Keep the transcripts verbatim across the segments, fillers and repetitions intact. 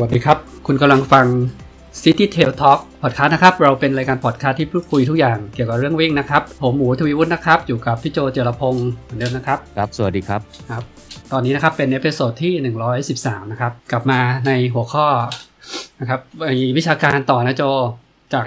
วัสดีครับคุณกำลังฟัง City Tale Talk พอดคาสต์นะครับเราเป็นรายการพอดคาสต์ที่พูดคุยทุกอย่างเกี่ยวกับเรื่องวิ่งนะครับผมหมูทวีวุฒินะครับอยู่กับพี่โจเจรพงศ์เหมือนเดิมนะครับครับสวัสดีครับครับตอนนี้นะครับเป็นเอพิโซดที่หนึ่งร้อยสิบสามนะครับกลับมาในหัวข้อนะครับวิชาการต่อนะโจจาก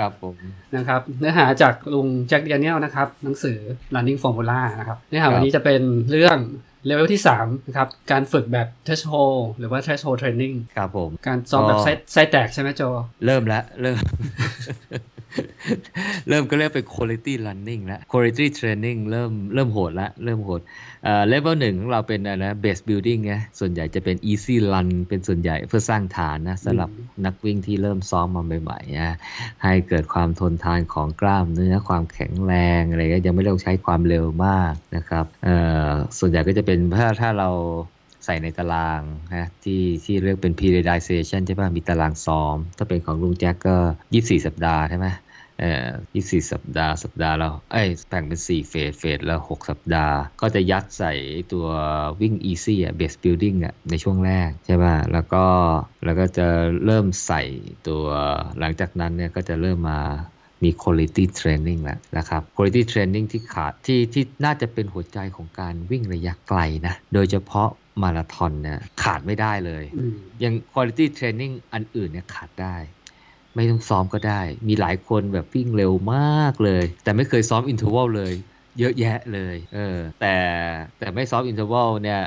นะครับเนื้อหาจากลุงแจ็คเดียเนียลนะครับหนังสือ Running Formula นะครับเนื้อหาวันนี้จะเป็นเรื่องเลเวลที่สามนะครับการฝึกแบบ threshold หรือว่า threshold training ครับผมการซ้อมแบบไส้แตกใช่ไหมโจเริ่มแล้วเริ่ม เริ่มก็เรียกเป็น quality running แล้ว quality training เริ่มเริ่มโหดแล้วเริ่มโหดเอ่อ level หนึ่งของเราเป็นอะไรนะ base building ไงส่วนใหญ่จะเป็น easy run เป็นส่วนใหญ่เพื่อสร้างฐานนะสำหรับนักวิ่งที่เริ่มซ้อมมาใหม่ๆนะให้เกิดความทนทานของกล้ามเนื้อความแข็งแรงอะไรก็ยังไม่ต้องใช้ความเร็วมากนะครับเอ่อส่วนใหญ่ก็จะเป็นถ้าถ้าเราใส่ในตารางนะที่ที่เรียกเป็น periodization ใช่ป่ะมีตารางซ้อมถ้าเป็นของลุงแจ็คก็ยี่สิบสี่สัปดาห์ใช่ไหมเอ่อยี่สิบสี่สัปดาห์สัปดาห์แล้วเอ้ยแบ่งเป็นสี่เฟสเฟสละหกสัปดาห์ก็จะยัดใส่ตัววิ่ง easy อ่ะ base building อ่ะในช่วงแรกใช่ป่ะแล้วก็แล้วก็จะเริ่มใส่ตัวหลังจากนั้นเนี่ยก็จะเริ่มมามี quality training แล้วนะครับ quality training ที่ขาดที่ที่น่าจะเป็นหัวใจของการวิ่งระยะไกลนะโดยเฉพาะมาราธอนเนี่ยขาดไม่ได้เลยอย่าง quality training อันอื่นเนี่ยขาดได้ไม่ต้องซ้อมก็ได้มีหลายคนแบบวิ่งเร็วมากเลยแต่ไม่เคยซ้อม interval เลยเยอะแยะเลยเออแต่แต่ไม่ซ้อม interval เนี่ย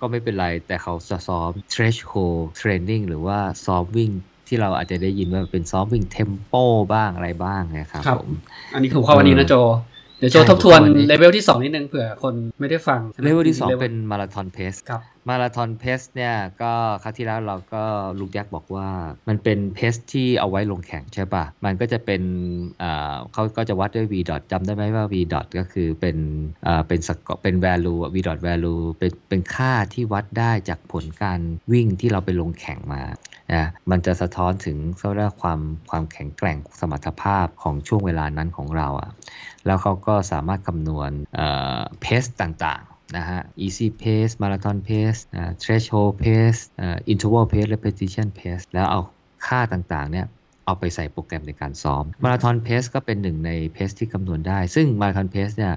ก็ไม่เป็นไรแต่เขาจะซ้อม threshold training หรือว่าซ้อมวิ่งที่เราอาจจะได้ยินว่าเป็นซ้อมวิ่งเทมโปบ้างอะไรบ้างนะครับครับอันนี้ถูกข้อวันนี้นะโจเดี๋ยวโจทบทวนเลเวลที่สองนิดนึงเผื่อคนไม่ได้ฟังเลเวลที่สองเป็นมาราธอนเพสครับมาราธอนเพสเนี่ยก็ครั้งที่แล้วเราก็ลุงยักษ์บอกว่ามันเป็นเพสที่เอาไว้ลงแข่งใช่ป่ะมันก็จะเป็นอ่าเขาก็จะวัดด้วย V ดอทจำได้ไหมว่า V ดอทก็คือเป็นอ่าเป็นสกอร์เป็น value V ดอท value เป็นเป็นค่าที่วัดได้จากผลการวิ่งที่เราไปลงแข่งมาอ่ามันจะสะท้อนถึงเท่าไหร่ความความแข็งแกร่งสมรรถภาพของช่วงเวลานั้นของเราอ่ะแล้วเขาก็สามารถคำนวณเอ่อเพสต่างๆนะฮะ easy pace marathon pace uh, threshold pace uh, interval pace repetition pace แล้วเอาค่าต่างๆเนี่ยเอาไปใส่โปรแกรมในการซ้อม marathon pace ก็เป็นหนึ่งใน pace ที่คำนวณได้ซึ่ง marathon pace เนี่ย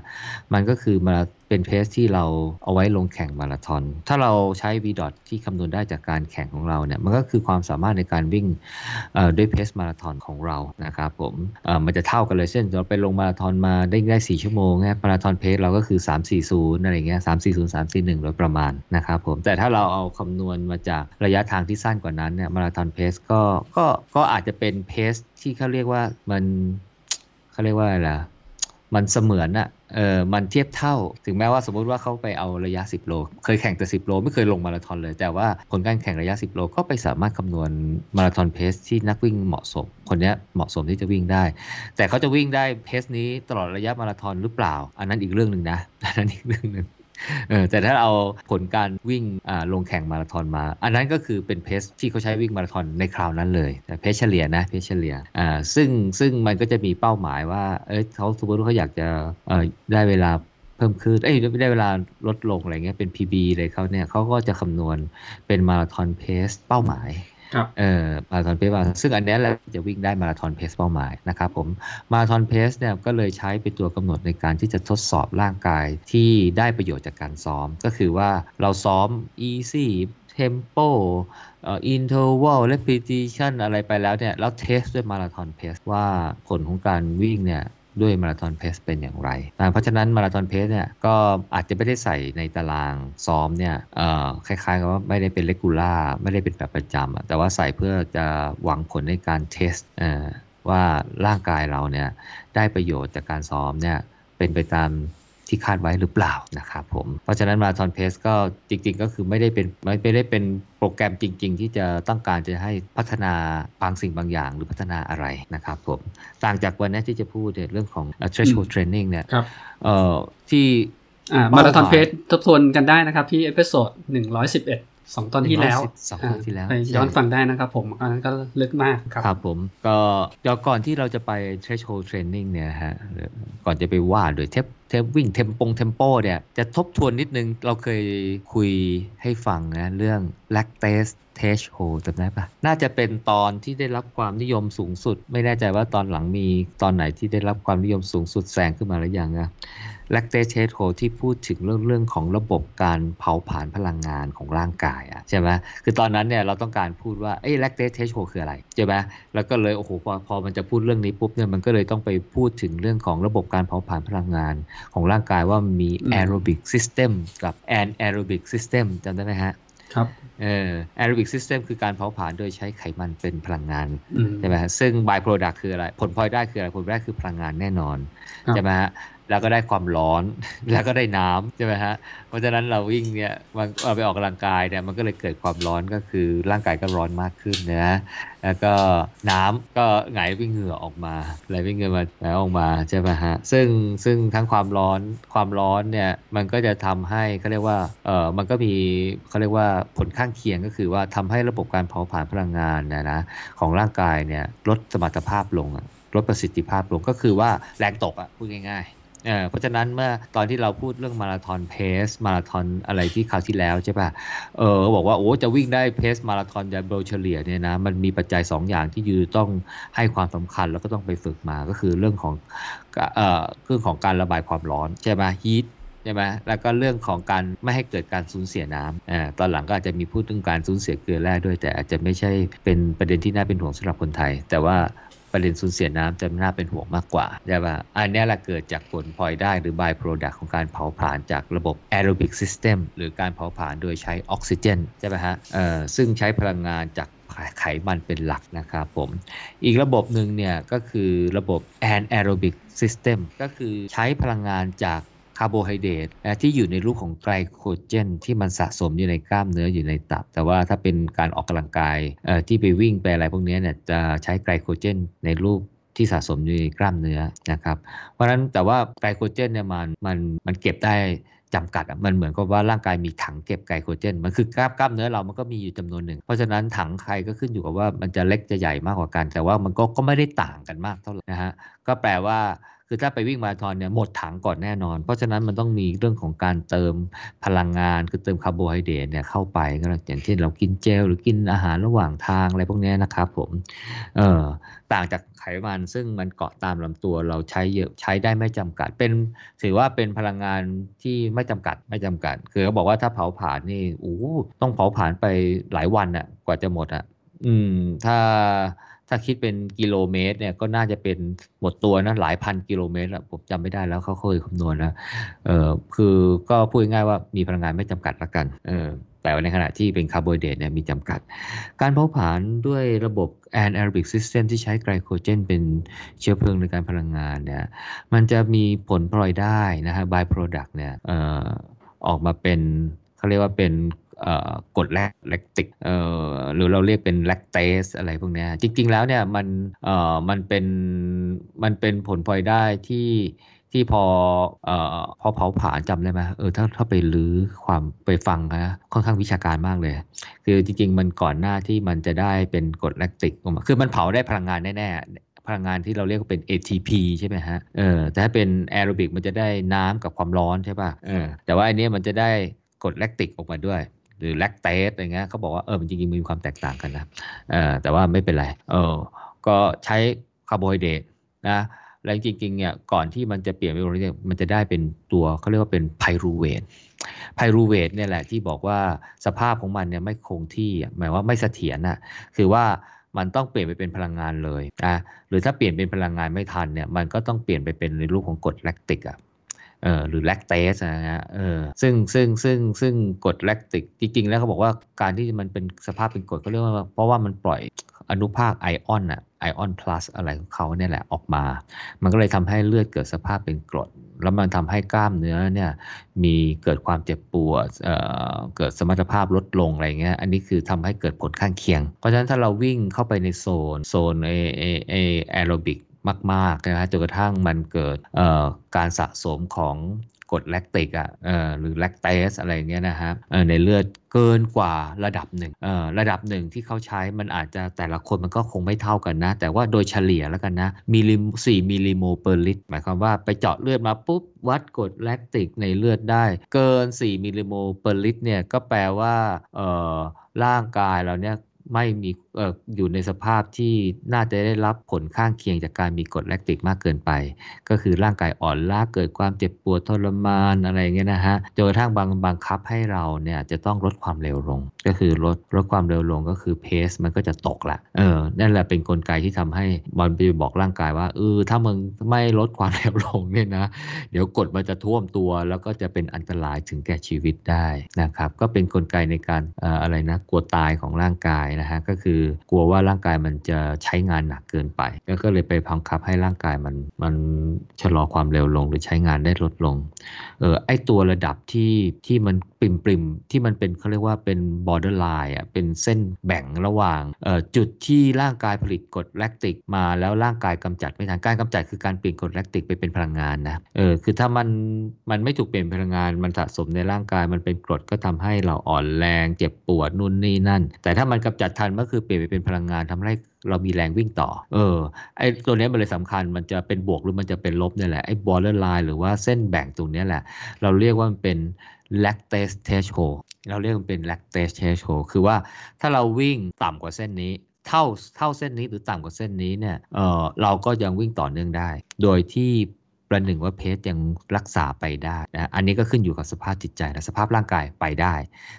มันก็คือมาเป็น pace ที่เราเอาไว้ลงแข่งมาราธอนถ้าเราใช้ V ดอทที่คำนวณได้จากการแข่งของเราเนี่ยมันก็คือความสามารถในการวิ่งด้วย pace มาราธอนของเรานะครับผมมันจะเท่ากันเลยเช่นเราไปลงมาราธอนมาได้ได้สี่ชั่วโมงนะมาราธอน pace เราก็คือสามร้อยสี่สิบอะไรเงี้ยสามร้อยสี่สิบ สามร้อยสี่สิบเอ็ดโดยประมาณนะครับผมแต่ถ้าเราเอาคำนวณมาจากระยะทางที่สั้นกว่านั้นเนี่ยมาราธอน pace ก็ก็ก็อาจจะเป็น pace ที่เขาเรียกว่ามันเขาเรียกว่าอะไรล่ะมันเสมือนอะเออมันเทียบเท่าถึงแม้ว่าสมมติว่าเขาไปเอาระยะสิบโลเคยแข่งแต่สิบโลไม่เคยลงมาราธอนเลยแต่ว่าผลการแข่งระยะสิบโลก็ไปสามารถคำนวณมาราธอนเพสที่นักวิ่งเหมาะสมคนนี้เหมาะสมที่จะวิ่งได้แต่เขาจะวิ่งได้เพสนี้ตลอดระยะมาราธอนหรือเปล่าอันนั้นอีกเรื่องนึงนะอันนั้นอีกเรื่องนึงเออแต่ถ้าเอาผลการวิ่งอ่าลงแข่งมาราธอนมาอันนั้นก็คือเป็นเพสที่เขาใช้วิ่งมาราธอนในคราวนั้นเลยเพสเฉลี่ยนะเพสเฉลี่ยอ่าซึ่งซึ่งมันก็จะมีเป้าหมายว่าเอ้ยเขาสมมติว่าเขาอยากจะเอ่อได้เวลาเพิ่มขึ้นเอ้ยได้เวลาลดลงอะไรเงี้ยเป็น พี บี เลยเขาเนี่ยเขาก็จะคำนวณเป็นมาราธอนเพสเป้าหมายเอ่อมาราธอนเพสซึ่งอันนี้แหละจะวิ่งได้มาราธอนเพสเป้าหมายนะครับผมมาราธอนเพสเนี่ยก็เลยใช้เป็นตัวกำหนดในการที่จะทดสอบร่างกายที่ได้ประโยชน์จากการซ้อมก็คือว่าเราซ้อม easy tempo เอ่อ interval repetition อะไรไปแล้วเนี่ยแล้วเทสด้วยมาราธอนเพสว่าผลของการวิ่งเนี่ยด้วยมาราธอนเพสเป็นอย่างไรเพราะฉะนั้นมาราธอนเพสเนี่ยก็อาจจะไม่ได้ใส่ในตารางซ้อมเนี่ยคล้ายๆกับว่าไม่ได้เป็นเรกูล่าไม่ได้เป็นแบบประจำแต่ว่าใส่เพื่อจะหวังผลในการเทสว่าร่างกายเราเนี่ยได้ประโยชน์จากการซ้อมเนี่ยเป็นไปตามที่คาดไว้หรือเปล่านะครับผมเพราะฉะนั้นมาราธอนเพสก็จริงๆก็คือไม่ได้เป็นไม่ได้เป็นโปรแกรมจริงๆที่จะต้องการจะให้พัฒนาบางสิ่งบางอย่างหรือพัฒนาอะไรนะครับผมต่างจากวันนี้ที่จะพูดเรื่องของ threshold training เนี่ยที่มาราธอนเพสทบทวนกันได้นะครับที่เอพิโซดหนึ่งร้อยสิบเอ็ดสองตอนที่แล้วไปย้อนฟังได้นะครับผมอันนั้นก็ลึกมากครับครับผมก็เดี๋ยวก่อนที่เราจะไป threshold training เนี่ยฮะก่อนจะไปว่าโดยเทป เทปวิ่งเทมปงเทมโปเนี่ยจะทบทวนนิดนึงเราเคยคุยให้ฟังนะเรื่อง lactate threshold จำได้ปะน่าจะเป็นตอนที่ได้รับความนิยมสูงสุดไม่แน่ใจว่าตอนหลังมีตอนไหนที่ได้รับความนิยมสูงสุดแซงขึ้นมาหรือยังนะ lactate threshold ที่พูดถึงเรื่องเรื่องของระบบการเผาผลาญพลังงานของร่างกายอ่ะใช่ไหมคือตอนนั้นเนี่ยเราต้องการพูดว่าเอ้ย lactate threshold คืออะไรใช่ไหมแล้วก็เลยโอ้โหพอพอมันจะพูดเรื่องนี้ปุ๊บเนี่ยมันก็เลยต้องไปพูดถึงเรื่องของระบบการเผาผลาญพลังงานของร่างกายว่ามี aerobic system กับ anaerobic system จำได้ไหมฮะครับเอ่อ aerobic system คือการเผาผลาญโดยใช้ไขมันเป็นพลังงานใช่ไหมฮะซึ่ง by product คืออะไรผลพลอยได้คืออะไรผลพลอยได้คือพลังงานแน่นอนใช่ไหมฮะแล้วก็ได้ความร้อนแล้วก็ได้น้ำใช่ไหมฮะเพราะฉะนั้นเราวิ่งเนี่ยมันเอาไปออกกำลังกายเนี่ยมันก็เลยเกิดความร้อนก็คือร่างกายก็ร้อนมากขึ้นนะแล้วก็น้ำก็ไหลวิ่งเหงื่อออกมาไหลวิ่งเหงื่อมาไหลออกมาใช่ไหมฮะซึ่งซึ่งทั้งความร้อนความร้อนเนี่ยมันก็จะทำให้เขาเรียกว่าเออมันก็มีเขาเรียกว่าผลข้างเคียงก็คือว่าทำให้ระบบการเผาผลาญพลังงานนะนะของร่างกายเนี่ยลดสมรรถภาพลงลดประสิทธิภาพลงก็คือว่าแรงตกอ่ะพูดง่ายเอ่อเพราะฉะนั้นเมื่อตอนที่เราพูดเรื่องมาราธอนเพสมาราธอนอะไรที่คราวที่แล้วใช่ป่ะเออบอกว่าโอ้จะวิ่งได้เพสมาราธอนอย่างโดยเฉลี่ยเนี่ยนะมันมีปัจจัยสองอย่างที่ยูต้องให้ความสำคัญแล้วก็ต้องไปฝึกมาก็คือเรื่องของเอ่อเรื่องของการระบายความร้อนใช่ป่ะฮีทใช่ไหมแล้วก็เรื่องของการไม่ให้เกิดการสูญเสียน้ำอ่าตอนหลังก็อาจจะมีพูดถึงการสูญเสียเกลือแร่ด้วยแต่อาจจะไม่ใช่เป็นประเด็นที่น่าเป็นห่วงสำหรับคนไทยแต่ว่าประเด็นสูญเสียน้ำจะน่าเป็นห่วงมากกว่าใช่ป่ะอันนี้แหละเกิดจากผลพลอยได้หรือ by product ของการเผาผลาญจากระบบ aerobic system หรือการเผาผลาญโดยใช้ออกซิเจนใช่ป่ะฮะเอ่อซึ่งใช้พลังงานจากไขมันเป็นหลักนะครับผมอีกระบบหนึ่งเนี่ยก็คือระบบ anaerobic system ก็คือใช้พลังงานจากคาร์โบไฮเดรตที่อยู่ในรูปของไกลโคเจนที่มันสะสมอยู่ในกล้ามเนื้ออยู่ในตับแต่ว่าถ้าเป็นการออกกำลังกายที่ไปวิ่งไปอะไรพวกนี้เนี่ยจะใช้ไกลโคเจนในรูปที่สะสมอยู่ในกล้ามเนื้อนะครับเพราะฉะนั้นแต่ว่าไกลโคเจนเนี่ยมันมันมันเก็บได้จำกัดมันเหมือนกับว่าร่างกายมีถังเก็บไกลโคเจนมันคือกล้ามกล้ามเนื้อเรามันก็มีอยู่จำนวนหนึ่งเพราะฉะนั้นถังใครก็ขึ้นอยู่กับว่ามันจะเล็กจะใหญ่มากกว่ากันแต่ว่ามันก็ก็ไม่ได้ต่างกันมากเท่าไหร่นะฮะก็แปลว่าคือถ้าไปวิ่งมาราธอนเนี่ยหมดถังก่อนแน่นอนเพราะฉะนั้นมันต้องมีเรื่องของการเติมพลังงานคือเติมคาร์โบไฮเดรตเนี่ยเข้าไปก็อย่างเช่นเรากินเจลหรือกินอาหารระหว่างทางอะไรพวกนี้นะครับผมเอ่อต่างจากไขมันซึ่งมันเกาะตามลำตัวเราใช้เยอะใช้ได้ไม่จำกัดเป็นถือว่าเป็นพลังงานที่ไม่จำกัดไม่จำกัดคือเขาบอกว่าถ้าเผาผลาญนี่โอ้ต้องเผาผลาญไปหลายวันอ่ะกว่าจะหมดอ่ะอืมถ้าถ้าคิดเป็นกิโลเมตรเนี่ยก็น่าจะเป็นหมดตัวนะหลายพันกิโลเมตรแล้วผมจำไม่ได้แล้วเขาเคยคำนวณแล้วเอ่อคือก็พูดง่ายว่ามีพลังงานไม่จำกัดละกันเออแต่ในขณะที่เป็นคาร์โบไฮเดรตเนี่ยมีจำกัดการเผาผลาญด้วยระบบ anaerobic system ที่ใช้ไกลโคเจนเป็นเชื้อเพลิงในการพลังงานเนี่ยมันจะมีผลพลอยได้นะฮะ by product เนี่ยเอ่อออกมาเป็นเขาเรียกว่าเป็นกรดแลคติกหรือเราเรียกเป็นแลคเตสอะไรพวกนี้จริงๆแล้วเนี่ยมันมันเป็นมันเป็นผลพลอยได้ที่ที่พอเอ่อพอเผาผลาญจำได้ไหมเออถ้าถ้าไปลื้อความไปฟังนะค่อนข้างวิชาการมากเลยคือจริงๆมันก่อนหน้าที่มันจะได้เป็นกรดแลคติกออกมาคือมันเผาได้พลังงานแน่ๆพลังงานที่เราเรียกว่าเป็น เอ ที พี ใช่ไหมฮะเออแต่ถ้าเป็นแอโรบิกมันจะได้น้ำกับความร้อนใช่ป่ะเออแต่ว่าอันนี้มันจะได้กรดแลคติกออกมาด้วยหรือแลคเตสอะไรเงี้ยเขาบอกว่าเออมันจริงๆมีความแตกต่างกันนะเออแต่ว่าไม่เป็นไรเออก็ใช้คาร์โบไฮเดรตนะแล้วจริงๆเนี่ยก่อนที่มันจะเปลี่ยนเป็นอะไรเนี่ยมันจะได้เป็นตัวเขาเรียกว่าเป็นไพรูเวทไพรูเวทเนี่ยแหละที่บอกว่าสภาพของมันเนี่ยไม่คงที่หมายว่าไม่เสถียรน่ะคือว่ามันต้องเปลี่ยนไปเป็นพลังงานเลยนะหรือถ้าเปลี่ยนเป็นพลังงานไม่ทันเนี่ยมันก็ต้องเปลี่ยนไปเป็นในรูปของกรดแลคติกอ่ะเออหรือแลคเตสนะฮะเออซึ่งซึ่งซึ่งซึ่งกรดแลคติกจริงๆแล้วเขาบอกว่าการที่มันเป็นสภาพเป็นกรดเขาเรียกว่าเพราะว่ามันปล่อยอนุภาคไอออนอะไอออนพลัสอะไรของเขาเนี่ยแหละออกมามันก็เลยทำให้เลือดเกิดสภาพเป็นกรดแล้วมันทำให้กล้ามเนื้อเนี่ยมีเกิดความเจ็บปวดเอ่อเกิดสมรรถภาพลดลงอะไรเงี้ยอันนี้คือทำให้เกิดผลข้างเคียงเพราะฉะนั้นถ้าเราวิ่งเข้าไปในโซนโซนไอไอไอแอโรบิกมากๆนะฮะจนกระทั่งมันเกิดการสะสมของ กรดแลคติกอ่ะเอ่อหรือแลคเตสอะไรเงี้ยนะครับเอ่อในเลือดเกินกว่าระดับหนึ่งเอ่อระดับหนึ่งที่เขาใช้มันอาจจะแต่ละคนมันก็คงไม่เท่ากันนะแต่ว่าโดยเฉลี่ยแล้วกันนะมิลลิสี่มิลลิโมลเปอร์ลิตรหมายความว่าไปเจาะเลือดมาปุ๊บวัดกรดแลคติกในเลือดได้เกินสี่มิลลิโมลเปอร์ลิตรเนี่ยก็แปลว่าเอ่อร่างกายเราเนี่ยไม่มีเอ่ออยู่ในสภาพที่น่าจะได้รับผลข้างเคียงจากการมีกรดแลคติกมากเกินไปก็คือร่างกายอ่อนล้าเกิดความเจ็บปวดทรมานอะไรเงี้ยนะฮะจนกระทั่งบังบังคับให้เราเนี่ยจะต้องลดความเร็วลงก็คือลดลดความเร็วลงก็คือเพซมันก็จะตกละเออนั่นแหละเป็นกลไกที่ทำให้มันไปบอกร่างกายว่าเออถ้ามึงไม่ลดความเร็วลงเนี่ยนะเดี๋ยวกรดมันจะท่วมตัวแล้วก็จะเป็นอันตรายถึงแก่ชีวิตได้นะครับก็เป็นกลไกในการเอ่ออะไรนะกลัวตายของร่างกายนะฮะก็คือกลัวว่าร่างกายมันจะใช้งานหนักเกินไปแล้วก็เลยไปบังคับให้ร่างกายมันมันชะลอความเร็วลงหรือใช้งานได้ลดลงเออไอ้ตัวระดับที่ที่มันปริ่มๆที่มันเป็นเขาเรียกว่าเป็น borderline อ่ะเป็นเส้นแบ่งระหว่างเอ่อจุดที่ร่างกายผลิตกรดแลคติกมาแล้วร่างกายกำจัดไม่ทันการกำจัดคือการเปลี่ยนกรดแลคติกไปเป็นพลังงานนะเออคือถ้ามันมันไม่ถูกเปลี่ยนพลังงานมันสะสมในร่างกายมันเป็นกรดก็ทำให้เราอ่อนแรงเจ็บปวดนู่นนี่นั่นแต่ถ้ามันกำจัดทันก็คือเปลี่ยนไปเป็นพลังงานทำให้เรามีแรงวิ่งต่อเออไอ้ตัวนี้มันเลยสำคัญมันจะเป็นบวกหรือมันจะเป็นลบนี่แหละไอ้ borderline หรือว่าเส้นแบ่งตรงนี้แหละเราเรียกว่ามันเป็นlactate threshold เราเรียกมันเป็น lactate threshold คือว่าถ้าเราวิ่งต่ำกว่าเส้นนี้เท่าเท่าเส้นนี้หรือต่ำกว่าเส้นนี้เนี่ย เอ่อ เราก็ยังวิ่งต่อเนื่องได้โดยที่ประหนึ่งว่าเพจยังรักษาไปได้นะอันนี้ก็ขึ้นอยู่กับสภาพจิตใจและสภาพร่างกายไปได้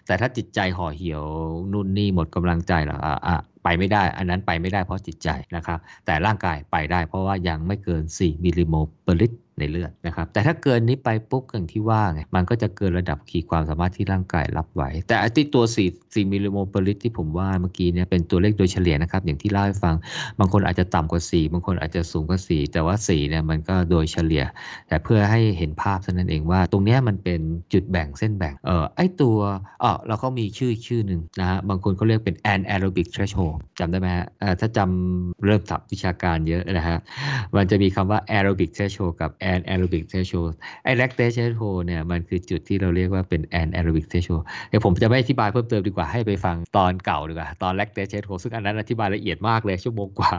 แต่ถ้าจิตใจห่อเหี่ยวนุ่นนี่หมดกำลังใจแล้วอ่ะไปไม่ได้อันนั้นไปไม่ได้เพราะจิตใจนะครับแต่ร่างกายไปได้เพราะว่ายังไม่เกินสี่มิลลิโมลเปอร์ลิตรในเลือดนะครับแต่ถ้าเกินนี้ไปปุ๊บอย่างที่ว่าไงมันก็จะเกินระดับขีดความสามารถที่ร่างกายรับไหวแต่ไอ้ที่ตัวสี่มิลลิโมลเปอร์ลิตรที่ผมว่าเมื่อกี้เนี่ยเป็นตัวเลขโดยเฉลี่ยนะครับอย่างที่เล่าให้ฟังบางคนอาจจะต่ำกว่าสี่บางคนอาจจะสูงกว่าสี่แต่ว่าสี่เนี่ยมันก็โดยเฉลี่ยแต่เพื่อให้เห็นภาพเท่านั้นเองว่าตรงเนี้ยมันเป็นจุดแบ่งเส้นแบ่งเอ่อไอ้ตัวอ๋อเราก็มีชื่อชื่อนึงนะฮะบางคนเขาเรียกเป็น anaerobic threshold จำได้ไหมฮะเอ่อถ้าจำเริ่มศัพท์วิชาการเยอะนะฮะมันจะมีคำว่า aerobic threshold กับanaerobic threshold ไอ้ lactate threshold เนี่ยมันคือจุดที่เราเรียกว่าเป็น anaerobic threshold เดี๋ยวผมจะไม่อธิบายเพิ่มเติมดีกว่าให้ไปฟังตอนเก่าดีกว่าตอน lactate threshold ซึ่งอันนั้นอธิบายละเอียดมากเลยชั่วโมงกว่า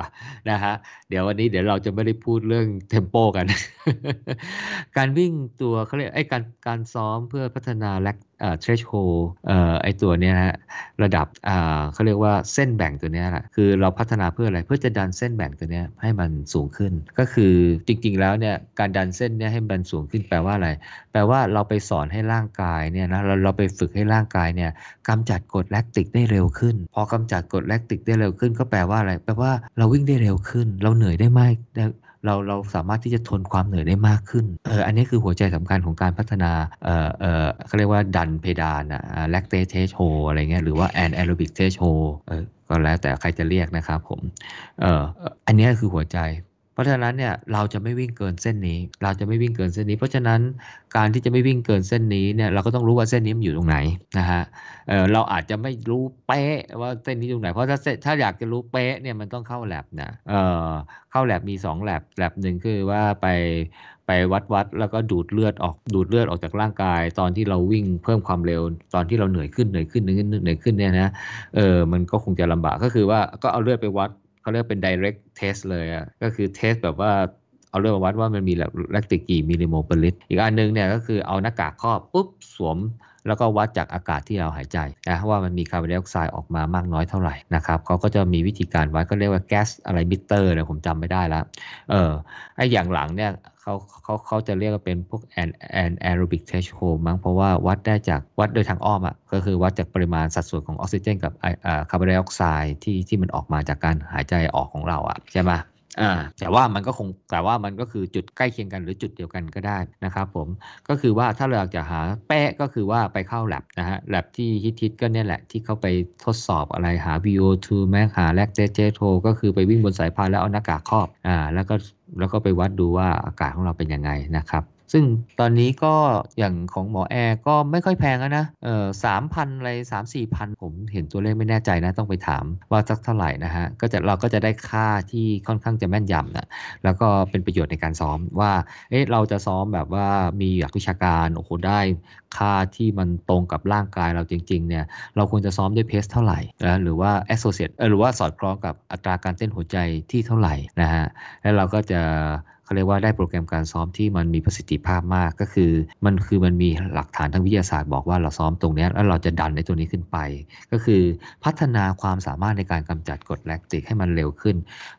นะฮะเดี๋ยววันนี้เดี๋ยวเราจะไม่ได้พูดเรื่อง tempo กัน การวิ่งตัวเขาเรียกไอ้การการซ้อมเพื่อพัฒนา lacเอ่อ threshold เอ่อไอ้ตัวเนี้ยฮะระดับอ่าเค้าเรียกว่าเส้นแบ่งตัวเนี้ยแหละคือเราพัฒนาเพื่ออะไรเพื่อจะดันเส้นแบ่งตัวเนี้ยให้มันสูงขึ้นก็คือจริงๆแล้วเนี่ยการดันเส้นเนี้ยให้มันสูงขึ้นแปลว่าอะไรแปลว่าเราไปสอนให้ร่างกายเนี่ยนะเราเราไปฝึกให้ร่างกายเนี่ยกำจัดกรดแลคติกได้เร็วขึ้นพอกำจัดกรดแลคติกได้เร็วขึ้นก็แปลว่าอะไรแปลว่าเราวิ่งได้เร็วขึ้นเราเหนื่อยได้มากเราเราสามารถที่จะทนความเหนื่อยได้มากขึ้นเอออันนี้คือหัวใจสำคัญของการพัฒนาเอ่อเอ่อเขาเรียกว่าดันเพดานอะ lactate threshold อะไรเงี้ยหรือว่า anaerobic threshold เออก็แล้วแต่ใครจะเรียกนะครับผมเอออันนี้คือหัวใจเพราะฉะนั้นเนี่ยเราจะไม่วิ่งเกินเส้นนี้เราจะไม่วิ่งเกินเส้นนี้เพราะฉะนั้นการที่จะไม่วิ่งเกินเส้นนี้เนี่ยเราก็ต้องรู้ว่าเส้นนี้มันอยู่ตรงไหนนะฮะเออเราอาจจะไม่รู้เป๊ะว่าเส้นนี้ตรงไหนเพราะถ้าถ้าอยากจะรู้เป๊ะเนี่ยมันต้องเข้า lab นะเออเข้า lab มีสอง lab lab นึงคือว่าไปไปวัดๆแล้วก็ดูดเลือดออกดูดเลือดออกจากร่างกายตอนที่เราวิ่งเพิ่มความเร็วตอนที่เราเหนื่อยขึ้นเหนื่อยขึ้นเหนื่อยขึ้นเหนื่อยขึ้นเนี่ยนะเออมันก็คงจะลำบากก็คือว่าก็เอาเลือดไปวัดเขาเรียกเป็น direct test เลยอ่ะก็คือ test แบบว่าเอาเลือดมาวัดว่ามันมีแลคติกกี่มิลลิโมลเปอร์ลิตรอีกอันนึงเนี่ยก็คือเอาหน้ากากครอบปุ๊บสวมแล้วก็วัดจากอากาศที่เราหายใจนะว่ามันมีคาร์บอนไดออกไซด์ออกมามากน้อยเท่าไหร่นะครับเขาก็จะมีวิธีการวัดก็เรียกว่าแก๊สอะไรมิเตอร์เนี่ยผมจำไม่ได้แล้วเออไอ้อย่างหลังเนี่ยเขาเขาเขาจะเรียกว่าเป็นพวก anaerobic threshold มั้งเพราะว่าวัดได้จากวัดโดยทางอ้อมอ่ะก็คือวัดจากปริมาณสัดส่วนของออกซิเจนกับคาร์บอนไดออกไซด์ที่ที่มันออกมาจากการหายใจออกของเราอ่ะใช่ไหมอ่าแต่ว่ามันก็คงแต่ว่ามันก็คือจุดใกล้เคียงกันหรือจุดเดียวกันก็ได้นะครับผมก็คือว่าถ้าเราอยากจะหาแป๊ะก็คือว่าไปเข้า lab นะฮะ lab ที่ฮิตๆก็เนี่ยแหละที่เขาไปทดสอบอะไรหา วี โอ ทู max หา lactate threshold ก็คือไปวิ่งบนสายพานแล้วเอาหน้ากากครอบอ่าแล้วก็แล้วก็ไปวัดดูว่าอากาศของเราเป็นยังไงนะครับ ซึ่งตอนนี้ก็อย่างของหมอแอร์ก็ไม่ค่อยแพงแล้วนะเอ่อ สามพัน อะไร สามถึงสี่พัน ผมเห็นตัวเลขไม่แน่ใจนะต้องไปถามว่าสักเท่าไหร่นะฮะก็จะเราก็จะได้ค่าที่ค่อนข้างจะแม่นยำนะแล้วก็เป็นประโยชน์ในการซ้อมว่าเอ๊ะเราจะซ้อมแบบว่ามีหลักวิชาการโอ้โหได้ค่าที่มันตรงกับร่างกายเราจริงๆเนี่ยเราควรจะซ้อมด้วยเพสเท่าไหร่นะหรือว่า associate หรือว่าสอดคล้องกับอัตราการเต้นหัวใจที่เท่าไหร่นะฮะแล้วเราก็จะเขาเรียกว่าได้โปรแกรมการซ้อมที่มันมีประสิทธิภาพมากก็คือมันคือมันมีหลักฐานทางวิทยาศาสตร์บอกว่าเราซ้อมตรงนี้แล้วเราจะดันในตัวนี้ขึ้นไปก็คือพัฒนาความสามารถในการกำจัดกรดแลคติกให้มันเร็วขึ้น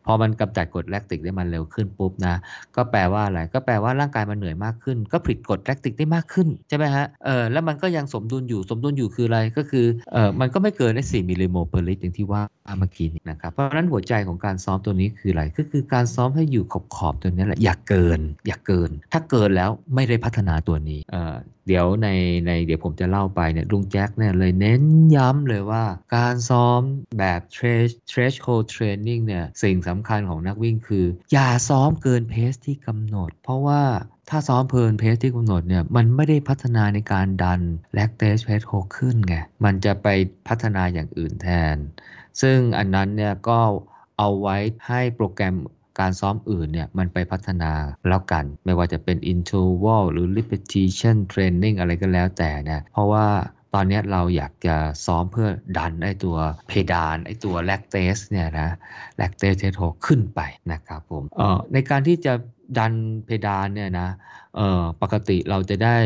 พอมันกำจัดกรดแลคติกได้มันเร็วขึ้นปุ๊บนะก็แปลว่าอะไรก็แปลว่าร่างกายมันเหนื่อยมากขึ้นก็ผลิตกรดแลคติกได้มากขึ้นใช่ไหมฮะเออแล้วมันก็ยังสมดุลอยู่สมดุลอยู่คืออะไรก็คือเออมันก็ไม่เกินไอ้สี่มิลลิโมลประลิตรอย่างที่ว่าเมื่อกี้นะครับเพราะฉะนั้นหัวใจของการซ้อมตัวนี้คืออะไรก็คือการซ้อมให้อยู่ขอบขอบตัวนี้อย่าเกินอย่าเกินถ้าเกินแล้วไม่ได้พัฒนาตัวนี้ เอ่อ เดี๋ยวในในเดี๋ยวผมจะเล่าไปเนี่ยลุงแจ็คเนี่ยเลยเน้นย้ำเลยว่าการซ้อมแบบ threshold training เนี่ยสิ่งสำคัญของนักวิ่งคืออย่าซ้อมเกินเพสที่กำหนดเพราะว่าถ้าซ้อมเพลินเพสที่กำหนดเนี่ยมันไม่ได้พัฒนาในการดัน lactate threshold ขึ้นไงมันจะไปพัฒนาอย่างอื่นแทนซึ่งอันนั้นเนี่ยก็เอาไว้ให้โปรแกรมการซ้อมอื่นเนี่ยมันไปพัฒนาแล้วกันไม่ว่าจะเป็น interval หรือ repetition training อะไรก็แล้วแต่นะเพราะว่าตอนนี้เราอยากจะซ้อมเพื่อดันไอ้ตัวเพดานไอ้ตัว lactate เนี่ยนะ lactate threshold ขึ้นไปนะครับผมเอ่อในการที่จะดันเพดานเนี่ยนะเอ่อปกติเราจะได้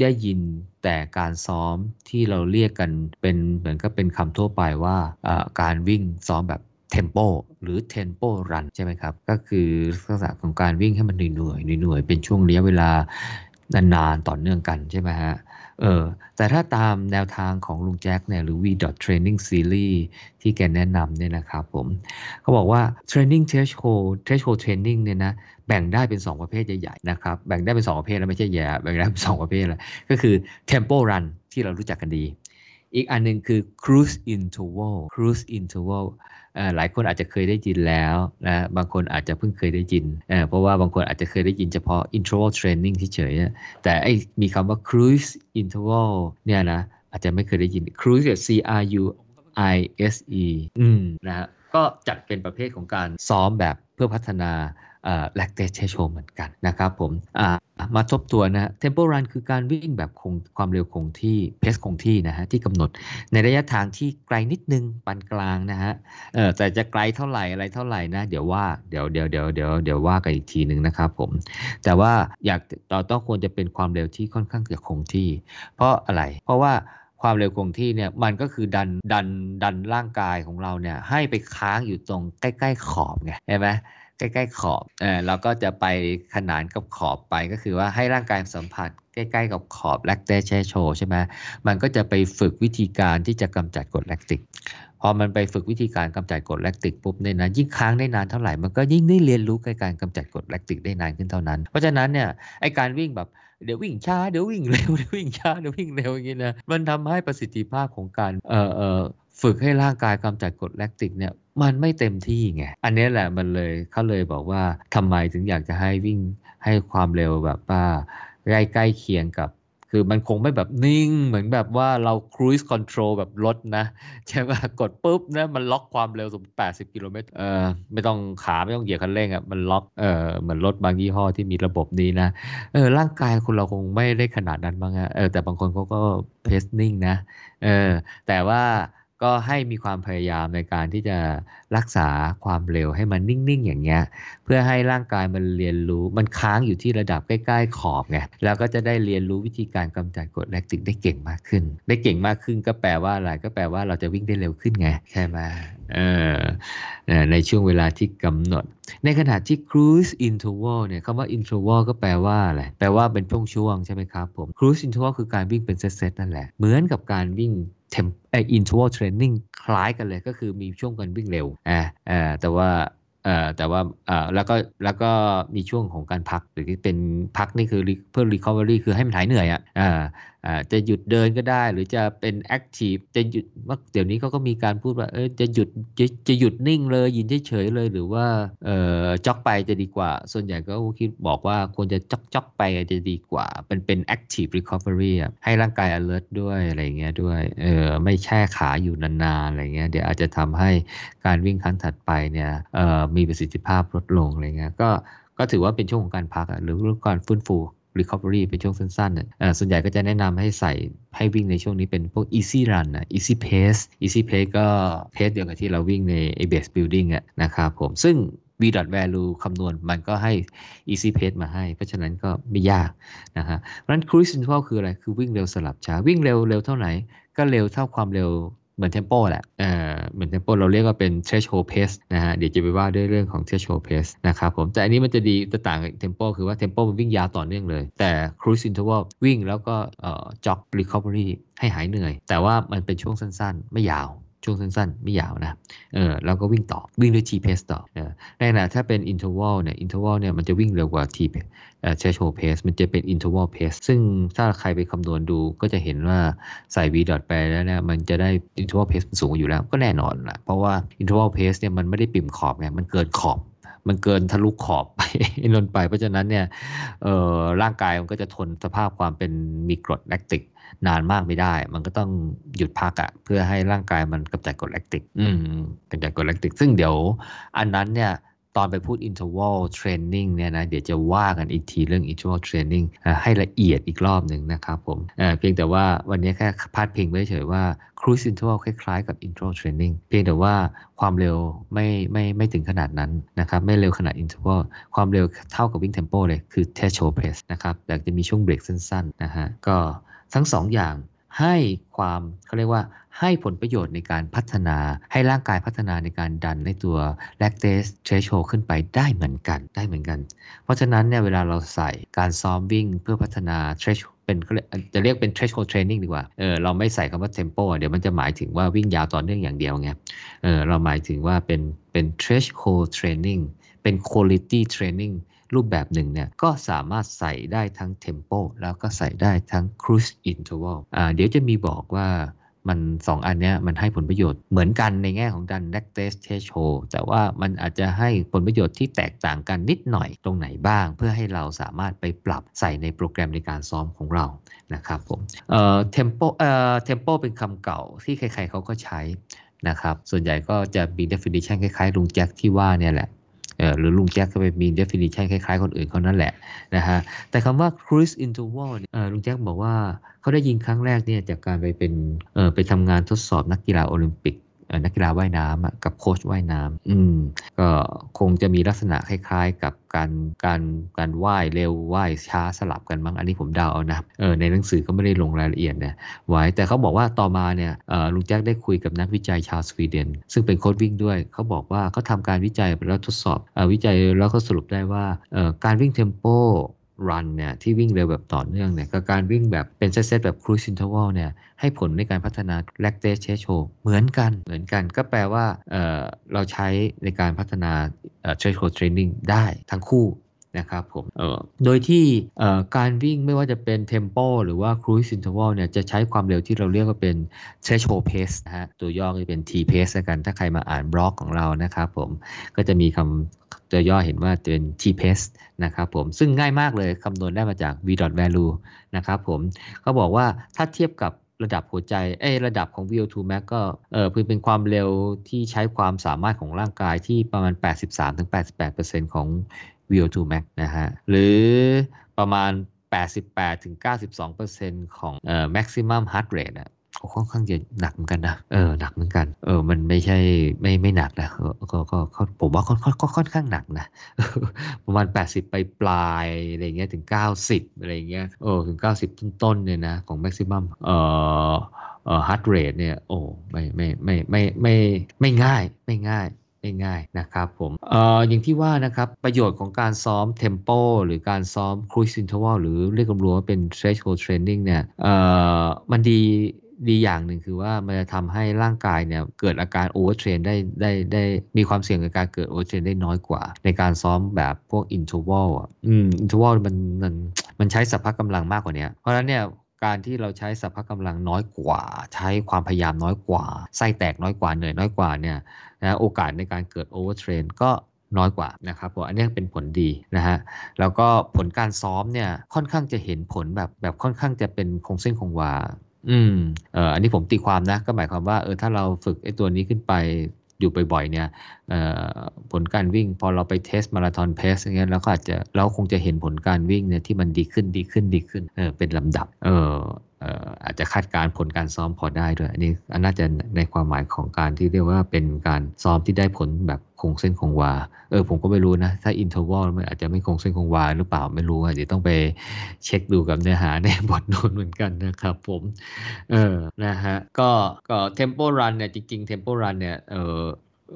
ได้ยินแต่การซ้อมที่เราเรียกกันเป็นเหมือนก็เป็นคำทั่วไปว่าเอ่อการวิ่งซ้อมแบบtempo หรือ tempo run ใช่ไหมครับก็คือลักษณะของการวิ่งให้มันเหนื่อยๆหน่วยๆเป็นช่วงระยะเวลานานๆต่อเนื่องกันใช่ไหมฮะเออแต่ถ้าตามแนวทางของลุงแจ็คเนี่ยหรือ V.Training Series ที่แกแนะนำเนี่ยนะครับผมเขาบอกว่า Training Threshold Threshold Training เนี่ยนะแบ่งได้เป็นสองประเภทใหญ่ๆนะครับแบ่งได้เป็นสองประเภทแล้วไม่ใช่แย่แบ่งได้เป็นสองประเภทแล้วก็คือ tempo run ที่เรารู้จักกันดีอีกอันนึงคือ cruise interval cruise interval เอ่อหลายคนอาจจะเคยได้ยินแล้วนะบางคนอาจจะเพิ่งเคยได้ยินเอ่อเพราะว่าบางคนอาจจะเคยได้ยินเฉพาะ interval training เฉยๆแต่ไอ้มีคำว่า cruise interval เนี่ยนะอาจจะไม่เคยได้ยิน cruise เนี่ย C R U I S E อืมนะฮะก็จัดเป็นประเภทของการซ้อมแบบเพื่อพัฒนาเอ่อ lactate threshold เหมือนกันนะครับผมอ่ามาทบทวนนะ tempo run คือการวิ่งแบบคงความเร็วคงที่เพสคงที่นะฮะที่กำหนดในระยะทางที่ไกลนิดนึงปานกลางนะฮะเอ่อแต่จะไกลเท่าไหร่อะไรเท่าไหร่นะเดี๋ยวว่าเดี๋ยวเดี๋ยวเดี๋ยวเดี๋ยวเดี๋ยวว่ากันอีกทีนึงนะครับผมแต่ว่าอยากเราต้องควรจะเป็นความเร็วที่ค่อนข้างจะคงที่เพราะอะไรเพราะว่าความเร็วคงที่เนี่ยมันก็คือดันดันดันร่างกายของเราเนี่ยให้ไปค้างอยู่ตรงใกล้ๆขอบไงใช่ไหมใกล้ๆขอบเออเราก็จะไปขนานกับขอบไปก็คือว่าให้ร่างกายสัมผัสใกล้ๆกับขอบ lactate threshold ใช่ไหมมันก็จะไปฝึกวิธีการที่จะกำจัดกรดแลคติกพอมันไปฝึกวิธีการกำจัดกรดแลคติกปุ๊บเนี่ยนะยิ่งค้างได้นานเท่าไหร่มันก็ยิ่งได้เรียนรู้การกำจัดกรดแลคติกได้นานขึ้นเท่านั้นเพราะฉะนั้นเนี่ยไอการวิ่งแบบเดี๋ยววิ่งช้าเดี๋ยววิ่งเร็วเดี๋ยววิ่งช้าเดี๋ยววิ่งเร็วอย่างนี้นะมันทำให้ประสิทธิภาพของการเอ่อเอ่อฝึกให้ร่างกายกำจัดกรดแลคติกเนี่ยมันไม่เต็มที่ไงอันนี้แหละมันเลยเขาเลยบอกว่าทำไมถึงอยากจะให้วิ่งให้ความเร็วแบบว่าใกล้ใกล้เคียงกับคือมันคงไม่แบบนิ่งเหมือนแบบว่าเราครูซคอนโทรลแบบรถนะใช่ป่ะกดปุ๊บนะมันล็อกความเร็วสมมติแปดสิบกิโลเมตรเอ่อไม่ต้องขาไม่ต้องเหยียบคันเร่งอ่ะมันล็อกเอ่อเหมือนรถบางยี่ห้อที่มีระบบนี้นะเออร่างกายคนเราคงไม่ได้ขนาดนั้นบ้างอ่ะเออแต่บางคนเขาก็เพสนิ่งนะเออแต่ว่าก็ให้มีความพยายามในการที่จะรักษาความเร็วให้มันนิ่งๆอย่างเงี้ยเพื่อให้ร่างกายมันเรียนรู้มันค้างอยู่ที่ระดับใกล้ๆขอบไงแล้วก็จะได้เรียนรู้วิธีการกำจัดกรดแลคติกได้เก่งมากขึ้นได้เก่งมากขึ้นก็แปลว่าอะไรก็แปลว่าเราจะวิ่งได้เร็วขึ้นไงใช่ไหมเออในช่วงเวลาที่กำหนดในขณะที่ cruise interval เนี่ยคำว่า interval ก็แปลว่าอะไรแปลว่าเป็นช่วงๆใช่ไหมครับผม cruise interval คือการวิ่งเป็นเซตๆนั่นแหละเหมือนกับการวิ่งinterval training คล้ายกันเลยก็คือมีช่วงการวิ่งเร็วอ่าอ่าแต่ว่าอ่าแต่ว่าอ่าแล้วก็แล้วก็มีช่วงของการพักหรือเป็นพักนี่คือเพื่อ recovery คือให้มันหายเหนื่อยอ่ะอ่า อ่าจะหยุดเดินก็ได้หรือจะเป็นแอคทีฟจะหยุดเดี๋ยวนี้เขาก็มีการพูดว่าเออจะหยุดจะจะหยุดนิ่งเลยยืนเฉยๆเลยหรือว่าเอ่อจ็อกไปจะดีกว่าส่วนใหญ่ก็คิดบอกว่าควรจะจ็อกจ็อกไปจะดีกว่าเป็นเป็นแอคทีฟรีคอเวอรี่ให้ร่างกาย alert ด้วยอะไรเงี้ยด้วยเออไม่แช่ขาอยู่นานๆอะไรเงี้ยเดี๋ยวอาจจะทำให้การวิ่งครั้งถัดไปเนี่ยเอ่อมีประสิทธิภาพลดลงอะไรเงี้ยก็ก็ถือว่าเป็นช่วงของการพักหรือการฟื้นฟูrecovery เป็นช่วงสั้นๆน่ะเอ่อส่วนใหญ่ก็จะแนะนำให้ใส่ให้วิ่งในช่วงนี้เป็นพวก easy run นะ easy pace easy pace ก็เพสเดียวกับที่เราวิ่งใน base building อ่ะนะครับผมซึ่ง v value คำนวณมันก็ให้ easy pace มาให้เพราะฉะนั้นก็ไม่ยากนะฮะเพราะฉะนั้น cruise interval คืออะไรคือวิ่งเร็วสลับช้าวิ่งเร็วเร็วเท่าไหร่ก็เร็วเท่าความเร็วเหมือน tempo แหละเอ่อเหมือน tempo เราเรียกว่าเป็น threshold pace นะฮะเดี๋ยวจะไปว่าด้วยเรื่องของ threshold pace นะครับผมแต่อันนี้มันจะดีจะต่างกับ tempo คือว่า tempo มันวิ่งยาวต่อเนื่องเลยแต่ cruise interval วิ่งแล้วก็เอ่อ jog recovery ให้หายเหนื่อยแต่ว่ามันเป็นช่วงสั้นๆไม่ยาวช่วงสั้นๆไม่ยาวนะเออแล้วก็วิ่งต่อวิ่งด้วย T pace ต่อเออในขณะถ้าเป็น interval เนี่ย interval เนี่ยมันจะวิ่งเร็วกว่า T เอ่อ threshold pace มันจะเป็น interval pace ซึ่งถ้าใครไปคำนวณดูก็จะเห็นว่าใส่ v ดอทไปแล้วเนี่ยมันจะได้ interval pace มันสูงอยู่แล้วก็แน่นอนล่ะเพราะว่า interval pace เนี่ยมันไม่ได้ปิ่มขอบไงมันเกินขอบมันเกินทะลุขอบไปนนไปเพราะฉะนั้นเนี่ยเอ่อร่างกายมันก็จะทนสภาพความเป็นมีกรดแลคติกนานมากไม่ได้มันก็ต้องหยุดพักอะเพื่อให้ร่างกายมันกำจัดกรดแลคติกอืมกำจัดกรดแลคติกซึ่งเดี๋ยวอันนั้นเนี่ยตอนไปพูด interval training เนี่ยนะเดี๋ยวจะว่ากันอีกทีเรื่อง interval training ให้ละเอียดอีกรอบหนึ่งนะครับผม เอ่อ เพียงแต่ว่าวันนี้แค่พาดพิงไว้เฉยว่า cruise interval คล้ายๆกับ interval training เพียงแต่ว่าความเร็วไม่ไม่ไม่ถึงขนาดนั้นนะครับไม่เร็วขนาด interval ความเร็วเท่ากับวิ่ง tempo เลยคือ threshold pace นะครับแต่จะมีช่วงเบรกสั้นๆนะฮะก็ทั้งสองอย่างให้ความเขาเรียกว่าให้ผลประโยชน์ในการพัฒนาให้ร่างกายพัฒนาในการดันในตัว lactate threshold ขึ้นไปได้เหมือนกันได้เหมือนกันเพราะฉะนั้นเนี่ยเวลาเราใส่การซ้อมวิ่งเพื่อพัฒนา threshold เป็นจะเรียกเป็น threshold training ดีกว่าเออเราไม่ใส่คำว่า tempo เดี๋ยวมันจะหมายถึงว่าวิ่งยาวต่อเนื่องอย่างเดียวไงเออเราหมายถึงว่าเป็นเป็น threshold training เป็น quality trainingรูปแบบหนึ่งเนี่ยก็สามารถใส่ได้ทั้ง tempo แล้วก็ใส่ได้ทั้ง cruise interval อ่าเดี๋ยวจะมีบอกว่ามันสองอันเนี้ยมันให้ผลประโยชน์เหมือนกันในแง่ของดัน lactate threshold แต่ว่ามันอาจจะให้ผลประโยชน์ที่แตกต่างกันนิดหน่อยตรงไหนบ้างเพื่อให้เราสามารถไปปรับใส่ในโปรแกรมในการซ้อมของเรานะครับผมเอ่อ tempo เอ่อ tempo เป็นคำเก่าที่ใครๆเขาก็ใช้นะครับส่วนใหญ่ก็จะมี definition คล้ายๆลุงแจ็คที่ว่าเนี่ยแหละหรือลุงแจ็คก็ไปมี definition คล้ายๆคนอื่นเขานั่นแหละนะฮะแต่คำว่า cruise interval เนี่ยลุงแจ็คบอกว่าเขาได้ยินครั้งแรกเนี่ยจากการไปเป็นไปทำงานทดสอบนักกีฬาโอลิมปิกนักกีฬาว่ายน้ำกับโค้ชว่ายน้ำอืมก็คงจะมีลักษณะคล้ายๆกับการการการว่ายเร็วว่ายช้าสลับกันมั้งอันนี้ผมเดาเอานะเออในหนังสือก็ไม่ได้ลงรายละเอียดนะไว้แต่เขาบอกว่าต่อมาเนี่ยเอ่อลุงแจ็คได้คุยกับนักวิจัยชาวสวีเดนซึ่งเป็นโค้ชวิ่งด้วยเขาบอกว่าเขาทำการวิจัยแล้วทดสอบเอ่อวิจัยแล้วก็สรุปได้ว่าเอ่อการวิ่งเทมโปรันเนี่ยที่วิ่งเร็วแบบต่อเนื่องเนี่ยกับการวิ่งแบบเป็นเซตๆแบบ cruise interval เนี่ยให้ผลในการพัฒนา lactate threshold เหมือนกันเหมือนกันก็แปลว่า เอ่อ เราใช้ในการพัฒนา threshold training ได้ทั้งคู่นะครับผมโดยที่การวิ่งไม่ว่าจะเป็น tempo หรือว่า cruise interval เนี่ยจะใช้ความเร็วที่เราเรียกว่าเป็น threshold pace นะฮะตัวย่อจะเป็น T pace กันถ้าใครมาอ่านบล็อกของเรานะครับผมก็จะมีคำตัวย่อเห็นว่าเป็น T pace นะครับผมซึ่งง่ายมากเลยคำนวณได้มาจาก v value นะครับผมก็บอกว่าถ้าเทียบกับระดับหัวใจเอ้ยระดับของ วี โอ ทู max ก็เออเป็นความเร็วที่ใช้ความสามารถของร่างกายที่ประมาณ แปดสิบสามถึงแปดสิบแปดเปอร์เซ็นต์ ของวี โอ ทู max นะฮะหรือประมาณ แปดสิบแปดถึงเก้าสิบสองเปอร์เซ็นต์ ของเอ่อ maximum heart rate อ่ะค่อนข้างจะหนักเหมือนกันนะเออหนักเหมือนกันเออมันไม่ใช่ไม่ไม่หนักนะก็ก็ผมว่าค่อนค่อนค่อนข้างหนักนะประมาณแปดสิบไปปลายอะไรเงี้ยถึงเก้าสิบอะไรเงี้ยเออถึงเก้าสิบต้นๆเนี่ยนะของ maximum เอ่อเอ่อ heart rate เนี่ยโอ้ไม่ไม่ไม่ไม่ไม่ไม่ง่ายไม่ง่ายง่ายๆนะครับผมเอ่ออย่างที่ว่านะครับประโยชน์ของการซ้อม tempo หรือการซ้อม cruise interval หรือเรียกรวมๆว่าเป็น threshold training เนี่ยเอ่อมันดีดีอย่างหนึ่งคือว่ามันจะทำให้ร่างกายเนี่ยเกิดอาการโอเวอร์เทรนได้ได้ได้มีความเสี่ยงในการเกิดโอเวอร์เทรนได้น้อยกว่าในการซ้อมแบบพวก interval อ่ะ อืม interval มันมันมันใช้สัพพะกำลังมากกว่านี้เพราะฉะนั้นเนี่ย การที่เราใช้สรรพกำลังน้อยกว่าใช้ความพยายามน้อยกว่าไส้แตกน้อยกว่าเหนื่อยน้อยกว่าเนี่ยนะโอกาสในการเกิดโอเวอร์เทรนก็น้อยกว่านะครับผมอันนี้เป็นผลดีนะฮะแล้วก็ผลการซ้อมเนี่ยค่อนข้างจะเห็นผลแบบแบบค่อนข้างจะเป็นคงเส้นคงวาอืมเอ่ออันนี้ผมตีความนะก็หมายความว่าเออถ้าเราฝึกไอ้ตัวนี้ขึ้นไปอยู่บ่อยๆเนี่ยผลการวิ่งพอเราไปเทสมาราธอนเพสอย่างเงี้ยเราก็อาจจะเราคงจะเห็นผลการวิ่งเนี่ยที่มันดีขึ้นดีขึ้นดีขึ้นเออเป็นลำดับเออเอ่ออาจจะคาดการผลการซ้อมพอได้ด้วยอันนี้น่าจะในความหมายของการที่เรียกว่าเป็นการซ้อมที่ได้ผลแบบคงเส้นคงวาเออผมก็ไม่รู้นะถ้า interval มันอาจจะไม่คงเส้นคงวาหรือเปล่าไม่รู้อาจจะต้องไปเช็คดูกับเนื้อหาในบทโน้ตเหมือนกันนะครับผมเออนะฮะก็ก็ tempo run เนี่ยจริงๆ tempo run เนี่ยเออ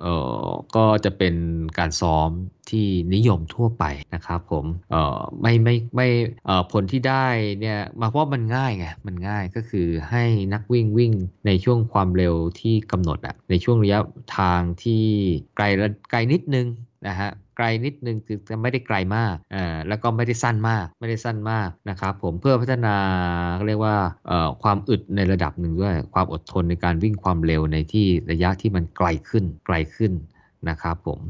เอ่อก็จะเป็นการซ้อมที่นิยมทั่วไปนะครับผมเอ่อไม่ไม่ไม่เอ่อผลที่ได้เนี่ยมาเพราะมันง่ายไงมันง่ายก็คือให้นักวิ่งวิ่งในช่วงความเร็วที่กำหนดอะในช่วงระยะทางที่ไกลไกลนิดนึงนะฮะไกลนิดนึงคือจะไม่ได้ไกลมากเอ่อแล้วก็ไม่ได้สั้นมากไม่ได้สั้นมากนะครับผมเพื่อพัฒนาเรียกว่าเอ่อความอึดในระดับหนึ่งด้วยความอดทนในการวิ่งความเร็วในที่ระยะที่มันไกลขึ้นไกลขึ้นนะครับผม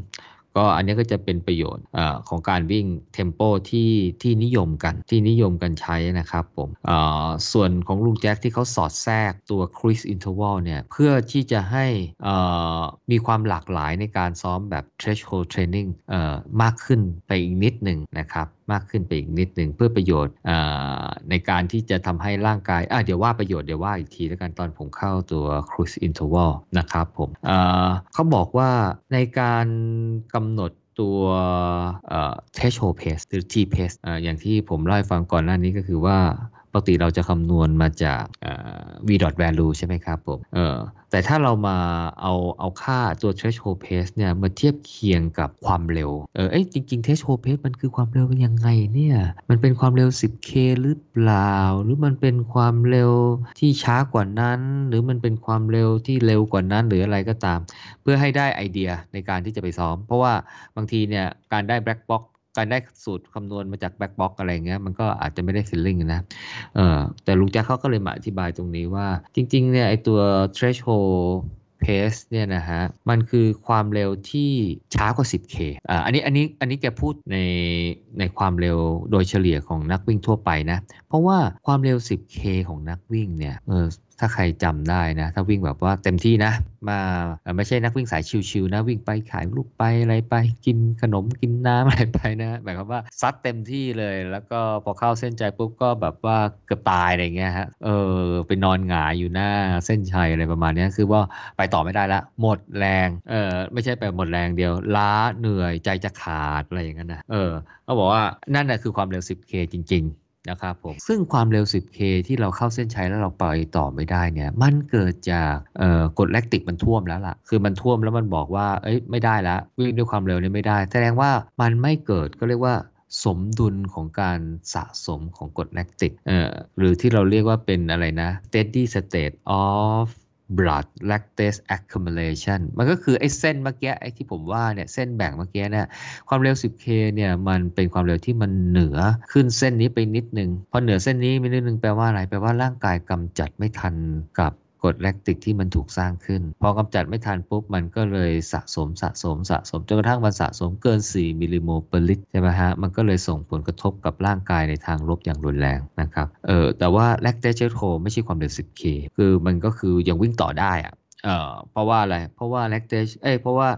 ก็อันนี้ก็จะเป็นประโยชน์เอ่อของการวิ่งเทมโปที่ที่นิยมกันที่นิยมกันใช้นะครับผมเอ่อส่วนของลุงแจ็คที่เขาสอดแทรกตัว cruise interval เนี่ยเพื่อที่จะให้เอ่อมีความหลากหลายในการซ้อมแบบ threshold training เอ่อมากขึ้นไปอีกนิดหนึ่งนะครับมากขึ้นไปอีกนิดหนึ่งเพื่อประโยชน์ในการที่จะทำให้ร่างกายอ่ะเดี๋ยวว่าประโยชน์เดี๋ยวว่าอีกทีแล้วกันตอนผมเข้าตัว cruise interval นะครับผม เอ่อ เขาบอกว่าในการกำหนดตัวเอ่อ threshold pace หรือ T pace อ่ะอย่างที่ผมเล่าให้ฟังก่อนหน้านี้ก็คือว่าปกติเราจะคำนวณมาจาก v dot value ใช่ไหมครับผมแต่ถ้าเรามาเอาเอาค่าตัว threshold pace เนี่ยมาเทียบเคียงกับความเร็วเออจริงๆ threshold pace มันคือความเร็วยังไงเนี่ยมันเป็นความเร็ว สิบ เค หรือเปล่าหรือมันเป็นความเร็วที่ช้ากว่านั้นหรือมันเป็นความเร็วที่เร็วกว่านั้นหรืออะไรก็ตามเพื่อให้ได้ไอเดียในการที่จะไปซ้อมเพราะว่าบางทีเนี่ยการได้ black boxการได้สูตรคำนวณมาจากแบ็กบ็อกอะไรเงี้ยมันก็อาจจะไม่ได้ฟีลลิ่งนะเออแต่ลุงแจ็คเขาก็เลยมาอธิบายตรงนี้ว่าจริงๆเนี่ยไอตัว threshold pace เนี่ยนะฮะมันคือความเร็วที่ช้ากว่า สิบ เค อ่าอันนี้อันนี้อันนี้แกพูดในในความเร็วโดยเฉลี่ยของนักวิ่งทั่วไปนะเพราะว่าความเร็ว สิบ เค ของนักวิ่งเนี่ยเออถ้าใครจำได้นะถ้าวิ่งแบบว่าเต็มที่นะมาไม่ใช่นักวิ่งสายชิวๆนะวิ่งไปขายลูกไปอะไรไปกินขนมกินน้ำอะไรไปนะหมายความว่าซัดเต็มที่เลยแล้วก็พอเข้าเส้นชัยปุ๊บก็แบบว่าเกือบตายอะไรเงี้ยฮะเออไปนอนหงายอยู่หน้าเส้นชัยอะไรประมาณนี้คือว่าไปต่อไม่ได้ละหมดแรงเออไม่ใช่ไปหมดแรงเดียวล้าเหนื่อยใจจะขาดอะไรอย่างนั้นนะเออเขาบอกว่านั่นแหละคือความเร็ว สิบ เค จริงๆนะครับผมซึ่งความเร็ว สิบ เค ที่เราเข้าเส้นชัยแล้วเราไปต่อไม่ได้เนี่ยมันเกิดจากเอ่อกฎแลคติกมันท่วมแล้วล่ะคือมันท่วมแล้วมันบอกว่าเอ้ยไม่ได้ละวิ่งด้วยความเร็วนี้ไม่ได้แสดงว่ามันไม่เกิดก็เรียกว่าสมดุลของการสะสมของกฎแลคติกเอ่อหรือที่เราเรียกว่าเป็นอะไรนะ steady state of blood lactate accumulation มันก็คือไอ้เส้นเมื่อกี้ไอ้ที่ผมว่าเนี่ยเส้นแบ่งเมื่อกี้เนี่ยความเร็ว สิบ เค เนี่ยมันเป็นความเร็วที่มันเหนือขึ้นเส้นนี้ไปนิดนึงพอเหนือเส้นนี้ไปนิดนึงแปลว่าอะไรแปลว่าร่างกายกำจัดไม่ทันกับกฎแลคติกที่มันถูกสร้างขึ้นพอกำจัดไม่ทันปุ๊บมันก็เลยสะสมสะสมสะสมจนกระทั่งมันสะสมเกินสี่มิลลิโมลเปอร์ลิตรใช่ไหมฮะมันก็เลยส่งผลกระทบกับร่างกายในทางลบอย่างรุนแรงนะครับเออแต่ว่าแลคเตทเทรโฮไม่ใช่ความเร็ว สิบ เค คือมันก็คือยังวิ่งต่อได้อะเออเพราะว่าอะไรเพราะว่าแลคเตทเอ้ยเพราะว่า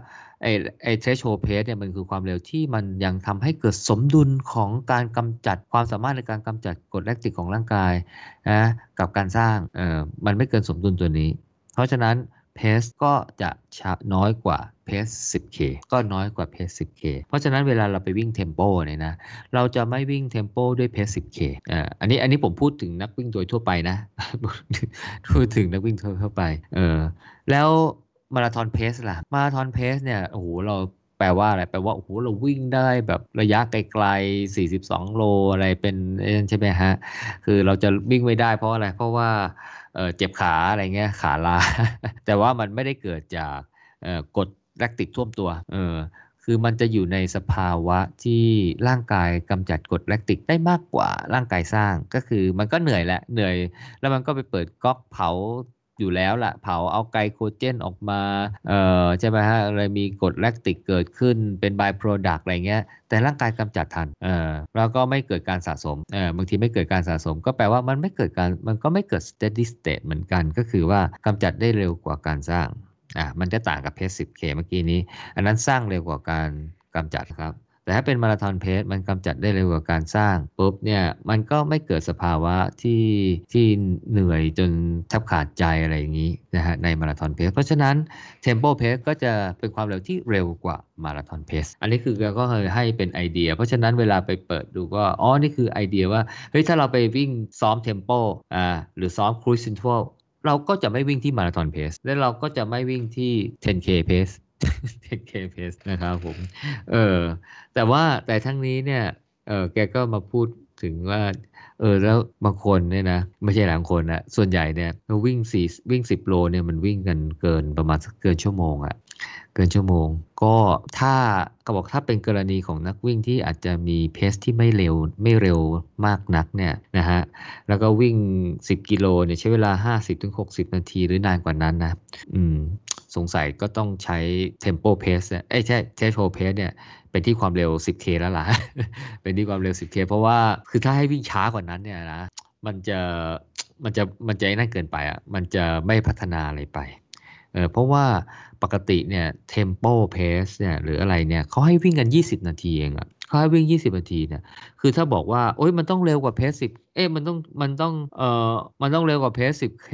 ไอ้ไอ้ threshold pace เนี่ยมันคือความเร็วที่มันยังทำให้เกิดสมดุลของการกำจัดความสามารถในการกำจัดกรดแลคติกของร่างกายนะกับการสร้างเอ่อมันไม่เกินสมดุลตัวนี้เพราะฉะนั้น pace ก็จะช้าน้อยกว่า pace สิบ เค ก็น้อยกว่า pace สิบ เค เพราะฉะนั้นเวลาเราไปวิ่ง tempo เนี่ยนะเราจะไม่วิ่ง tempo ด้วย pace สิบ เค อ่าอันนี้อันนี้ผมพูดถึงนักวิ่งโดยทั่วไปนะ พูดถึงนักวิ่งทั่วไปเออแล้วมาราธอนเพสล่ะมาราธอนเพสเนี่ยโอ้โหเราแปลว่าอะไรแปลว่าโอ้โหเราวิ่งได้แบบระยะไกลๆสี่สิบสองโลอะไรเป็นใช่ไหมฮะคือเราจะวิ่งไม่ได้เพราะอะไรเพราะว่าเอ่อเจ็บขาอะไรเงี้ยขาลาแต่ว่ามันไม่ได้เกิดจากเอ่อกฎแลคติกท่วมตัวเออ คือมันจะอยู่ในสภาวะที่ร่างกายกำจัดกรดแลคติกได้มากกว่าร่างกายสร้างก็คือมันก็เหนื่อยแหละเหนื่อยแล้วมันก็ไปเปิดก๊อกเผาอยู่แล้วล่ะเผาเอาไกลโคเจนออกมาเอ่อใช่ไหมฮะอะไรมีกรดแลคติกเกิดขึ้นเป็นบายโปรดักต์อะไรเงี้ยแต่ร่างกายกำจัดทันเอ่อแล้วก็ไม่เกิดการสะสมเอ่อบางทีไม่เกิดการสะสมก็แปลว่ามันไม่เกิดการมันก็ไม่เกิด steady state เหมือนกันก็คือว่ากำจัดได้เร็วกว่าการสร้างอ่ะมันจะต่างกับเพส สิบเค เมื่อกี้นี้อันนั้นสร้างเร็วกว่าการกำจัดครับแต่ถ้าเป็นมาราธอนเพสมันกำจัดได้เร็วกว่าการสร้างปุ๊บเนี่ยมันก็ไม่เกิดสภาวะที่ที่เหนื่อยจนแทบขาดใจอะไรอย่างนี้นะฮะในมาราธอนเพสเพราะฉะนั้นเทมโปเพสก็จะเป็นความเร็วที่เร็วกว่ามาราธอนเพสอันนี้คือเราก็ให้เป็นไอเดียเพราะฉะนั้นเวลาไปเปิดดูก็อ๋อนี่คือไอเดียว่าเฮ้ยถ้าเราไปวิ่งซ้อมเทมโปอ่าหรือซ้อมครูซอินเทอร์วัลเราก็จะไม่วิ่งที่มาราธอนเพสและเราก็จะไม่วิ่งที่ เท็นเค pace เท็นเค pace นะครับผมเออแต่ว่าแต่ทั้งนี้เนี่ยเออแกก็มาพูดถึงว่าเออแล้วบางคนเนี่ยนะไม่ใช่หลายคนนะส่วนใหญ่เนี่ยวิ่งสี่วิ่งสิบโลเนี่ยมันวิ่งกันเกินประมาณเกินชั่วโมงอะเกินชั่วโมงก็ถ้าเขาบอกถ้าเป็นกรณีของนักวิ่งที่อาจจะมีเพสที่ไม่เร็วไม่เร็วมากนักเนี่ยนะฮะแล้วก็วิ่งสิบกิโลเนี่ยใช้เวลา ห้าสิบถึงหกสิบ นาทีหรือนานกว่านั้นนะอืมสงสัยก็ต้องใช้ tempo pace เนี่ยเอ้ยใช่ threshold pace เนี่ยเป็นที่ความเร็ว สิบเค แล้วล่ะ เป็นที่ความเร็ว สิบเค เพราะว่าคือถ้าให้วิ่งช้ากว่านั้นเนี่ยนะมันจะมันจะมันจะน่าเกินไปอ่ะมันจะไม่พัฒนาอะไรไปเออเพราะว่าปกติเนี่ย tempo pace เนี่ยหรืออะไรเนี่ยเขาให้วิ่งกันยี่สิบนาทีเองอ่ะเขาให้วิ่งยี่สิบนาทีเนี่ยคือถ้าบอกว่าโอ๊ยมันต้องเร็วกว่า pace สิบเอ๊ะมันต้องมันต้องเอ่อมันต้องเร็วกว่า pace สิบเค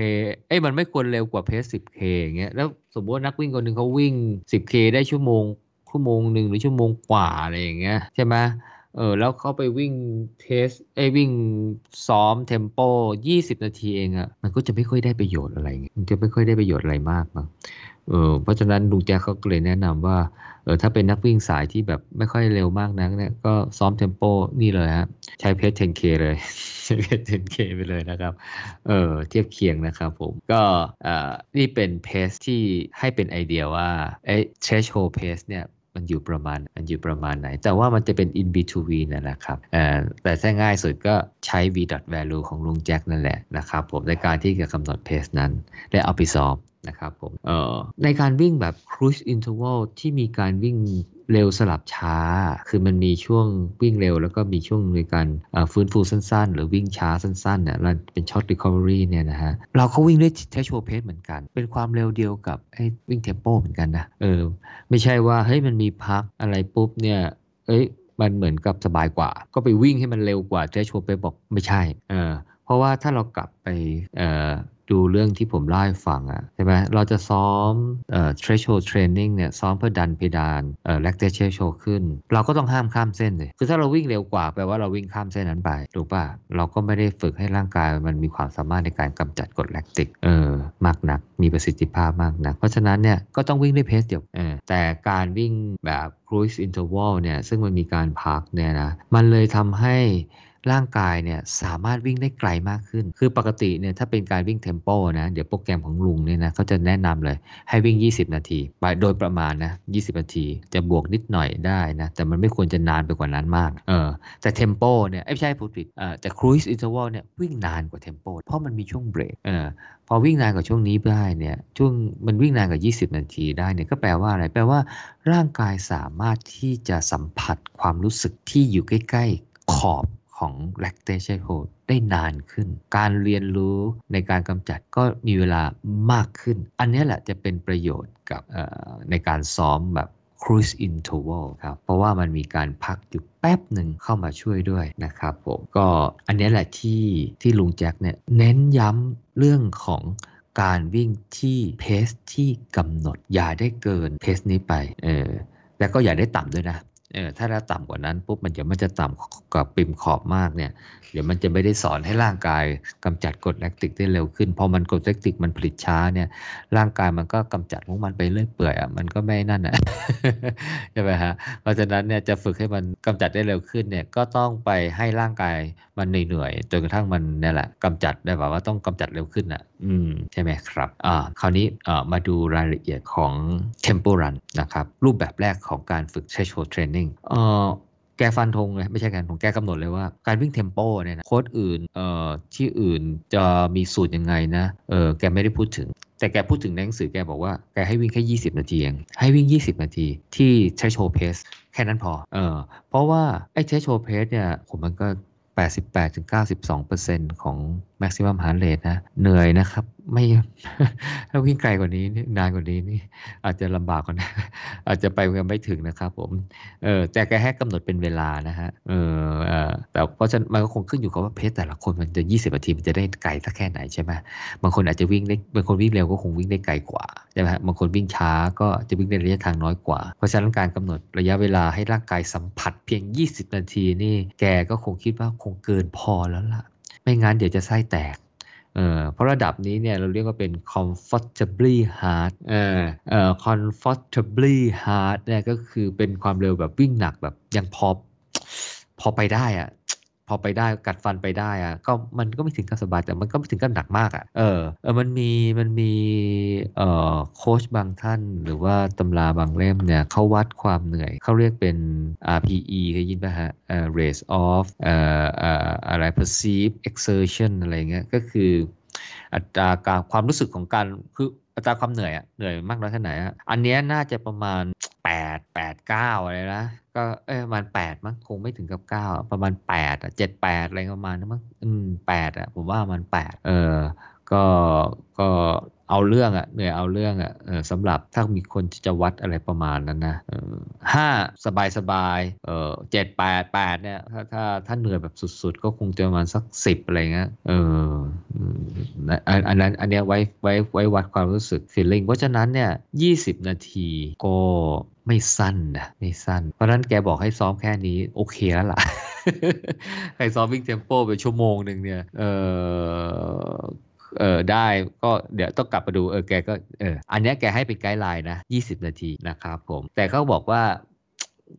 เอ๊ะมันไม่ควรเร็วกว่า pace สิบเค อย่างเงี้ยแล้วสมมตินักวิ่งคนนึงเขาวิ่ง สิบเค ได้ชั่วโมงชั่วโมงนึงหรือชั่วโมงกว่าอะไรอย่างเงี้ยใช่ไหมเออแล้วเขาไปวิ่งเทสไอ้วิ่งซ้อมเทมโปยี่สิบนาทีเองอะมันก็จะไม่ค่อยได้ประโยชน์อะไรเงี้ยมันจะไม่ค่อยได้ประโยชน์อะไรมากมั้งเออเพราะฉะนั้นลุงแจ๊คเขาก็เลยแนะนำว่าเออถ้าเป็นนักวิ่งสายที่แบบไม่ค่อยเร็วมากนักเนี่ยก็ซ้อมเทมโปนี่เลยฮะใช้เพส เท็นเค เลยใช้เพส เท็นเค ไปเลยนะครับเออเทียบเคียงนะครับผมก็อ่านี่เป็นเพสที่ให้เป็นไอเดียว่าไอ้ threshold pace เนี่ยมันอยู่ประมาณมันอยู่ประมาณไหนแต่ว่ามันจะเป็น in between นั่นแหละครับแต่ถ้าง่ายสุดก็ใช้ v dot value ของลุงแจ็คนั่นแหละนะครับผมในการที่จะกำหนด pace นั้นและเอาไปซ้อมนะครับผมเอ่อในการวิ่งแบบ cruise interval ที่มีการวิ่งเร็วสลับช้าคือมันมีช่วงวิ่งเร็วแล้วก็มีช่วงในการฟื้นฟูสั้นๆหรือวิ่งช้าสั้นๆเนี่ยเราเป็น short recovery เนี่ยนะฮะเราก็วิ่งด้วย threshold pace เหมือนกันเป็นความเร็วเดียวกับไอ้วิ่ง tempo เหมือนกันนะเออไม่ใช่ว่าเฮ้ยมันมีพักอะไรปุ๊บเนี่ยเอ้ยมันเหมือนกับสบายกว่าก็ไปวิ่งให้มันเร็วกว่า threshold pace บอกไม่ใช่เออเพราะว่าถ้าเรากลับไปเอ่อดูเรื่องที่ผมเล่าให้ฟังอ่ะใช่ไหมเราจะซ้อมเอ่อ threshold training เนี่ยซ้อมเพื่อดันเพดานเอ่อ lactate threshold ขึ้นเราก็ต้องห้ามข้ามเส้นเลยคือถ้าเราวิ่งเร็วกว่าแปลว่าเราวิ่งข้ามเส้นนั้นไปถูกป่ะเราก็ไม่ได้ฝึกให้ร่างกายมันมีความสามารถในการกำจัดกรดแลคติกเออมากนักมีประสิทธิภาพมากนักเพราะฉะนั้นเนี่ยก็ต้องวิ่งด้วยเพสเดียวเออแต่การวิ่งแบบ cruise interval เนี่ยซึ่งมันมีการพักเนี่ยนะมันเลยทำให้ร่างกายเนี่ยสามารถวิ่งได้ไกลมากขึ้นคือปกติเนี่ยถ้าเป็นการวิ่งเทมโปนะเดี๋ยวโปรแกรมของลุงเนี่ยนะเขาจะแนะนำเลยให้วิ่งยี่สิบนาทีไปโดยประมาณนะยี่สิบนาทีจะบวกนิดหน่อยได้นะแต่มันไม่ควรจะนานไปกว่านั้นมากเออแต่เทมโปเนี่ยไม่ใช่พูดผิดเออแต่ครูซอินเทอร์วัลเนี่ยวิ่งนานกว่าเทมโปเพราะมันมีช่วงเบรกเออพอวิ่งนานกว่าช่วงนี้ได้เนี่ยช่วงมันวิ่งนานกว่ายี่สิบนาทีได้เนี่ยก็แปลว่าอะไรแปลว่าร่างกายสามารถที่จะสัมผัสความรู้สึกที่อยู่ใกล้ๆขอบของ lactate threshold ได้นานขึ้นการเรียนรู้ในการกำจัดก็มีเวลามากขึ้นอันนี้แหละจะเป็นประโยชน์กับในการซ้อมแบบ cruise interval ครับเพราะว่ามันมีการพักอยู่แป๊บหนึ่งเข้ามาช่วยด้วยนะครับผมก็อันนี้แหละที่ที่ลุงแจ็คเนี่ยเน้นย้ำเรื่องของการวิ่งที่เพสที่กำหนดอย่าได้เกินเพสนี้ไปเออแล้วก็อย่าได้ต่ำด้วยนะเออถ้าเราต่ำกว่านั้นปุ๊บมันจะมันจะต่ำกับปิ่มขอบมากเนี่ยเดี๋ยวมันจะไม่ได้สอนให้ร่างกายกำจัดกรดแลคติกได้เร็วขึ้นพอมันกรดแลคติกมันผลิตช้าเนี่ยร่างกายมันก็กำจัดของมันไปเรื่อยเปื่อยอ่ะมันก็ไม่นั่นอ่ะ ใช่ไหมฮะเพราะฉะนั้นเนี่ยจะฝึกให้มันกำจัดได้เร็วขึ้นเนี่ยก็ต้องไปให้ร่างกายมันเหนื่อยๆจนกระทั่งมันเนี่ยแหละกำจัดได้แบบว่าต้องกำจัดเร็วขึ้นอ่ะ อืมใช่ไหมครับอ่าคราวนี้อ่ามาดูรายละเอียดของ tempo run นะครับรูปแบบแรกของการฝึก threshold training เอ่อแกฟันธงเลยไม่ใช่การผมแกกำหนดเลยว่าการวิ่งเทมโปเนี่ยนะโค้ชอื่นเอ่อที่อื่นจะมีสูตรยังไงนะเออแกไม่ได้พูดถึงแต่แกพูดถึงในหนังสือแกบอกว่าแกให้วิ่งแค่ยี่สิบนาทีเองให้วิ่งยี่สิบนาทีที่ใช้โชว์เพสแค่นั้นพอเออเพราะว่าไอ้ใช้โชว์เพสเนี่ยผมมันก็แปดสิบแปดถึงเก้าสิบสองเปอร์เซ็นต์ ของ maximum heart rate นะเหนื่อยนะครับไม่ถ้าวิ่งไกลกว่านี้นานกว่านี้นี่อาจจะลำบากกว่านะอาจจะไปกันไม่ถึงนะครับผมเออแต่แกแค่กำหนดเป็นเวลานะฮะเออเออแต่เพราะฉะนั้นมันก็คงขึ้นอยู่กับว่าเพสแต่ละคนมันจะยี่สิบนาทีมันจะได้ไกลสักแค่ไหนใช่ไหมบางคนอาจจะวิ่งได้บางคนวิ่งเร็วก็คงวิ่งได้ไกลกว่าใช่ไหมฮะบางคนวิ่งช้าก็จะวิ่งได้ระยะทางน้อยกว่าเพราะฉะนั้นการกำหนดระยะเวลาให้ร่างกายสัมผัสเพียงยี่สิบนาทีนี่แกก็คงคิดว่าคงเกินพอแล้วล่ะไม่งั้นเดี๋ยวจะไส้แตกเอ่อเพราะระดับนี้เนี่ยเราเรียกว่าเป็น comfortably hard เอ่อเอ่อ comfortably hard เนี่ยก็คือเป็นความเร็วแบบวิ่งหนักแบบยังพอพอไปได้อะพอไปได้กัดฟันไปได้อะก็มันก็ไม่ถึงกับสบายแต่มันก็ไม่ถึงกับหนักมากอะเออเออมันมีมันมีเอ่อโค้ชบางท่านหรือว่าตำราบางเล่มเนี่ยเขาวัดความเหนื่อยเขาเรียกเป็น อาร์ พี อี เคยยินป่ะฮะเอ่อ rate of เอ่อเอ่ออะไร perceived exertion อะไรเงี้ยก็คืออัตราการความรู้สึกของการคืออัตราความเหนื่อยอะเหนื่อยมากน้อยแค่ไหนอะอันเนี้ยน่าจะประมาณแปด แปด เก้าอะไรนะก็เอ้ยประมาณแปดมั้งคงไม่ถึงกับเก้าประมาณแปดอ่ะเจ็ด แปดอะไรประมาณนั้นมั้งอืมแปดอ่ะผมว่ามันแปดเออก็ก็เอาเรื่องอ่ะเหนื่อยเอาเรื่องอ่ะเออสำหรับถ้ามีคนจะวัดอะไรประมาณนั้นนะเออห้าสบายๆเออเจ็ด แปด แปดเนี่ยถ้าถ้าถ้าเหนื่อยแบบสุดๆก็คงจะประมาณสักสิบอะไรเงี้ยเอออันนั้นอันเนี้ยไว้ไว้ไว้วัดความรู้สึก feeling เพราะฉะนั้นเนี่ยยี่สิบนาทีก็ไม่สั้นนะไม่สั้นเพราะนั้นแกบอกให้ซ้อมแค่นี้โอเคแล้วล่ะ ใครซ้อมวิ่งเทมโปไปชั่วโมงหนึ่งเนี่ยเออเออได้ก็เดี๋ยวต้องกลับมาดูเออแกก็เอออันนี้แกให้เป็นไกด์ไลน์นะยี่สิบนาทีนะครับผมแต่เขาบอกว่า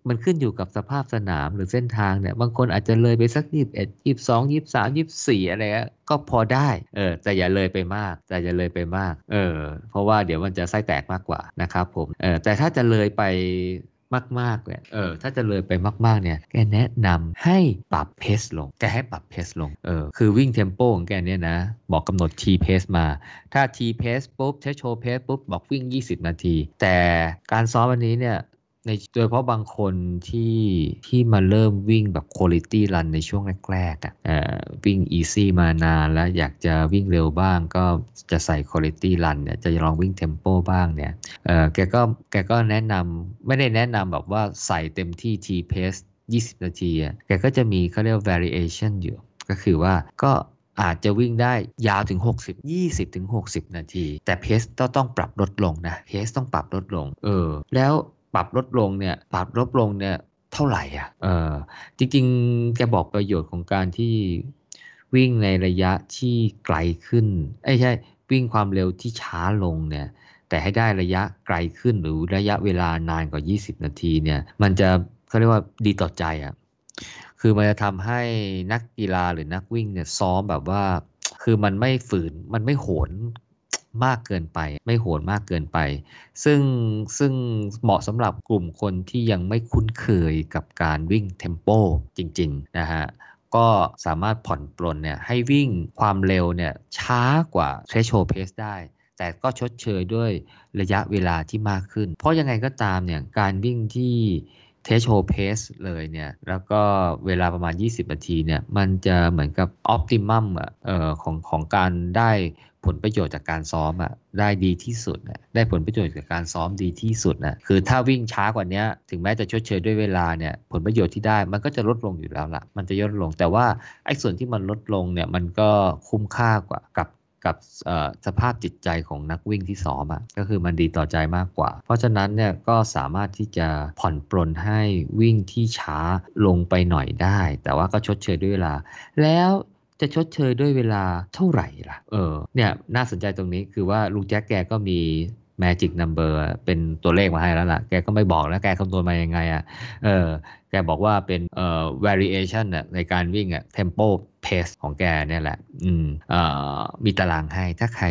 มันขึ้นอยู่กับสภาพสนามหรือเส้นทางเนี่ยบางคนอาจจะเลยไปสักยี่สิบเอ็ด ยี่สิบสอง ยี่สิบสาม ยี่สิบสี่อะไรเงี้ยก็พอได้เออแต่อย่าเลยไปมากแต่อย่าเลยไปมากเออเพราะว่าเดี๋ยวมันจะไส้แตกมากกว่านะครับผมเออแต่ถ้าจะเลยไปมากๆเนี่ยเออถ้าจะเลยไปมากๆเนี่ยแกแนะนำให้ปรับเพสลงแกให้ปรับเพสลงเออคือวิ่งเทมโปของแกเนี่ยนะบอกกำหนด T pace มาถ้า T pace ปุ๊บ threshold pace ปุ๊บบอกวิ่งยี่สิบนาทีแต่การซ้อมวันนี้เนี่ยในโดยเฉพาะบางคนที่ที่มาเริ่มวิ่งแบบ quality run ในช่วงแรกๆอ่ะเอ่อวิ่ง easy มานานแล้วอยากจะวิ่งเร็วบ้างก็จะใส่ quality run เนี่ยจะลองวิ่ง tempo บ้างเนี่ยเอ่อแกก็แกก็แนะนำไม่ได้แนะนำแบบว่าใส่เต็มที่ T pace ยี่สิบนาทีอ่ะแกก็จะมีเขาเรียก variation อยู่ก็คือว่าก็อาจจะวิ่งได้ยาวถึงหกสิบ ยี่สิบถึงหกสิบนาทีแต่เพสก็ต้องปรับลดลงนะเพสต้องปรับลดลงเออแล้วปรับลดลงเนี่ยปรับลดลงเนี่ยเท่าไหร่อ่ะเออจริงๆแกบอกประโยชน์ของการที่วิ่งในระยะที่ไกลขึ้นเอ้ยใช่วิ่งความเร็วที่ช้าลงเนี่ยแต่ให้ได้ระยะไกลขึ้นหรือระยะเวลานานกว่ายี่สิบนาทีเนี่ยมันจะเขาเรียกว่าดีต่อใจอ่ะคือมันจะทำให้นักกีฬาหรือนักวิ่งเนี่ยซ้อมแบบว่าคือมันไม่ฝืนมันไม่โหนมากเกินไปไม่โหดมากเกินไปซึ่งซึ่งเหมาะสำหรับกลุ่มคนที่ยังไม่คุ้นเคยกับการวิ่งเทมโปจริงๆนะฮะก็สามารถผ่อนปลนเนี่ยให้วิ่งความเร็วเนี่ยช้ากว่า threshold pace ได้แต่ก็ชดเชยด้วยระยะเวลาที่มากขึ้นเพราะยังไงก็ตามเนี่ยการวิ่งที่threshold pace เลยเนี่ยแล้วก็เวลาประมาณยี่สิบนาทีเนี่ยมันจะเหมือนกับ optimum อ่ะเอ่อของของการได้ผลประโยชน์จากการซ้อมอ่ะได้ดีที่สุดนะได้ผลประโยชน์จากการซ้อมดีที่สุดนะคือถ้าวิ่งช้ากว่านี้ถึงแม้จะชดเชยด้วยเวลาเนี่ยผลประโยชน์ที่ได้มันก็จะลดลงอยู่แล้วล่ะมันจะลดลงแต่ว่าไอ้ส่วนที่มันลดลงเนี่ยมันก็คุ้มค่ากว่ากับกับสภาพจิตใจของนักวิ่งที่ซ้อมอ่ะก็คือมันดีต่อใจมากกว่าเพราะฉะนั้นเนี่ยก็สามารถที่จะผ่อนปรนให้วิ่งที่ช้าลงไปหน่อยได้แต่ว่าก็ชดเชยด้วยเวลาแล้วจะชดเชยด้วยเวลาเท่าไหร่ล่ะเออเนี่ยน่าสนใจตรงนี้คือว่าลุงแจ็คแกก็มีmagic number เป็นตัวเลขมาให้แล้วล่ะแกก็ไม่บอกแล้วแกคำนวณมายังไงอ่ะเออแกบอกว่าเป็นเอ่อ variation น่ะในการวิ่งอ่ะ tempo pace ของแกเนี่ยแหละอืมเอ่อมีตารางให้ถ้าใคร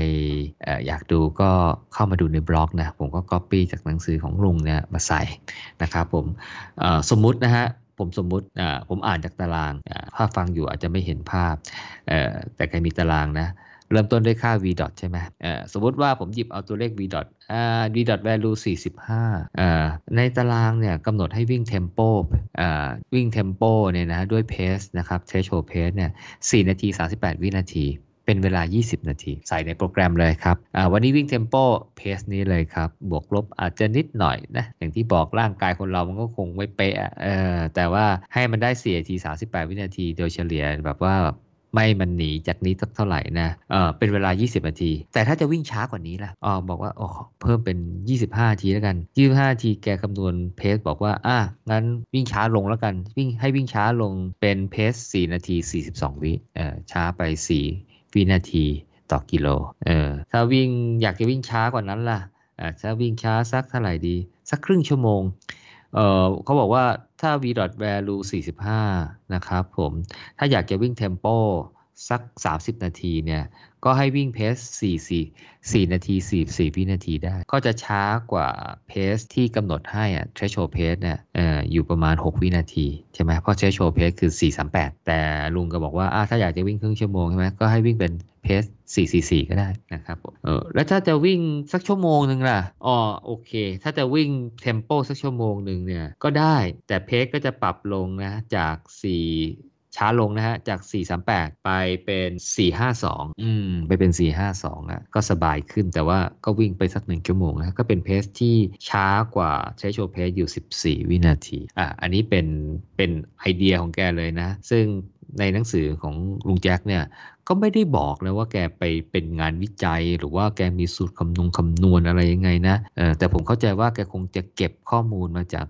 อ, อยากดูก็เข้ามาดูในบล็อกนะผมก็ copy จากหนังสือของลุงเนี่ยมาใส่นะครับผมสมมุตินะฮะผมสมมุติผมอ่านจากตารางถ้าฟังอยู่อาจจะไม่เห็นภาพแต่ใครมีตารางนะเริ่มต้นด้วยค่า v dot ใช่ไหมสมมติว่าผมหยิบเอาตัวเลข v dot v dot value สี่สิบห้าในตารางเนี่ยกำหนดให้วิ่ง tempo วิ่ง tempo เนี่ยนะด้วย pace นะครับ threshold pace เนี่ยสี่นาทีสามสิบแปดวินาทีเป็นเวลายี่สิบนาทีใส่ในโปรแกรมเลยครับวันนี้วิ่ง tempo pace นี้เลยครับบวกลบอาจจะนิดหน่อยนะอย่างที่บอกร่างกายคนเรามันก็คงไม่เป๊ะแต่ว่าให้มันได้สี่นาทีสามสิบแปดวินาทีโดยเฉลี่ยแบบว่าไม่มันหนีจากนี้สักเท่าไหร่นะเออเป็นเวลายี่สิบนาทีแต่ถ้าจะวิ่งช้ากว่านี้ล่ะอ๋อบอกว่าอ๋อเพิ่มเป็นยี่สิบห้านาทีแล้วกันยี่สิบห้านาทีแกคำนวณเพสบอกว่าอ่ะงั้นวิ่งช้าลงแล้วกันวิ่งให้วิ่งช้าลงเป็นเพสสี่นาทีสี่สิบสองวิเออช้าไปสี่วินาทีต่อกิโลเออถ้าวิ่งอยากจะวิ่งช้ากว่านั้นล่ะอ่ะถ้าวิ่งช้าสักเท่าไหร่ดีสักครึ่งชั่วโมงเออเขาบอกว่าถ้า v dot value สี่สิบห้านะครับผมถ้าอยากจะวิ่ง tempo สักสามสิบนาทีเนี่ยก็ให้วิ่ง pace สี่นาทีสี่สิบสี่วินาทีได้ก็จะช้ากว่า pace ที่กำหนดให้อ่ะ threshold pace เนี่ย อ, อยู่ประมาณหกวินาทีใช่ไหมเพราะ threshold pace คือสี่สามแปดแต่ลุงก็บอกว่าถ้าอยากจะวิ่งครึ่งชั่วโมงใช่ไหมก็ให้วิ่งเป็น pace สี่สี่สี่ก็ได้นะครับเออแล้วถ้าจะวิ่งสักชั่วโมงนึงล่ะอ๋อโอเคถ้าจะวิ่ง tempo สักชั่วโมงนึงเนี่ยก็ได้แต่ pace ก็จะปรับลงนะจากสี่ช้าลงนะฮะจากสี่สามแปดไปเป็นสี่ห้าสองอืมไปเป็นสี่ห้าสองอ่ะก็สบายขึ้นแต่ว่าก็วิ่งไปสักหนึ่งชั่วโมงนะก็เป็นเพสที่ช้ากว่าใช้โชว์เพสอยู่สิบสี่วินาทีอ่ะอันนี้เป็นเป็นไอเดียของแกเลยนะซึ่งในหนังสือของลุงแจ็คเนี่ยก็ไม่ได้บอกนะว่าแกไปเป็นงานวิจัยหรือว่าแกมีสูตรคำนวณคำนวณอะไรยังไงนะเออแต่ผมเข้าใจว่าแกคงจะเก็บข้อมูลมาจาก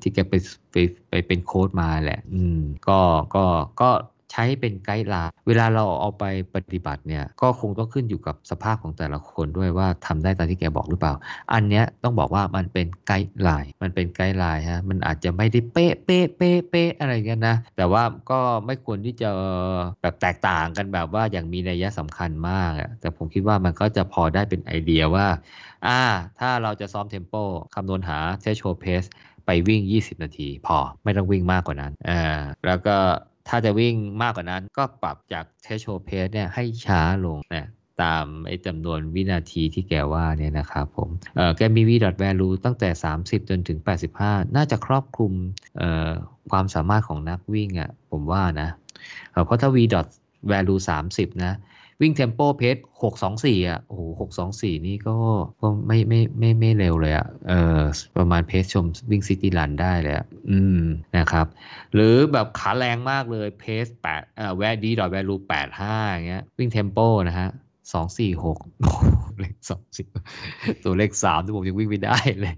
ที่แกไปไปไปเป็นโค้ชมาแหละอืมก็ก็ก็ใช้เป็นไกด์ไลน์เวลาเราเอาไปปฏิบัติเนี่ยก็คงต้องขึ้นอยู่กับสภาพของแต่ละคนด้วยว่าทำได้ตามที่แกบอกหรือเปล่าอันเนี้ยต้องบอกว่ามันเป็นไกด์ไลน์มันเป็นไกด์ไลน์ฮะมันอาจจะไม่ได้เป๊ะเป๊ะเป๊ะเป๊ะอะไรเงี้ยนะแต่ว่าก็ไม่ควรที่จะแบบแตกต่างกันแบบว่าอย่างมีนัยสำคัญมากแต่ผมคิดว่ามันก็จะพอได้เป็นไอเดียว่าอ่าถ้าเราจะซ้อมเทมโปคำนวณหาthreshold paceไปวิ่งยี่สิบนาทีพอไม่ต้องวิ่งมากกว่านั้นเออแล้วก็ถ้าจะวิ่งมากกว่านั้นก็ปรับจาก threshold pace เนี่ยให้ช้าลงนะตามไอ้จำนวนวินาทีที่แกว่าเนี่ยนะครับผมเอ่อแกมี v dot value ตั้งแต่สามสิบจนถึงแปดสิบห้าน่าจะครอบคลุมเอ่อความสามารถของนักวิ่งอ่ะผมว่านะเอ่อเพราะถ้า v dot value สามสิบนะวิ่ง tempo pace หกสองสี่อ่ะโอ้โหหกสองสี่นี่ก็ก็ไม่ไม่ไม่ไม่เร็วเลยอ่ะเอ่อประมาณเพจชมวิ่ง City Run ได้เลยอ่ะอืมนะครับหรือแบบขาแรงมากเลยเพจแปดเอ่อ value dot value แปดสิบห้าอย่างเงี้ยวิ่ง tempo นะฮะสองสี่หกเลขสองสิบตัวเลขสามที่ผมยังวิ่งไม่ได้เลย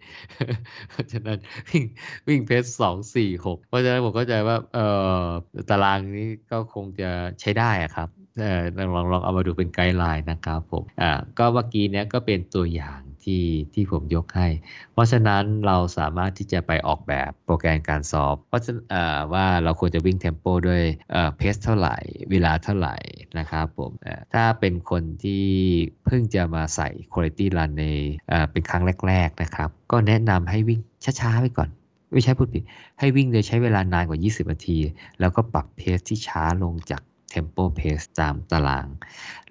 เพราะฉะนั้นวิ่งวิ่งเพสสองสี่หกเพราะฉะนั้นผมเข้าใจว่าเอ่อตารางนี้ก็คงจะใช้ได้อ่ะครับเอ่อลองลองเอามาดูเป็นไกด์ไลน์นะครับผมอ่าก็เมื่อกี้เนี้ยก็เป็นตัวอย่างที่ที่ผมยกให้เพราะฉะนั้นเราสามารถที่จะไปออกแบบโปรแกรมการสอบเพราะฉะนั้นอ่าว่าเราควรจะวิ่งเทมโปด้วยเอ่อเพสเท่าไหร่เวลาเท่าไหร่นะครับผมเอ่อถ้าเป็นคนที่เพิ่งจะมาใส่ quality run ในเอ่อเป็นครั้งแรกๆนะครับก็แนะนำให้วิ่งช้าๆไปก่อนไม่ใช่พูดผิดให้วิ่งโดยใช้เวลานานกว่ายี่สิบนาทีแล้วก็ปรับเพสที่ช้าลงจากtempo pace ตามตาราง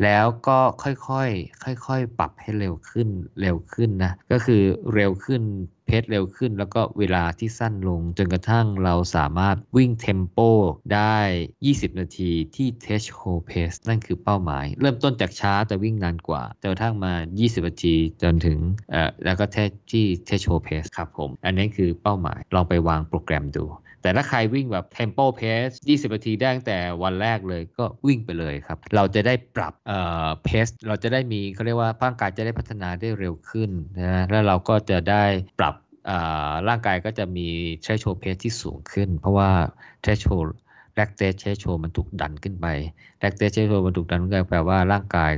แล้วก็ค่อยๆค่อยๆปรับให้เร็วขึ้นเร็วขึ้นนะก็คือเร็วขึ้นเพสเร็วขึ้นแล้วก็เวลาที่สั้นลงจนกระทั่งเราสามารถวิ่ง tempo ได้ยี่สิบนาทีที่ threshold pace นั่นคือเป้าหมายเริ่มต้นจากช้าแต่วิ่งนานกว่าจนกระทั่งมายี่สิบนาทีจนถึงเอ่อแล้วก็ที่ threshold pace ครับผมอันนี้คือเป้าหมายลองไปวางโปรแกรมดูแต่ถ้าใครวิ่งแบบ tempo pace ยี่สิบนาทีได้ตั้งแต่วันแรกเลยก็วิ่งไปเลยครับเราจะได้ปรับเอ่อ pace เราจะได้มีเขาเรียกว่าร่างกายจะได้พัฒนาได้เร็วขึ้นนะแล้วเราก็จะได้ปรับร่างกายก็จะมี threshold pace ที่สูงขึ้นเพราะว่า threshold lactate threshold มันถูกดันขึ้นไป lactate threshold มันถูกดันขึ้นไปแปลว่าร่างกาย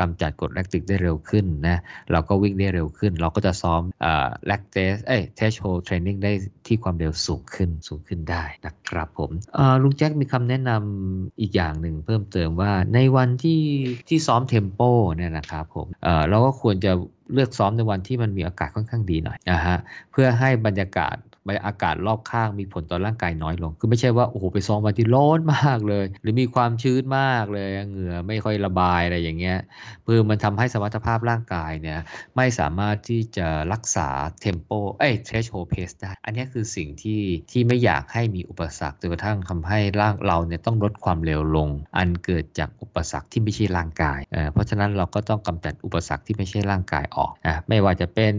กำจัดกรดแลคติกได้เร็วขึ้นนะเราก็วิ่งได้เร็วขึ้นเราก็จะซ้อมเอ่อ lactate เอ้ย threshold training ได้ที่ความเร็วสูงขึ้นสูงขึ้นได้นะครับผมเอ่อลุงแจ็คมีคำแนะนำอีกอย่างหนึ่งเพิ่มเติมว่าในวันที่ที่ซ้อมเทมโปเนี่ยนะครับผมเอ่อเราก็ควรจะเลือกซ้อมในวันที่มันมีอากาศค่อนข้างดีหน่อยนะฮะเพื่อให้บรรยากาศบรรยากาศรอบข้างมีผลต่อร่างกายน้อยลงคือไม่ใช่ว่าโอ้โหไปซ้อมวันที่ร้อนมากเลยหรือมีความชื้นมากเลยเหงื่อไม่ค่อยระบายอะไรอย่างเงี้ยเพื่อมันทำให้สมรรถภาพร่างกายเนี่ยไม่สามารถที่จะรักษาเทมโปเอ้ย threshold pace ได้อันนี้คือสิ่งที่ที่ไม่อยากให้มีอุปสรรคจนกระทั่งทำให้ร่างเราเนี่ยต้องลดความเร็วลงอันเกิดจากอุปสรรคที่ไม่ใช่ร่างกายเอ่อเพราะฉะนั้นเราก็ต้องกำจัดอุปสรรคที่ไม่ใช่ร่างกายออกนะไม่ว่าจะเป็น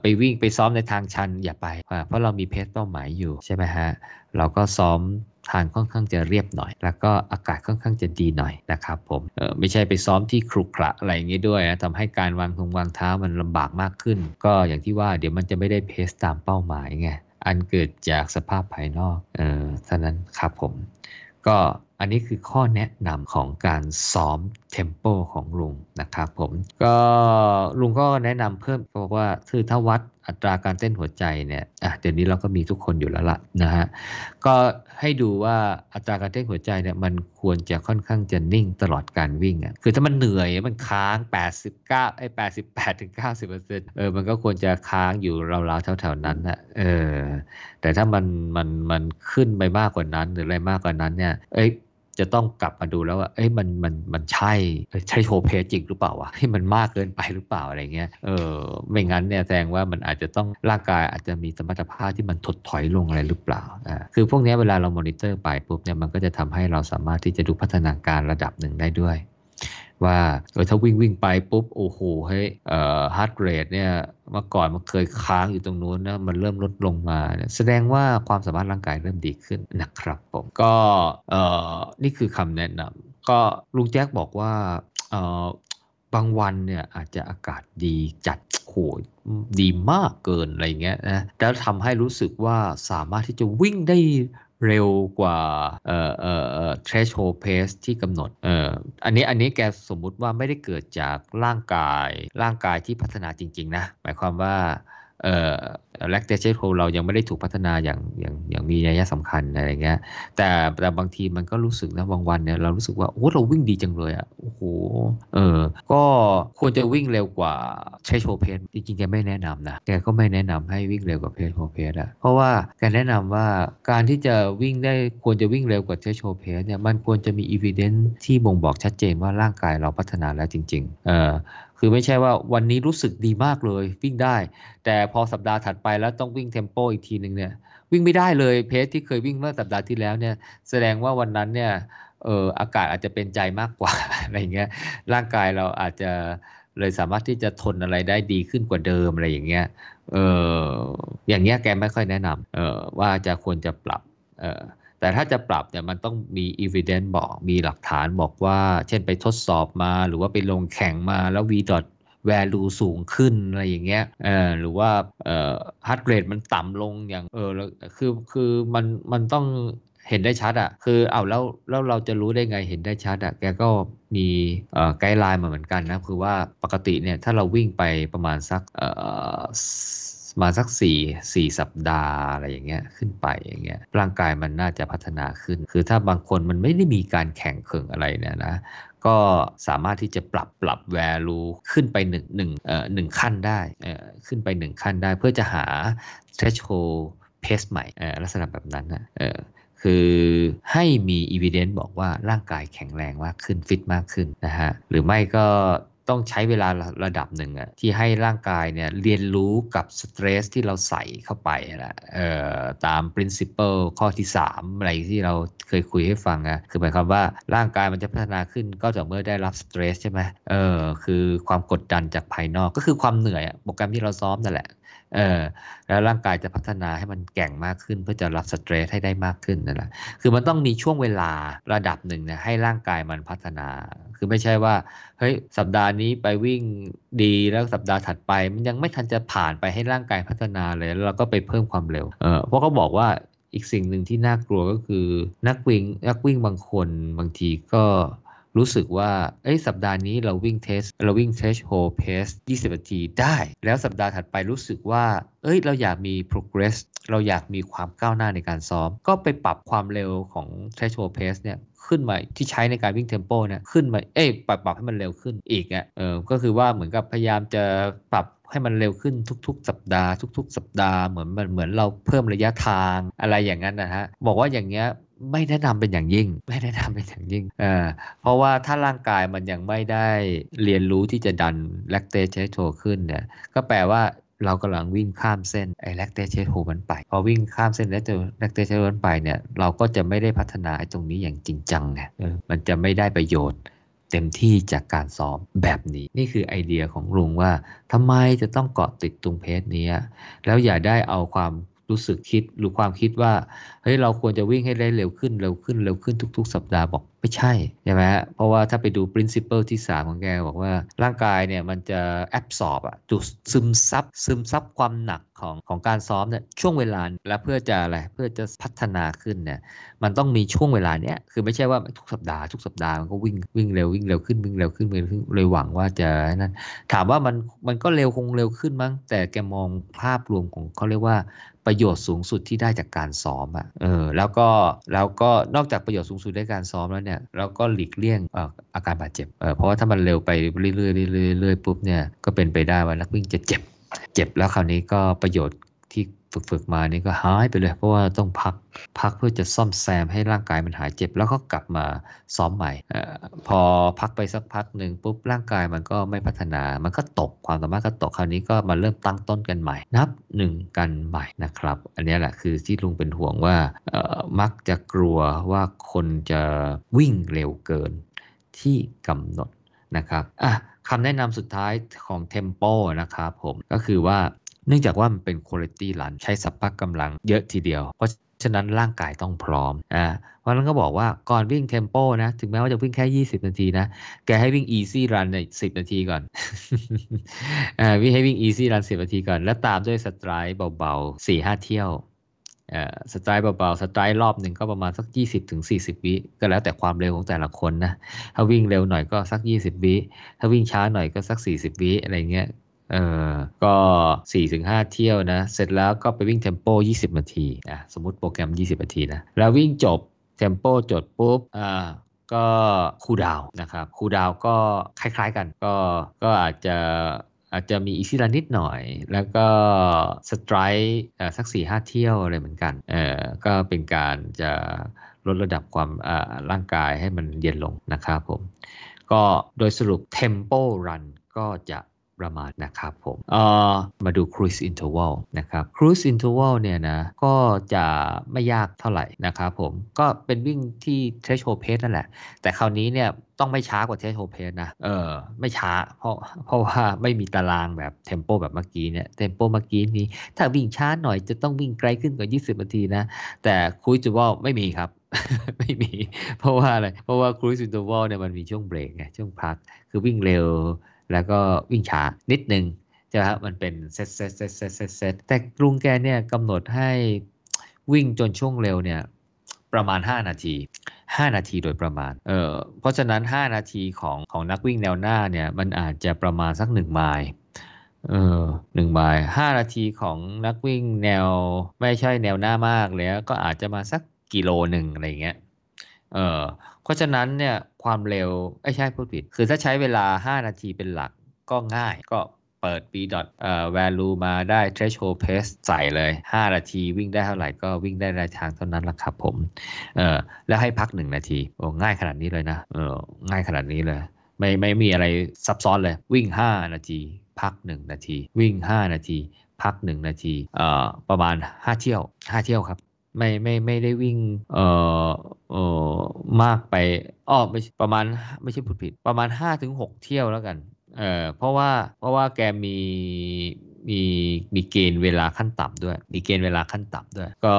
ไปวิ่งไปซ้อมในทางชันอย่าไปเพราะเรามีเพจเป้าหมายอยู่ใช่ไหมฮะเราก็ซ้อมทางค่อนข้างจะเรียบหน่อยแล้วก็อากาศค่อนข้างจะดีหน่อยนะครับผมไม่ใช่ไปซ้อมที่ครุขระอะไรอย่างนี้ด้วยนะทำให้การวางทงวางเท้ามันลำบากมากขึ้นก็อย่างที่ว่าเดี๋ยวมันจะไม่ได้เพจตามเป้าหมายไงอันเกิดจากสภาพภายนอกเออเท่านั้นครับผมก็อันนี้คือข้อแนะนำของการซ้อมเทมโปของลุงนะครับผมก็ลุงก็แนะนำเพิ่มบอกว่าคือถ้าวัดอัตราการเต้นหัวใจเนี่ยอ่ะเดี๋ยวนี้เราก็มีทุกคนอยู่แล้วล่ะนะฮะก็ให้ดูว่าอัตราการเต้นหัวใจเนี่ยมันควรจะค่อนข้างจะนิ่งตลอดการวิ่งอ่ะคือถ้ามันเหนื่อยมันค้างแปดสิบเก้าไอ้แปดสิบแปดถึง เก้าสิบเปอร์เซ็นต์ เออมันก็ควรจะค้างอยู่ราวๆแถวๆนั้นน่ะเออแต่ถ้ามันมันมันขึ้นไปมากกว่านั้นหรืออะไรมากกว่านั้นเนี่ยเอ้ยจะต้องกลับมาดูแล้วว่าเอ้ยมันมันมันใช่ใช่โชว์เพจจริงหรือเปล่าวะให้มันมากเกินไปหรือเปล่าอะไรเงี้ยเออไม่งั้นเนี่ยแสดงว่ามันอาจจะต้องร่างกายอาจจะมีสมรรถภาพที่มันถดถอยลงอะไรหรือเปล่าอ่าคือพวกนี้เวลาเรามอนิเตอร์ไปปุ๊บเนี่ยมันก็จะทำให้เราสามารถที่จะดูพัฒนาการระดับหนึ่งได้ด้วยว่าเออถ้าวิ่งวิ่งไปปุ๊บโอ้โหเฮ้ยเอ่อฮาร์ทเรทเนี่ยเมื่อก่อนมันเคยค้างอยู่ตรงนู้นนะมันเริ่มลดลงมาแสดงว่าความสามารถร่างกายเริ่มดีขึ้นนะครับผมก็เอ่อนี่คือคำแนะนำก็ลุงแจ๊กบอกว่าเอ่อบางวันเนี่ยอาจจะอากาศดีจัดโหดดีมากเกินอะไรเงี้ยนะแล้วทำให้รู้สึกว่าสามารถที่จะวิ่งได้เร็วกว่าเอ่อเอ่อ threshold pace ที่กำหนดเอ่ออันนี้อันนี้แกสมมุติว่าไม่ได้เกิดจากร่างกายร่างกายที่พัฒนาจริงๆนะหมายความว่าเอ่อ lactate threshold เรายังไม่ได้ถูกพัฒนาอย่างอย่างอย่างมีนัยสำคัญอะไรเงี้ยแต่แต่บางทีมันก็รู้สึกนะบางวันเนี่ยเรารู้สึกว่าโอ้เราวิ่งดีจังเลยอ่ะโอ้โหเออก็ควรจะวิ่งเร็วกว่า threshold pace จริงๆแกไม่แนะนำนะแกก็ไม่แนะนำให้วิ่งเร็วกว่า threshold pace อ่ะเพราะว่าแกแนะนำว่าการที่จะวิ่งได้ควรจะวิ่งเร็วกว่า threshold pace เนี่ยมันควรจะมี evidence ที่บ่งบอกชัดเจนว่าร่างกายเราพัฒนาแล้วจริงๆเออคือไม่ใช่ว่าวันนี้รู้สึกดีมากเลยวิ่งได้แต่พอสัปดาห์ถัดไปแล้วต้องวิ่งเทมโปอีกทีนึงเนี่ยวิ่งไม่ได้เลยเพจที่เคยวิ่งเมื่อสัปดาห์ที่แล้วเนี่ยแสดงว่าวันนั้นเนี่ยเอ่ออากาศอาจจะเป็นใจมากกว่าอะไรอย่างเงี้ยร่างกายเราอาจจะเลยสามารถที่จะทนอะไรได้ดีขึ้นกว่าเดิมอะไรอย่างเงี้ยเอ่ออย่างเงี้ยแกไม่ค่อยแนะนำเอ่อว่าจะควรจะปรับเอ่อแต่ถ้าจะปรับเนี่ยมันต้องมี evidence บอกมีหลักฐานบอกว่าเช่นไปทดสอบมาหรือว่าไปลงแข่งมาแล้ว v value สูงขึ้นอะไรอย่างเงี้ยเอ่อหรือว่าเอ่อ heart rate มันต่ำลงอย่างเออคือคือมันมันต้องเห็นได้ชัดอ่ะคือเอาแล้วแล้วเราจะรู้ได้ไงเห็นได้ชัดอ่ะแกก็มีเอ่อไกด์ไลน์มาเหมือนกันนะคือว่าปกติเนี่ยถ้าเราวิ่งไปประมาณสักเอ่อมาสัก4 4สัปดาห์อะไรอย่างเงี้ยขึ้นไปอย่างเงี้ยร่างกายมันน่าจะพัฒนาขึ้นคือถ้าบางคนมันไม่ได้มีการแข่งเคิงอะไรเนี่ยนะก็สามารถที่จะปรับปรับ value ขึ้นไป1 1เอ่อ1ขั้นได้เอ่อขึ้นไปหนึ่งขั้นได้เพื่อจะหา threshold pace ใหม่เอ่อลักษณะแบบนั้นนะเอ่อคือให้มี evidence บอกว่าร่างกายแข็งแรงมากขึ้นฟิตมากขึ้นนะฮะหรือไม่ก็ต้องใช้เวลาระดับหนึ่งอะที่ให้ร่างกายเนี่ยเรียนรู้กับสเตรสที่เราใส่เข้าไปนะเอ่อตาม principle ข้อที่สามอะไรที่เราเคยคุยให้ฟังอะคือหมายความว่าร่างกายมันจะพัฒนาขึ้นก็ต่อเมื่อได้รับสเตรสใช่ไหมเออคือความกดดันจากภายนอกก็คือความเหนื่อยอะโปรแกรมที่เราซ้อมนั่นแหละเออแล้วร่างกายจะพัฒนาให้มันแข็งมากขึ้นเพื่อจะรับสเตรสให้ได้มากขึ้นนั่นแหละคือมันต้องมีช่วงเวลาระดับหนึ่งนะให้ร่างกายมันพัฒนาคือไม่ใช่ว่าเฮ้ยสัปดาห์นี้ไปวิ่งดีแล้วสัปดาห์ถัดไปมันยังไม่ทันจะผ่านไปให้ร่างกายพัฒนาเลยแล้วเราก็ไปเพิ่มความเร็วเออเพราะเขาบอกว่าอีกสิ่งหนึ่งที่น่ากลัวก็คือนักวิ่งนักวิ่งบางคนบางทีก็ รู้สึกว่าเอ้ยสัปดาห์นี้เราวิ่งเทสเราวิ่ง threshold pace ยี่สิบนาทีได้แล้วสัปดาห์ถัดไปรู้สึกว่าเอ้ยเราอยากมี progress เราอยากมีความก้าวหน้าในการซ้อมก็ไปปรับความเร็วของ threshold pace เนี่ยขึ้นมาที่ใช้ในการวิ่งเทมโปเนี่ยขึ้นมาเอ้ยปรับปรับให้มันเร็วขึ้นอีกอ่ะเออก็คือว่าเหมือนกับพยายามจะปรับให้มันเร็วขึ้นทุกๆสัปดาห์ทุกๆสัปดาห์เหมือนเหมือนเราเพิ่มระยะทางอะไรอย่างนั้นนะฮะบอกว่าอย่างเงี้ยไม่แนะนำเป็นอย่างยิ่งไม่แนะนำเป็นอย่างยิ่งเอ่อเพราะว่าถ้าร่างกายมันยังไม่ได้เรียนรู้ที่จะดัน lactate threshold ขึ้นเนี่ยก็แปลว่าเรากำลังวิ่งข้ามเส้นไอ้ lactate threshold มันไปพอวิ่งข้ามเส้นแล้ว lactate threshold มันไปเนี่ยเราก็จะไม่ได้พัฒนาไอ้ตรงนี้อย่างจริงจังไงมันจะไม่ได้ประโยชน์เต็มที่จากการซ้อมแบบนี้นี่คือไอเดียของลุงว่าทำไมจะต้องเกาะติดตรงเพจนี้แล้วอย่าได้เอาความรู้สึกคิดหรือความคิดว่าเฮ้ยเราควรจะวิ่งให้ได้เร็วขึ้นเร็วขึ้นเร็วขึ้นทุกๆสัปดาห์บอกไม่ใช่ใช่ไหมฮะเพราะว่าถ้าไปดู principle ที่สามของแกบอกว่าร่างกายเนี่ยมันจะ absorb อ่ะดูดซึมซับซึมซับความหนักของของการซ้อมเนี่ยช่วงเวลาและเพื่อจะอะไรเพื่อจะพัฒนาขึ้นเนี่ยมันต้องมีช่วงเวลาเนี้ยคือไม่ใช่ว่าทุกสัปดาห์ทุกสัปดาห์มันก็วิ่งวิ่งเร็ววิ่งเร็วขึ้นวิ่งเร็วขึ้นเลยหวังว่าจะนั่นถามว่ามันมันก็เร็วคงเร็วขึ้นมั้งแต่แกมองภาพรวมของเขาเรียกว่าประโยชน์สูงสุดที่ได้จากการซ้อมอ่ะเออแล้วก็แล้วก็นอกจากประโยชน์สูงสุดได้การซ้อมแล้วเนี่ยเราก็หลีกเลี่ยงเอ่ออาการบาดเจ็บเอ่อเพราะว่าถ้ามันเร็วไปเรื่อยๆเรื่อยๆปุ๊บเนี่ยก็เป็นไปได้ว่านักวิ่งจะเจ็บเจ็บแล้วคราวนี้ก็ประโยชน์ที่ฝึกๆมานี่ก็หายไปเลยเพราะว่าต้องพักพักเพื่อจะซ่อมแซมให้ร่างกายมันหายเจ็บแล้วก็กลับมาซ้อมใหม่เอ่อพอพักไปสักพักนึงปุ๊บร่างกายมันก็ไม่พัฒนามันก็ตกความสามารถก็ตกคราวนี้ก็มาเริ่มตั้งต้นกันใหม่นับหนึ่งกันใหม่นะครับอันนี้แหละคือที่ลุงเป็นห่วงว่าเอ่อมักจะกลัวว่าคนจะวิ่งเร็วเกินที่กำหนดนะครับอ่ะคำแนะนำสุดท้ายของเทมโปนะครับผมก็คือว่าเนื่องจากว่ามันเป็น quality run ใช้สัพพะกำลังเยอะทีเดียวเพราะฉะนั้นร่างกายต้องพร้อมอ่าเพราะนั้นก็บอกว่าก่อนวิ่งเทมโปนะถึงแม้ว่าจะวิ่งแค่ยี่สิบนาทีนะแกให้วิ่ง easy run ในสิบนาทีก่อน อ่าวิ่งให้วิ่ง easy run สิบนาทีก่อนแล้วตามด้วยสไตร์เบาๆ สี่ห้า เที่ยวเอ่อสไตล์เบาๆสไตล์รอบหนึ่งก็ประมาณสัก ยี่สิบถึงสี่สิบ วิก็แล้วแต่ความเร็วของแต่ละคนนะถ้าวิ่งเร็วหน่อยก็สักยี่สิบวิถ้าวิ่งช้าหน่อยก็สักสี่สิบวิอะไรเงี้ยเอ่อก็ สี่ถึงห้า เที่ยวนะเสร็จแล้วก็ไปวิ่งเทมโปยี่สิบนาทีอ่ะสมมุติโปรแกรมยี่สิบนาทีนะแล้ววิ่งจบเทมโปจดปุ๊บอ่าก็คูลดาวน์นะครับคูลดาวน์ก็คล้ายๆกันก็ก็อาจจะอาจจะมีอีซี่รันนิดหน่อยแล้วก็สไตร์สัก สี่ห้า เที่ยวอะไรเหมือนกันเอ่อก็เป็นการจะลดระดับความร่างกายให้มันเย็นลงนะครับผมก็โดยสรุป Tempo Run ก็จะประมาณนะครับผมเอ่อมาดู Cruise Interval นะครับ Cruise Interval เนี่ยนะก็จะไม่ยากเท่าไหร่นะครับผมก็เป็นวิ่งที่ Threshold Pace นั่นแหละแต่คราวนี้เนี่ยต้องไม่ช้ากว่า Threshold Pace นะเออไม่ช้าเพราะเพราะว่าไม่มีตารางแบบ Tempo แบบเมื่อกี้เนี่ย Tempo เมื่อกี้นี้ถ้าวิ่งช้าหน่อยจะต้องวิ่งไกลขึ้นกว่ายี่สิบนาทีนะแต่ Cruise Interval ไม่มีครับไม่มีเพราะว่าอะไรเพราะว่า Cruise Interval เนี่ยมันมีช่วงเบรกไงช่วงพักคือวิ่งเร็วแล้วก็วิ่งช้านิดนึงใช่ไหมครับมันเป็นเซตเซตเซตเซตเซตแต่ลุงแกเนี่ยกำหนดให้วิ่งจนช่วงเร็วเนี่ยประมาณห้านาทีห้านาทีโดยประมาณเออเพราะฉะนั้นห้านาทีของของนักวิ่งแนวหน้าเนี่ยมันอาจจะประมาณสักหนึ่งไมล์เออหนึ่งไมล์ห้านาทีของนักวิ่งแนวไม่ใช่แนวหน้ามากแล้วก็อาจจะมาสักกิโลนึงอะไรอย่างเงี้ยเออเพราะฉะนั้นเนี่ยความเร็วไม่ใช่พูดผิดคือถ้าใช้เวลาห้านาทีเป็นหลักก็ง่ายก็เปิด b. เอ่อ value มาได้ threshold pace ใส่เลยห้านาทีวิ่งได้เท่าไหร่ก็วิ่งได้ระยะทางเท่านั้นล่ะครับผมเออแล้วให้พักหนึ่งนาทีโอ้ง่ายขนาดนี้เลยนะเออง่ายขนาดนี้เลยไม่ไม่มีอะไรซับซ้อนเลยวิ่งห้านาทีพักหนึ่งนาทีวิ่งห้านาทีพักหนึ่งนาทีเอ่อประมาณห้าเที่ยวห้าเที่ยวครับไม่ไม่ไม่ได้วิ่งเอ่อเอ่อมากไปอ้อไม่ประมาณไม่ใช่พูดผิดประมาณ ห้าถึงหก เที่ยวแล้วกันเอ่อเพราะว่าเพราะว่าแกมีมีมีเกณฑ์เวลาขั้นต่ำด้วยมีเกณฑ์เวลาขั้นต่ำด้วยก็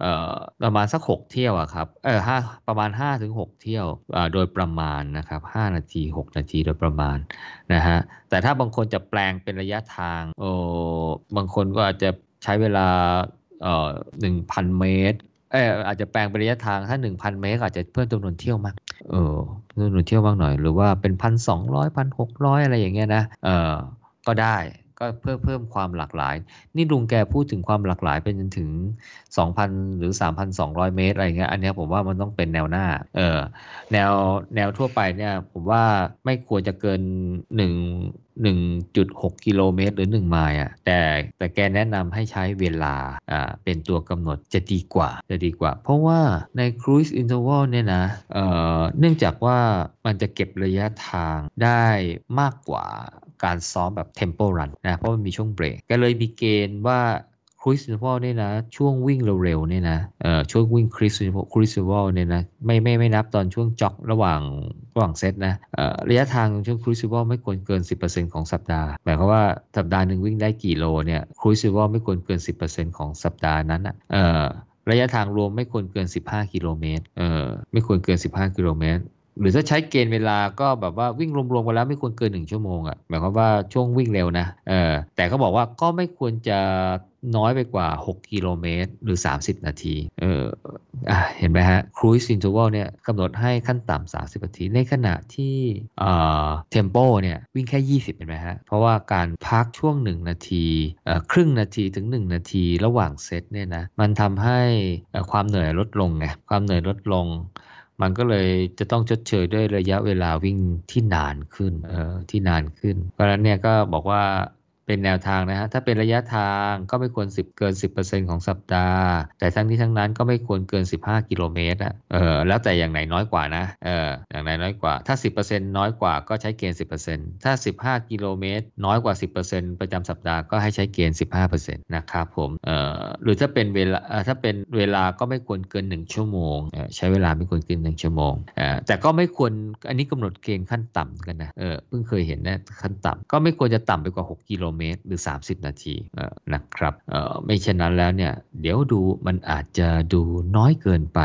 เอ่อประมาณสักหกเที่ยวอะครับเออห้าประมาณ ห้าถึงหก เที่ยวอ่าโดยประมาณนะครับห้านาทีหกนาทีโดยประมาณนะฮะแต่ถ้าบางคนจะแปลงเป็นระยะทางโอ้บางคนก็อาจจะใช้เวลาเอ่อ หนึ่งพัน เมตรเอ่ออาจจะแปลงเป็นระยะทางถ้า หนึ่งพัน เมตรอาจจะเพิ่มจำนวนเที่ยวมาก เออหนูเที่ยวบ้างหน่อยหรือว่าเป็น หนึ่งพันสองร้อย หนึ่งพันหกร้อย อะไรอย่างเงี้ยนะเออก็ได้ก็เพิ่มเพิ่มความหลากหลายนี่ลุงแกพูดถึงความหลากหลายเป็นจนถึง สองพัน หรือ สามพันสองร้อย เมตรอะไรเงี้ยอันนี้ผมว่ามันต้องเป็นแนวหน้าเออแนวแนวทั่วไปเนี่ยผมว่าไม่ควรจะเกินหนึ่ง หนึ่งจุดหก กิโลเมตรหรือหนึ่งไมล์อ่ะแต่แต่แกแนะนำให้ใช้เวลาอ่าเป็นตัวกำหนดจะดีกว่าจะดีกว่าเพราะว่าใน cruise interval เนี่ยนะเอ่อเนื่องจากว่ามันจะเก็บระยะทางได้มากกว่าการซ้อมแบบ tempo run นะเพราะมันมีช่วงเบรกก็เลยมีเกณฑ์ว่าcruise interval เนี่ยนะช่วงวิ่งเร็วๆเนี่ยนะเอ่อช่วงวิ่ง cruise interval เนี่ยนะไม่ไม่ไม่นับตอนช่วงจ็อกระหว่างระหว่างเซตนะเอ่อระยะทางช่วง cruise interval ไม่ควรเกิน สิบเปอร์เซ็นต์ ของสัปดาห์หมายความว่าสัปดาห์นึงวิ่งได้กี่โลเนี่ย cruise interval ไม่ควรเกิน สิบเปอร์เซ็นต์ ของสัปดาห์นั้นนะเอ่อระยะทางรวมไม่ควรเกินสิบห้ากิโลเมตรเอ่อไม่ควรเกินสิบห้ากิโลเมตรหรือถ้าใช้เกณฑ์เวลาก็แบบว่าวิ่งรวมๆกันแล้วไม่ควรเกินหนึ่งชั่วโมงอ่ะหมายความว่าช่วงวิ่งเร็วนะเออแต่เขาบอกว่าก็ไม่ควรจะน้อยไปกว่าหกกิโลเมตรหรือสามสิบนาทีเออเห็นไหมฮะ Cruise Interval เนี่ยกำหนดให้ขั้นต่ำสามสิบนาทีในขณะที่เอ่อ Tempo เนี่ยวิ่งแค่ยี่สิบเห็นไหมฮะเพราะว่าการพักช่วงหนึ่งนาทีเอ่อครึ่งนาทีถึงหนึ่งนาทีระหว่างเซตเนี่ยนะมันทำให้ความเหนื่อยลดลงไงความเหนื่อยลดลงมันก็เลยจะต้องชดเชยด้วยระยะเวลาวิ่งที่นานขึ้นเออที่นานขึ้นเพราะฉะนั้นเนี่ยก็บอกว่าเป็นแนวทางนะฮะถ้าเป็นระยะทางก็ไม่ควรสิบเกิน สิบเปอร์เซ็นต์ ของสัปดาห์แต่ทั้งนี้ทั้งนั้นก็ไม่ควรเกินสิบห้ากิโลเมตรอ่ะเออแล้วแต่อย่างไหนน้อยกว่านะเอออย่างไหนน้อยกว่าถ้า สิบเปอร์เซ็นต์ น้อยกว่าก็ใช้เกณฑ์ สิบเปอร์เซ็นต์ ถ้าสิบห้ากิโลเมตรน้อยกว่า สิบเปอร์เซ็นต์ ประจำสัปดาห์ก็ให้ใช้เกณฑ์ สิบห้าเปอร์เซ็นต์ นะครับผมเออหรือถ้าเป็นเวลาถ้าเป็นเวลาก็ไม่ควรเกินหนึ่งชั่วโมงเออใช้เวลาไม่ควรเกินหนึ่งชั่วโมงเออแต่ก็ไม่ควรอันนี้กำหนดเกณฑ์ขั้นต่ำกันนะเออเพิ่งเคยเห็นนะขั้นต่ำก็ไม่ควรจะต่ำไปกว่าหกกิโลเมตรหรือสามสิบนาทีนะครับไม่เช่นนั้นแล้วเนี่ยเดี๋ยวดูมันอาจจะดูน้อยเกินไป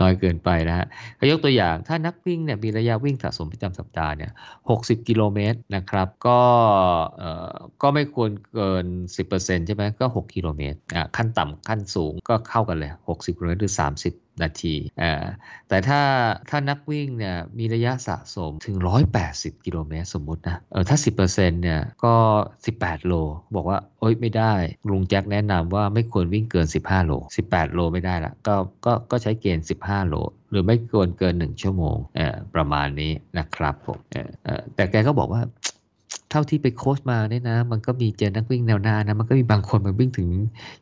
น้อยเกินไปนะฮะก็ยกตัวอย่างถ้านักวิ่งเนี่ยมีระยะวิ่งสะสมประจำสัปดาห์เนี่ยหกสิบกิโลเมตรนะครับก็เอ่อก็ไม่ควรเกิน สิบเปอร์เซ็นต์ ใช่ไหมก็หกกิโลเมตรอ่ะขั้นต่ำขั้นสูงก็เข้ากันเลยหกสิบกิโลเมตรหรือสามสิบนาทีแต่ถ้าถ้านักวิ่งเนี่ยมีระยะสะสมถึงหนึ่งร้อยแปดสิบกิโลเมตรสมมุตินะเออถ้า สิบเปอร์เซ็นต์ เนี่ยก็สิบแปดโลบอกว่าโอ๊ยไม่ได้ลุงแจ็คแนะนำว่าไม่ควรวิ่งเกินสิบห้าโลสิบแปดโลไม่ได้ละก็ก็ก็ใช้เกณฑ์สิบห้าโลหรือไม่ควรเกินหนึ่งชั่วโมงเออประมาณนี้นะครับผมเออเออแต่แกก็บอกว่าเท่าที่ไปโค้ชมาเนี่ยนะมันก็มีเจอนักวิ่งแนวหน้านะมันก็มีบางคนมันวิ่งถึง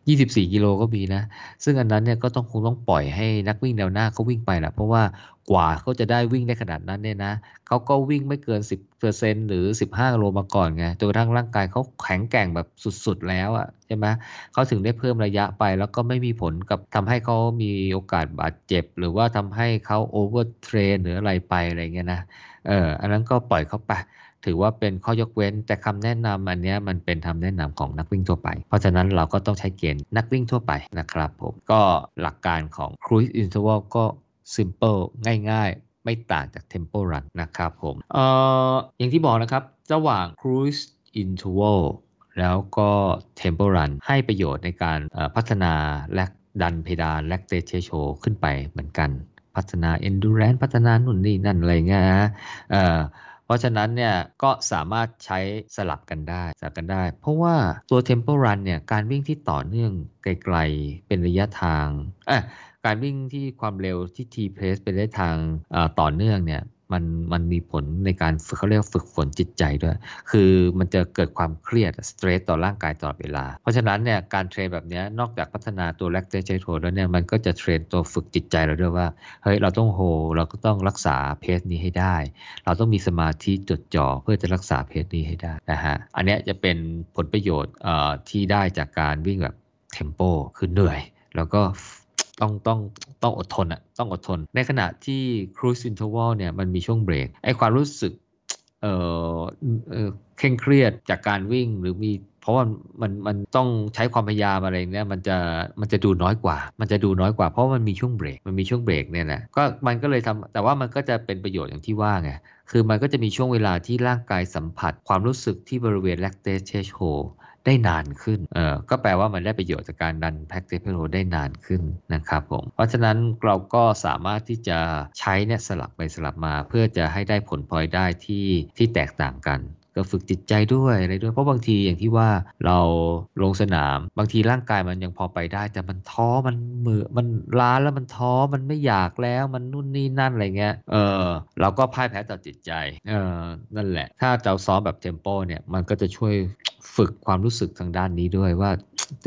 ยี่สิบสี่กิโลก็มีนะซึ่งอันนั้นเนี่ยก็ต้องคงต้องปล่อยให้นักวิ่งแนวหน้าเขาวิ่งไปแหละเพราะว่ากว่าเขาจะได้วิ่งได้ขนาดนั้นเนี่ยนะเขาก็วิ่งไม่เกิน สิบเปอร์เซ็นต์ หรือสิบห้ากิโลมาก่อนไงจนกระทั่งร่างกายเขาแข็งแกร่งแบบสุดๆแล้วอ่ะใช่ไหมเขาถึงได้เพิ่มระยะไปแล้วก็ไม่มีผลกับทำให้เขามีโอกาสบาดเจ็บหรือว่าทำให้เขาโอเวอร์เทรนหรืออะไรไปอะไรเงี้ยนะเอออันนั้นก็ปล่อยเขาไปถือว่าเป็นข้อยกเว้นแต่คำแนะนำอันนี้มันเป็นคำแนะนำของนักวิ่งทั่วไปเพราะฉะนั้นเราก็ต้องใช้เกณฑ์นักวิ่งทั่วไปนะครับผมก็หลักการของ Cruise Interval ก็ simple ง่ายๆไม่ต่างจาก Tempo Run นะครับผมเอ่ออย่างที่บอกนะครับระหว่าง Cruise Interval แล้วก็ Tempo Run ให้ประโยชน์ในการพัฒนาและดันเพดาน lactate threshold ขึ้นไปเหมือนกันพัฒนา endurance พัฒนานู่นนี่นั่นอะไรเงี้ยนะเอ่อเพราะฉะนั้นเนี่ยก็สามารถใช้สลับกันได้สลับกันได้เพราะว่าตัว Tempo Run เนี่ยการวิ่งที่ต่อเนื่องไกลๆเป็นระยะทางอ่ะการวิ่งที่ความเร็วที่ T pace เป็นระยะทางต่อเนื่องเนี่ยมันมันมีผลในการฝึกเขาเรียกฝึกฝนจิตใจด้วยคือมันจะเกิดความเครียดสเตรสต่อร่างกายตลอดเวลาเพราะฉะนั้นเนี่ยการเทรนแบบนี้นอกจากพัฒนาตัวแลคเตทเทรนแล้วเนี่ยมันก็จะเทรนตัวฝึกจิตใจเราด้วยว่าเฮ้ยเราต้องโฮเราก็ต้องรักษาเพสนี้ให้ได้เราต้องมีสมาธิจดจ่อเพื่อจะรักษาเพสนี้ให้ได้นะฮะอันนี้จะเป็นผลประโยชน์เอ่อที่ได้จากการวิ่งแบบเทมโปคือเหนื่อยแล้วก็ต้องต้องต้องอดทนอ่ะต้องอดทนในขณะที่ Cruise Interval เนี่ยมันมีช่วงเบรกไอ้ความรู้สึกเอ่อเอ่อเคร่งเครียดจากการวิ่งหรือมีเพราะว่ามันมันต้องใช้ความพยายามอะไรเนี่ยมันจะมันจะดูน้อยกว่ามันจะดูน้อยกว่าเพราะมันมีช่วงเบรกมันมีช่วงเบรกเนี่ยนะก็มันก็เลยทำแต่ว่ามันก็จะเป็นประโยชน์อย่างที่ว่าไงคือมันก็จะมีช่วงเวลาที่ร่างกายสัมผัสความรู้สึกที่บริเวณ lactate threshold ได้นานขึ้นเอ่อก็แปลว่ามันได้ประโยชน์จากการดันแพ็คเทเพโลได้นานขึ้นนะครับผมเพราะฉะนั้นเราก็สามารถที่จะใช้เนี่ยสลับไปสลับมาเพื่อจะให้ได้ผลพลอยได้ที่ที่แตกต่างกันก็ฝึกจิตใจด้วยอะไรด้วยเพราะบางทีอย่างที่ว่าเราลงสนามบางทีร่างกายมันยังพอไปได้แต่มันท้อมันเมื่อมันล้าแล้วมันท้อมันไม่อยากแล้วมันนู่นนี่นั่นอะไรเงี้ยเออเราก็พ่ายแพ้ต่อจิตใจเออนั่นแหละถ้าเราซ้อมแบบเทมโปเนี่ยมันก็จะช่วยฝึกความรู้สึกทางด้านนี้ด้วยว่า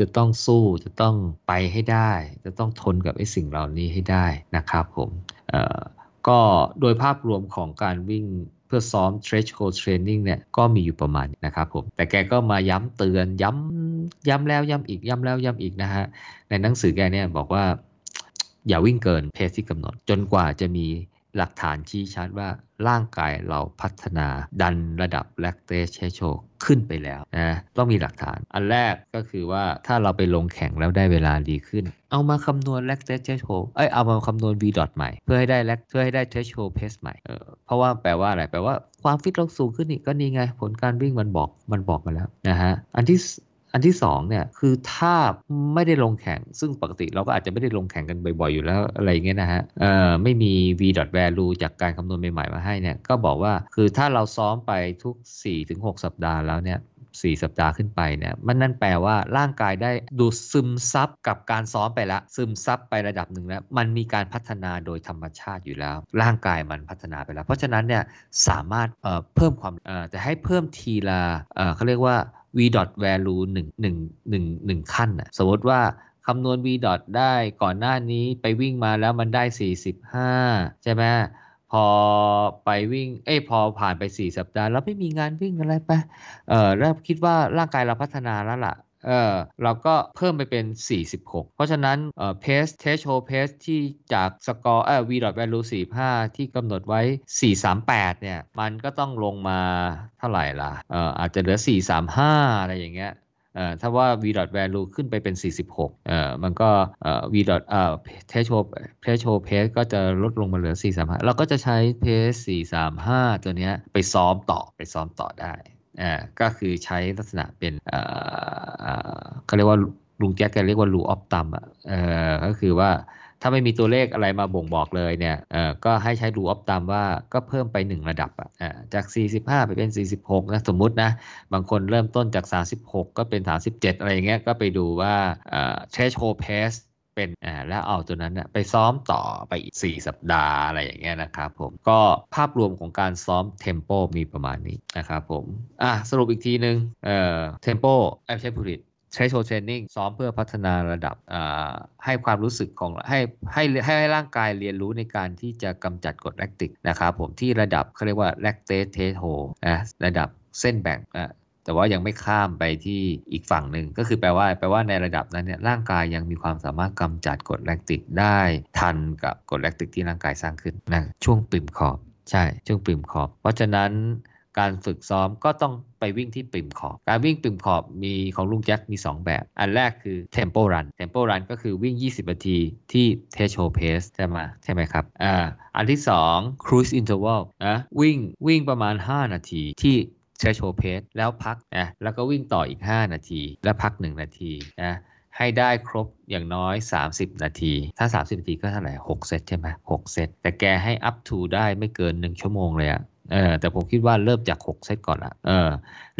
จะต้องสู้จะต้องไปให้ได้จะต้องทนกับไอ้สิ่งเหล่านี้ให้ได้นะครับผมเออก็โดยภาพรวมของการวิ่งเพื่อซ้อม threshold training เนี่ยก็มีอยู่ประมาณนะครับผมแต่แกก็มาย้ำเตือนย้ำย้ำแล้วย้ำอีกย้ำแล้วย้ำอีกนะฮะในหนังสือแกเนี่ยบอกว่าอย่าวิ่งเกินเพซที่กำหนดจนกว่าจะมีหลักฐานชี้ชัดว่าร่างกายเราพัฒนาดันระดับ lactate threshold ขึ้นไปแล้วนะต้องมีหลักฐานอันแรกก็คือว่าถ้าเราไปลงแข่งแล้วได้เวลาดีขึ้นเอามาคำนวณ lactate threshold เอ้ยเอามาคำนวณ v dot ใหม่เพื่อให้ได้ lact เพื่อให้ได้ threshold pace ใหม่เออเพราะว่าแปลว่าอะไรแปลว่าความฟิตเราสูงขึ้นนี่ก็นี่ไงผลการวิ่งมันบอกมันบอกมาแล้วนะฮะอันที่อันที่สองเนี่ยคือถ้าไม่ได้ลงแข่งซึ่งปกติเราก็อาจจะไม่ได้ลงแข่งกันบ่อยๆอยู่แล้วอะไรอย่างเงี้ยนะฮะเอ่อไม่มี v value จากการคำนวณใหม่ๆมาให้เนี่ยก็บอกว่าคือถ้าเราซ้อมไปทุก สี่ถึงหก สัปดาห์แล้วเนี่ยสี่สัปดาห์ขึ้นไปเนี่ยมันนั่นแปลว่าร่างกายได้ดูดซึมซับกับการซ้อมไปละซึมซับไประดับหนึ่งแล้วมันมีการพัฒนาโดยธรรมชาติอยู่แล้วร่างกายมันพัฒนาไปแล้วเพราะฉะนั้นเนี่ยสามารถเอ่อเพิ่มความเอ่อจะให้เพิ่มทีละเอ่อเขาเรียกว่าv value หนึ่ง หนึ่ง หนึ่ง หนึ่งขั้นน่ะสมมติว่าคำนวณ v ได้ก่อนหน้านี้ไปวิ่งมาแล้วมันได้สี่สิบห้าใช่ไหมพอไปวิ่งเอ้ยพอผ่านไปสี่สัปดาห์แล้วไม่มีงานวิ่งอะไรไปเออแล้วคิดว่าร่างกายเราพัฒนาแล้วล่ะเออเราก็เพิ่มไปเป็นสี่สิบหกเพราะฉะนั้นเอ่อ pace threshold pace ที่จากสกอร์เอ่อ v value สี่สิบห้าที่กำหนดไว้สี่ร้อยสามสิบแปดเนี่ยมันก็ต้องลงมาเท่าไหร่ล่ะเอ่ออาจจะเหลือสี่ร้อยสามสิบห้าอะไรอย่างเงี้ยเอ่อถ้าว่า v value ขึ้นไปเป็นสี่สิบหกเอ่อมันก็เอ่อ v เอ่อ threshold threshold pace ก็จะลดลงมาเหลือสี่ร้อยสามสิบห้าเราก็จะใช้ pace สี่ร้อยสามสิบห้าตัวเนี้ยไปซ้อมต่อไปซ้อมต่อได้อ่าก็คือใช้ลักษณะเป็นเอ่อเขาเรียกว่าลุงแจ๊กแกเรียกว่ารูออฟตัมอ่ะเอ่อก็คือว่าถ้าไม่มีตัวเลขอะไรมาบ่งบอกเลยเนี่ยเอ่อก็ให้ใช้รูออฟตัมว่าก็เพิ่มไปหนึ่งระดับอ่ะอ่าจากสี่สิบห้าไปเป็นสี่สิบหกนะสมมุตินะบางคนเริ่มต้นจากสามสิบหกก็เป็นสามสิบเจ็ดอะไรอย่างเงี้ยก็ไปดูว่าเอ่อ threshold paceเป็นอ่าแล้วเอาตัวนั้นนะไปซ้อมต่อไปอีกสี่สัปดาห์อะไรอย่างเงี้ยนะครับผมก็ภาพรวมของการซ้อมเทมโปมีประมาณนี้นะครับผมอ่ะสรุปอีกทีนึงเอ่อเทมโปไอ้ใช้ผลิตใช้โชว์เทรนนิ่งซ้อมเพื่อพัฒนาระดับอ่าให้ความรู้สึกของให้ให้ให้ร่างกายเรียนรู้ในการที่จะกำจัดกรดแลคติกนะครับผมที่ระดับเขาเรียกว่า lactate threshold นะระดับเส้นแบ่งอ่ะแต่ว่ายังไม่ข้ามไปที่อีกฝั่งหนึ่งก็คือแปลว่าแปลว่าในระดับนั้นเนี่ยร่างกายยังมีความสามารถกำจัดกรดแลคติกได้ทันกับกรดแลคติกที่ร่างกายสร้างขึ้นนะช่วงปริ่มขอบใช่ช่วงปริ่มขอบเพราะฉะนั้นการฝึกซ้อมก็ต้องไปวิ่งที่ปริ่มขอบการวิ่งปริ่มขอบมีของลุงแจ็คมีสองแบบอันแรกคือ tempo run tempo run ก็คือวิ่งยี่สิบนาทีที่ threshold pace ใช่ไหมใช่ไหมครับอ่าอันที่สอง cruise interval นะวิ่งวิ่งประมาณห้านาทีที่threshold pace แล้วพักนะแล้วก็วิ่งต่ออีกห้านาทีแล้วพักหนึ่งนาทีนะให้ได้ครบอย่างน้อยสามสิบนาทีถ้าสามสิบนาทีก็เท่าไหร่หกเซตใช่ไหมหกเซตแต่แกให้ up to ได้ไม่เกินหนึ่งชั่วโมงเลยอะเออแต่ผมคิดว่าเริ่มจากหกเซตก่อนละเออ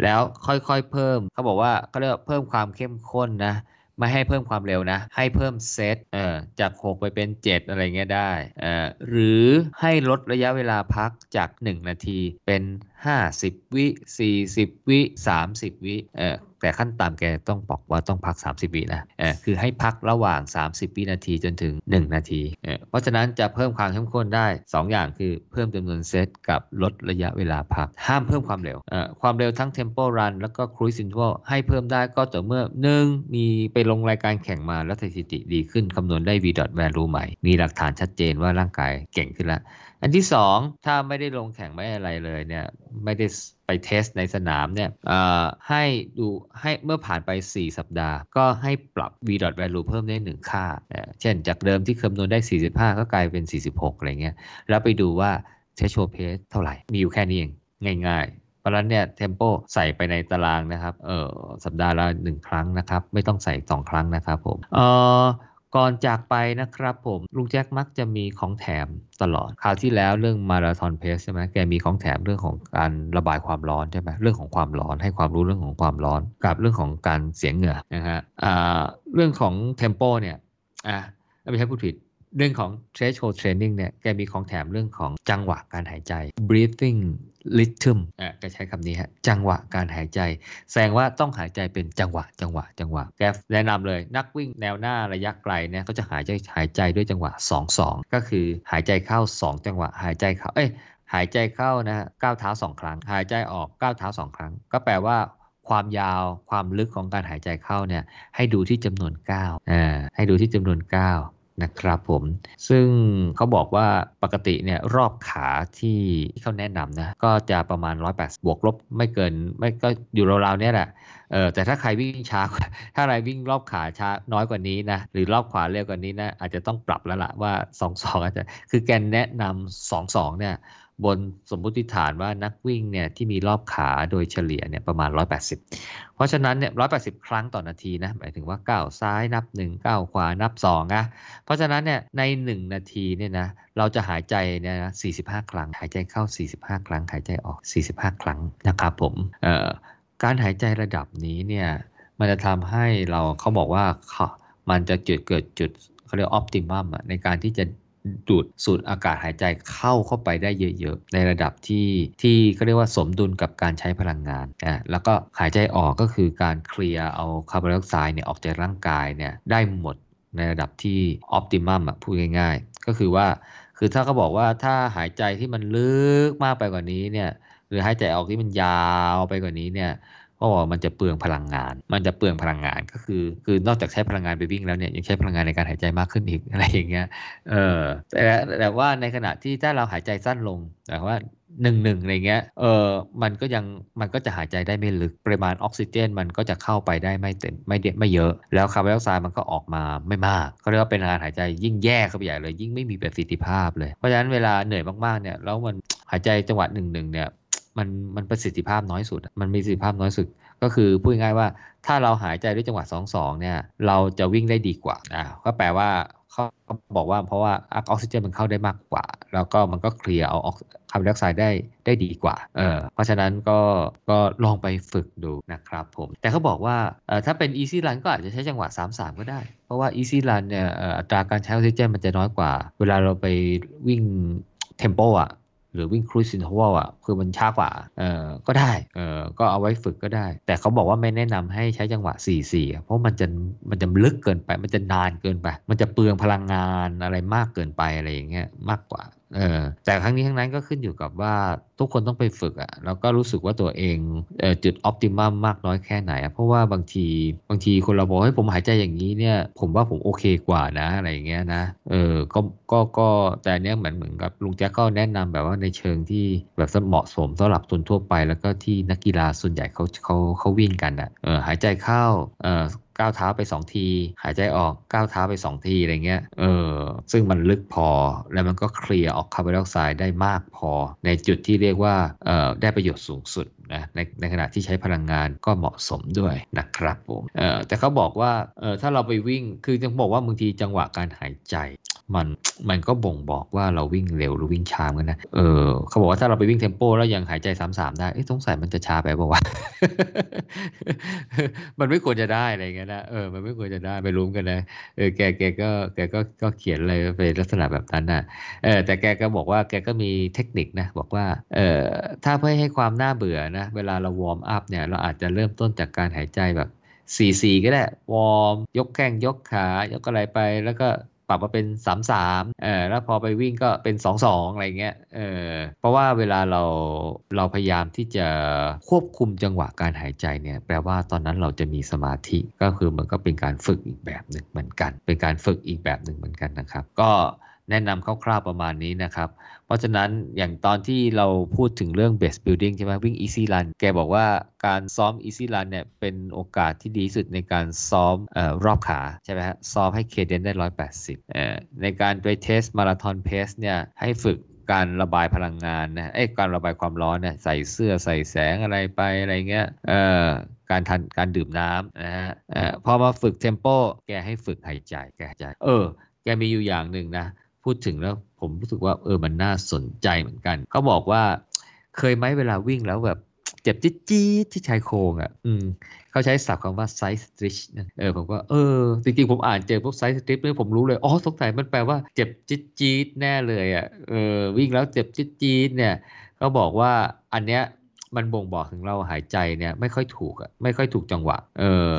แล้วค่อยๆเพิ่มเขาบอกว่าเขาเรียกเพิ่มความเข้มข้นนะไม่ให้เพิ่มความเร็วนะให้เพิ่มเซตเอ่อจากหกไปเป็นเจ็ดอะไรเงี้ยได้เอ่อหรือให้ลดระยะเวลาพักจากหนึ่งนาทีเป็นห้าสิบวิสี่สิบวิสามสิบวิเอ่อแต่ขั้นต่ำแกต้องบอกว่าต้องพักสามสิบวินะเอ่อคือให้พักระหว่างสามสิบวินาทีจนถึงหนึ่งนาทีเอ่อเพราะฉะนั้นจะเพิ่มความเข้มข้นได้สองอย่างคือเพิ่มจำนวนเซตกับลดระยะเวลาพักห้ามเพิ่มความเร็วเอ่อความเร็วทั้ง Tempo Run แล้วก็ Cruise Interval ให้เพิ่มได้ก็ต่อเมื่อหนึ่งมีไปลงรายการแข่งมาแล้วสถิติดีขึ้นคำนวณได้ V dot value ใหม่มีหลักฐานชัดเจนว่าร่างกายเก่งขึ้นแล้วอันที่สองถ้าไม่ได้ลงแข่งไม่อะไรเลยเนี่ยไม่ได้ไปเทสในสนามเนี่ยให้ดูให้เมื่อผ่านไปสี่สัปดาห์ก็ให้ปรับ v dot value เพิ่มได้หนึ่งค่าเช่นจากเดิมที่คำนวณได้สี่สิบห้าก็กลายเป็นสี่สิบหกอะไรเงี้ยแล้วไปดูว่า threshold pace เท่าไหร่มีอยู่แค่นี้เองง่ายๆ ะฉะนั้นเนี่ยเทมโปใส่ไปในตารางนะครับเอ่อสัปดาห์ละหนึ่งครั้งนะครับไม่ต้องใส่สองครั้งนะครับผมเอ่อก่อนจากไปนะครับผมลุงแจ็คมักจะมีของแถมตลอดคราวที่แล้วเรื่อง marathon pace ใช่ไหมแกมีของแถมเรื่องของการระบายความร้อนใช่ไหมเรื่องของความร้อนให้ความรู้เรื่องของความร้อนกับเรื่องของการเสียเหงื่อนะฮะอ่าเรื่องของ tempo เนี่ยอ่ะไม่ใช่ผู้ผิดเรื่องของ threshold training เนี่ยแกมีของแถมเรื่องของจังหวะการหายใจ breathing rhythm อ่ะแกใช้คำนี้ฮะจังหวะการหายใจแสดงว่าต้องหายใจเป็นจังหวะจังหวะจังหวะแกแนะนำเลยนักวิ่งแนวหน้าระยะไกลเนี่ยเขาจะหายใจหายใจด้วยจังหวะสองสองก็คือหายใจเข้าสองจังหวะหายใจเข้าเอ้ยหายใจเข้านะก้าวเท้าสองครั้งหายใจออกก้าวเท้าสองครั้งก็แปลว่าความยาวความลึกของการหายใจเข้าเนี่ยให้ดูที่จำนวนก้าวอ่าให้ดูที่จำนวนก้าวนะครับผมซึ่งเขาบอกว่าปกติเนี่ยรอบขาที่เขาแนะนำนะก็จะประมาณหนึ่งร้อยแปดสิบบวกลบไม่เกินไม่ก็อยู่ราวๆเนี่ยแหละเออแต่ถ้าใครวิ่งช้าถ้าใครวิ่งรอบขาช้าน้อยกว่านี้นะหรือรอบขวาเร็วกว่านี้นะอาจจะต้องปรับแล้วละว่าสองสองอาจจะคือแกนแนะนำสองสองเนี่ยบนสมมุติฐานว่านักวิ่งเนี่ยที่มีรอบขาโดยเฉลี่ยเนี่ยประมาณหนึ่งร้อยแปดสิบเพราะฉะนั้นเนี่ยหนึ่งร้อยแปดสิบครั้งต่อนาทีนะหมายถึงว่าก้าวซ้ายนับหนึ่งก้าวขวานับสองนะเพราะฉะนั้นเนี่ยในหนึ่งนาทีเนี่ยนะเราจะหายใจเนี่ยนะสี่สิบห้าครั้งหายใจเข้าสี่สิบห้าครั้งหายใจออกสี่สิบห้าครั้งนะครับผมเอ่อการหายใจระดับนี้เนี่ยมันจะทำให้เราเขาบอกว่ามันจะจุดเกิดจุดเขาเรียกออปติมัมในการที่จะดูดสูดอากาศหายใจเข้าเข้าไปได้เยอะๆในระดับที่ที่เขาเรียกว่าสมดุลกับการใช้พลังงานอ่ะแล้วก็หายใจออกก็คือการเคลียร์เอาคาร์บอนไดออกไซด์เนี่ยออกจากร่างกายเนี่ยได้หมดในระดับที่ออปติมัมอ่ะพูดง่ายๆก็คือว่าคือถ้าเขาบอกว่าถ้าหายใจที่มันลึกมากไปกว่านี้เนี่ยหรือหายใจออกที่มันยาวไปกว่านี้เนี่ยก็มันจะเปลืองพลังงานมันจะเปลืองพลังงานก็คือคือนอกจากใช้พลังงานไปวิ่งแล้วเนี่ยยังใช้พลังงานในการหายใจมากขึ้นอีกอะไรอย่างเงี้ยเออแต่แต่ว่าในขณะที่ถ้าเราหายใจสั้นลงแต่ว่าหนึ่งหนึ่งอะไรเงี้ยเออมันก็ยังมันก็จะหายใจได้ไม่ลึกปริมาณออกซิเจนมันก็จะเข้าไปได้ไม่เต็มไม่เยอะไม่เยอะแล้วคาร์บอนไดออกไซด์มันก็ออกมาไม่มากเขาเรียกว่าเป็นการหายใจยิ่งแย่เข้าไปใหญ่เลยยิ่งไม่มีประสิทธิภาพเลยเพราะฉะนั้นเวลาเหนื่อยมากๆเนี่ยแล้วมันหายใจจังหวะหนึ่งหนึ่งเนี่ยมันมันประสิทธิภาพน้อยสุดมันมีประสิทธิภาพน้อยสุดก็คือพูดง่ายว่าถ้าเราหายใจด้วยจังหวะสองสองเนี่ยเราจะวิ่งได้ดีกว่าอ่าก็แปลว่าเขาบอกว่าเพราะว่าออกซิเจนมันเข้าได้มากกว่าแล้วก็มันก็เคลียร์เอาคาร์บอนไดออกไซด์ได้ได้ดีกว่าเออเพราะฉะนั้นก็ก็ลองไปฝึกดูนะครับผมแต่เขาบอกว่าเอ่อถ้าเป็น easy run ก็อาจจะใช้จังหวะสามสามก็ได้เพราะว่า easy run เนี่ยอัตราการใช้ออกซิเจนมันจะน้อยกว่าเวลาเราไปวิ่ง tempo อ่ะหรือวิ่ง cruise interval อ่ะคือมันช้ากว่าเอ่อก็ได้เอ่อก็เอาไว้ฝึกก็ได้แต่เขาบอกว่าไม่แนะนำให้ใช้จังหวะ สี่สี่ เพราะมันจะมันจะลึกเกินไปมันจะนานเกินไปมันจะเปลืองพลังงานอะไรมากเกินไปอะไรอย่างเงี้ยมากกว่าเออแต่ครั้งนี้ครั้งนั้นก็ขึ้นอยู่กับว่าทุกคนต้องไปฝึกอ่ะแล้วก็รู้สึกว่าตัวเองเอ่อจุดออปติมัมมากน้อยแค่ไหนเพราะว่าบางทีบางทีคนเราบอกให้ผมหายใจอย่างนี้เนี่ยผมว่าผมโอเคกว่านะอะไรอย่างเงี้ยนะเออก็ก็ก็แต่เนี้ยเหมือนเหมือนกับลุงแจ๊กก็แนะนำแบบว่าในเชิงที่แบบเหมาะสมสำหรับคนทั่วไปแล้วก็ที่นักกีฬาส่วนใหญ่เขาเขาเขาวิ่งกันอ่ะเออหายใจเข้าเออก้าวเท้าไปสองทีหายใจออกก้าวเท้าไปสองทีอะไรเงี้ยเออซึ่งมันลึกพอแล้วมันก็เคลียร์ออกคาร์บอนไดออกไซด์ได้มากพอในจุดที่เรียกว่าเออได้ประโยชน์สูงสุดนะในในขณะที่ใช้พลังงานก็เหมาะสมด้วยนะครับผมเออแต่เขาบอกว่าเออถ้าเราไปวิ่งคือจะบอกว่าบางทีจังหวะการหายใจมันมันก็บ่งบอกว่าเราวิ่งเร็วหรือวิ่งช้ากันนะเออเขาบอกว่าถ้าเราไปวิ่งเทมโปแล้วยังหายใจสามสามได้เอ๊ะสงสัยมันจะช้าไปป่าววะ มันไม่ควรจะได้อะไรเงี้ยนะเออมันไม่ควรจะได้ไปลุ้มกันนะเออแกแกก็แกก็ก็เขียนอะไรไปลักษณะแบบนั้นน่ะเออแต่แกก็บอกว่าแกก็มีเทคนิคนะบอกว่าเออถ้าเพื่อให้ความน่าเบื่อนะเวลาเราวอร์มอัพเนี่ยเราอาจจะเริ่มต้นจากการหายใจแบบสี่สี่ก็ได้วอร์มยกแข้งยกขายกอะไรไปแล้วก็ปรับมาเป็น สามสาม เอ่อแล้วพอไปวิ่งก็เป็น สองสอง อะไรเงี้ยเออเพราะว่าเวลาเราเราพยายามที่จะควบคุมจังหวะการหายใจเนี่ยแปลว่าตอนนั้นเราจะมีสมาธิก็คือมันก็เป็นการฝึกอีกแบบหนึ่งเหมือนกันเป็นการฝึกอีกแบบหนึ่งเหมือนกันนะครับก็แนะนำคร่าวๆประมาณนี้นะครับเพราะฉะนั้นอย่างตอนที่เราพูดถึงเรื่อง base building ใช่ไหมวิ่ง easy run แกบอกว่าการซ้อม easy run เนี่ยเป็นโอกาสที่ดีสุดในการซ้อมเอ่อรอบขาใช่ไหมฮะซ้อมให้ cadence ได้ หนึ่งร้อยแปดสิบเอ่อในการไป test marathon pace เนี่ยให้ฝึก การระบายพลังงานนะไอ้การระบายความร้อนเนี่ยใส่เสื้อใส่แสงอะไรไปอะไรเงี้ยเอ่อการทานการดื่มน้ำนะฮะเอ่อพอมาฝึกเทมโปแกให้ฝึกหายใจแกหายใจเออแกมีอยู่อย่างนึงนะพูดถึงแล้วผมรู้สึกว่าเออมันน่าสนใจเหมือนกันเขาบอกว่าเคยไหมเวลาวิ่งแล้วแบบเจ็บจี๊ดจี๊ดที่ชายโครงอ่ะอืมเขาใช้ศัพท์คำว่า side stitch นะเออผมว่าเออจริงๆผมอ่านเจอพวก side stitch เนี่ยผมรู้เลยอ๋อสงสัยมันแปลว่าเจ็บจี๊ดจี๊ดแน่เลยอ่ะเออวิ่งแล้วเจ็บจี๊ดจี๊ดเนี่ยเขาบอกว่าอันเนี้ยมันบ่งบอกถึงเราหายใจเนี่ยไม่ค่อยถูกอ่ะไม่ค่อยถูกจังหวะเออ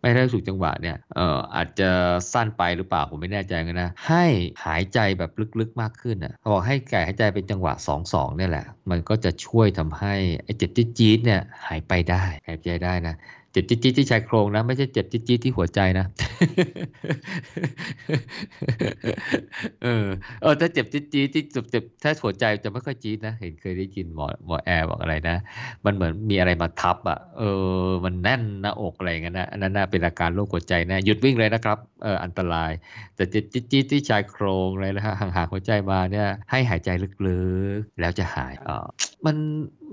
ไม่ได้ถูกจังหวะเนี่ยเอ่ออาจจะสั้นไปหรือเปล่าผมไม่แน่ใจนะให้หายใจแบบลึกๆมากขึ้นอ่ะเขาบอกให้แก่หายใจเป็นจังหวะ สองสอง เนี่ยแหละมันก็จะช่วยทำให้ไอ้เจ็บจี๊ดๆเนี่ยหายไปได้หายใจได้นะเจ็บจี๊ดๆที่ชายโครงนะไม่ใช่เจ็บจี๊ดๆที่หัวใจนะเออเออถ้าเจ็บจี๊ดๆที่เจ็บถ้าหัวใจจะไม่ค่อยจี๊ดนะเห็นเคยได้ยินหมอหมอแอร์บอกอะไรนะมันเหมือนมีอะไรมาทับอ่ะเออมันแน่นหน้าอกอะไรอย่างนั้นนะอันนั้นน่าเป็นอาการโรคหัวใจนะหยุดวิ่งเลยนะครับเอออันตรายแต่เจ็บจี๊ดๆที่ชายโครงอะไรนะฮะห่างๆหัวใจมาเนี่ยให้หายใจลึกๆแล้วจะหายเออมัน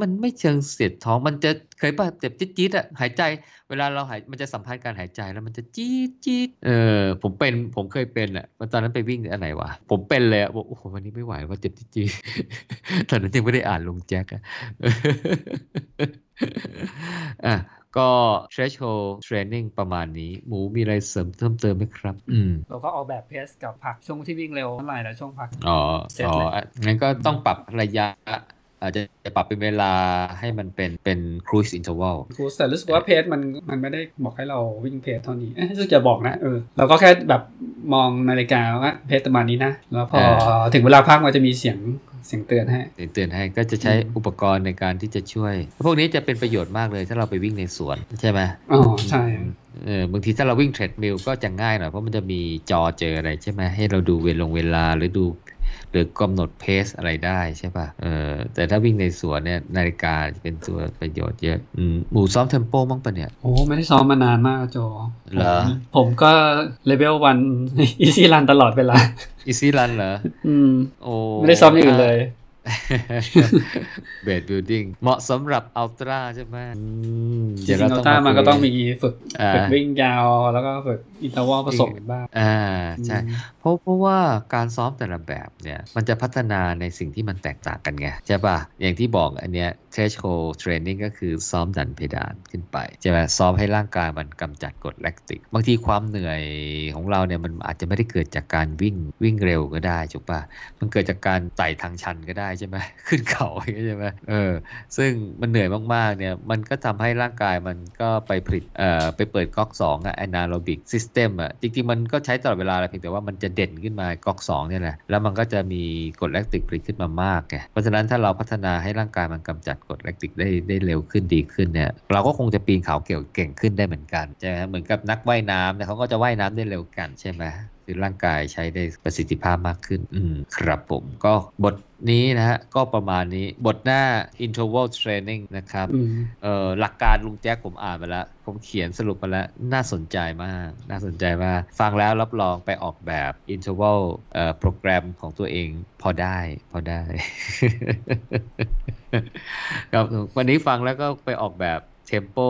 มันไม่เชิงเสียดท้องมันจะเคยป่ะเจ็บจี๊ดๆอ่ะหายใจเวลาเราหายมันจะสัมพันธ์การหายใจแล้วมันจะจี๊ดๆเออผมเป็นผมเคยเป็นอ่ะตอนนั้นไปวิ่งอะไรวะผมเป็นเลยบอกโอ้โหวันนี้ไม่ไหวว่าเจ็บจี๊ดๆตอนนั้นยังไม่ได้อ่านลุงแจ็คอ่ะอ่ะก็ threshold training ประมาณนี้หมูมีอะไรเสริมเพิ่มเติมไหมครับอืมเราก็เอาแบบเพสกับพักช่วงที่วิ่งเร็วเท่าไหร่แล้วช่วงพักอ๋ออ๋องั้นก็ต้องปรับระยะอาจจะปรับเป็นเวลาให้มันเป็นเป็นครูซอินเทอร์วัลครูซแต่รู้สึกว่าเพจมันมันไม่ได้บอกให้เราวิ่งเพจเท่านี้เอ๊ะรู้สึกจะบอกนะเออเราก็แค่แบบมองนาฬิกาว่าเพจประมาณนี้นะแล้วพอถึงเวลาพักมันจะมีเสียงเสียงเตือนให้เสียงเตือนให้ก็จะใช้อุปกรณ์ในการที่จะช่วยพวกนี้จะเป็นประโยชน์มากเลยถ้าเราไปวิ่งในสวนใช่ไหมอ๋อใช่เออบางทีถ้าเราวิ่งเทรดมิลก็จะง่ายหน่อยเพราะมันจะมีจอเจออะไรใช่ไหมให้เราดูเวลาเวลาหรือดูหรือกำหนดเพสอะไรได้ใช่ป่ะเออแต่ถ้าวิ่งในสวนเนี่ยนาฬิกาจะเป็นตัวประโยชน์เยอะอืมหมูซ้อมเทมโปบ้างปะเนี่ยโอ้ไม่ได้ซ้อมมานานมากโจเหรอผมก็เลเวลหนึ่ง easy run ตลอดเวลา easy run เหรออืมโอ้ไม่ได้ซ้อมอย่างอื่นเลยbase building เหมาะสำหรับอัลตร้าใช่ไหมจริงๆอัลตร้ามันก็ต้องมีฝึกฝึกวิ่งยาวแล้วก็ฝึกอินเทอร์วัลผสมกันบ้างอ่าใช่เพราะเพราะว่าการซ้อมแต่ละแบบเนี่ยมันจะพัฒนาในสิ่งที่มันแตกต่างกันไงใช่ป่ะอย่างที่บอกอันเนี้ย threshold training ก็คือซ้อมดันเพดานขึ้นไปใช่ไหมซ้อมให้ร่างกายมันกำจัดกรดแลคติกบางทีความเหนื่อยของเราเนี่ยมันอาจจะไม่ได้เกิดจากการวิ่งวิ่งเร็วก็ได้ถูกป่ะมันเกิดจากการไต่ทางชันก็ได้ใช่ไหมขึ้นเขาใช่ไหมเออซึ่งมันเหนื่อยมากๆเนี่ยมันก็ทำให้ร่างกายมันก็ไปผลิตเอ่อไปเปิดก๊อกสองอะ anaerobic system อะจริงๆมันก็ใช้ตลอดเวลาแหละเพียงแต่ว่ามันจะเด่นขึ้นมาก๊อกสองเนี่ยแหละแล้วมันก็จะมีกรดแลคติกผลิตขึ้นมามากไงเพราะฉะนั้นถ้าเราพัฒนาให้ร่างกายมันกำจัดกรดแลคติกได้ได้เร็วขึ้นดีขึ้นเนี่ยเราก็คงจะปีนเขาเกี่ยวเก่งขึ้นได้เหมือนกันใช่ไหมเหมือนกับนักว่ายน้ำเนี่ยเขาก็จะว่ายน้ำได้เร็วกันใช่ไหมคือร่างกายใช้ได้ประสิทธิภาพมากขึ้นครับผมก็บทนี้นะฮะก็ประมาณนี้บทหน้า interval training นะครับเอ่อหลักการลุงแจ๊คผมอ่านไปแล้วผมเขียนสรุปมาแล้วน่าสนใจมากน่าสนใจมากฟังแล้วรับรองไปออกแบบ interval เอ่อโปรแกรมของตัวเองพอได้พอได้ ครับวันนี้ฟังแล้วก็ไปออกแบบtempo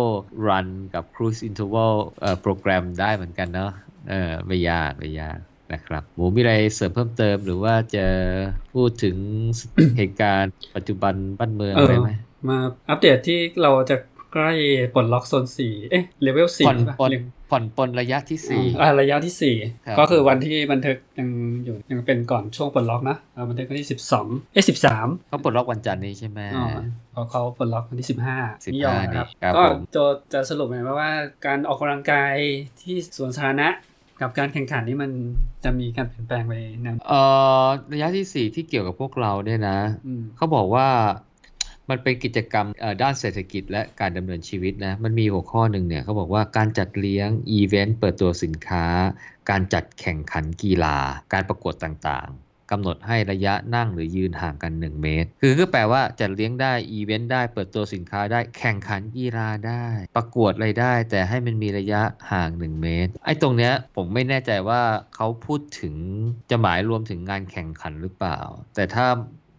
run กับ cruise interval เอ่อโปรแกรมได้เหมือนกันเนาะเออไม่ยากไม่ยากนะครับหมูมีอะไรเสริมเพิ่มเติมหรือว่าจะพูดถึง เหตุการณ์ปัจจุบันบ้านเมืองอะไรไหมมาอัปเดตที่เราจะใกล้ปลดล็อกโซนสี่เอ๊ะเลเวลสี่ผ่อนปลนผ่อนปลนระยะที่สี่อ่าระยะที่สี่ก็คือวันที่บันทึกยังอยู่ยังเป็นก่อนช่วงปลดล็อกนะเราบันทึกวันที่สิบสองเอ๊ะสิบสามเขาปลดล็อกวันจันทร์นี้ใช่ไหมอ๋อเขาปลดล็อกวันที่สิบห้านี่ยอมครับก็จะจะสรุปหน่อยว่าการออกกำลังกายที่สวนสาธารณะกับการแข่งขันนี่มันจะมีการเปลี่ยนแปลงไปนะเอ่อระยะที่สี่ที่เกี่ยวกับพวกเราเนี่ยนะเขาบอกว่ามันเป็นกิจกรรมด้านเศรษฐกิจและการดำเนินชีวิตนะมันมีหัวข้อหนึ่งเนี่ยเขาบอกว่าการจัดเลี้ยงอีเวนต์เปิดตัวสินค้าการจัดแข่งขันกีฬาการประกวดต่างๆกำหนดให้ระยะนั่งหรือยืนห่างกันหนึ่งเมตรคือก็แปลว่าจัดเลี้ยงได้อีเวนต์ได้เปิดตัวสินค้าได้แข่งขันกีฬาได้ประกวดอะไรได้แต่ให้มันมีระยะห่างหนึ่งเมตรไอ้ตรงเนี้ยผมไม่แน่ใจว่าเขาพูดถึงจะหมายรวมถึงงานแข่งขันหรือเปล่าแต่ถ้า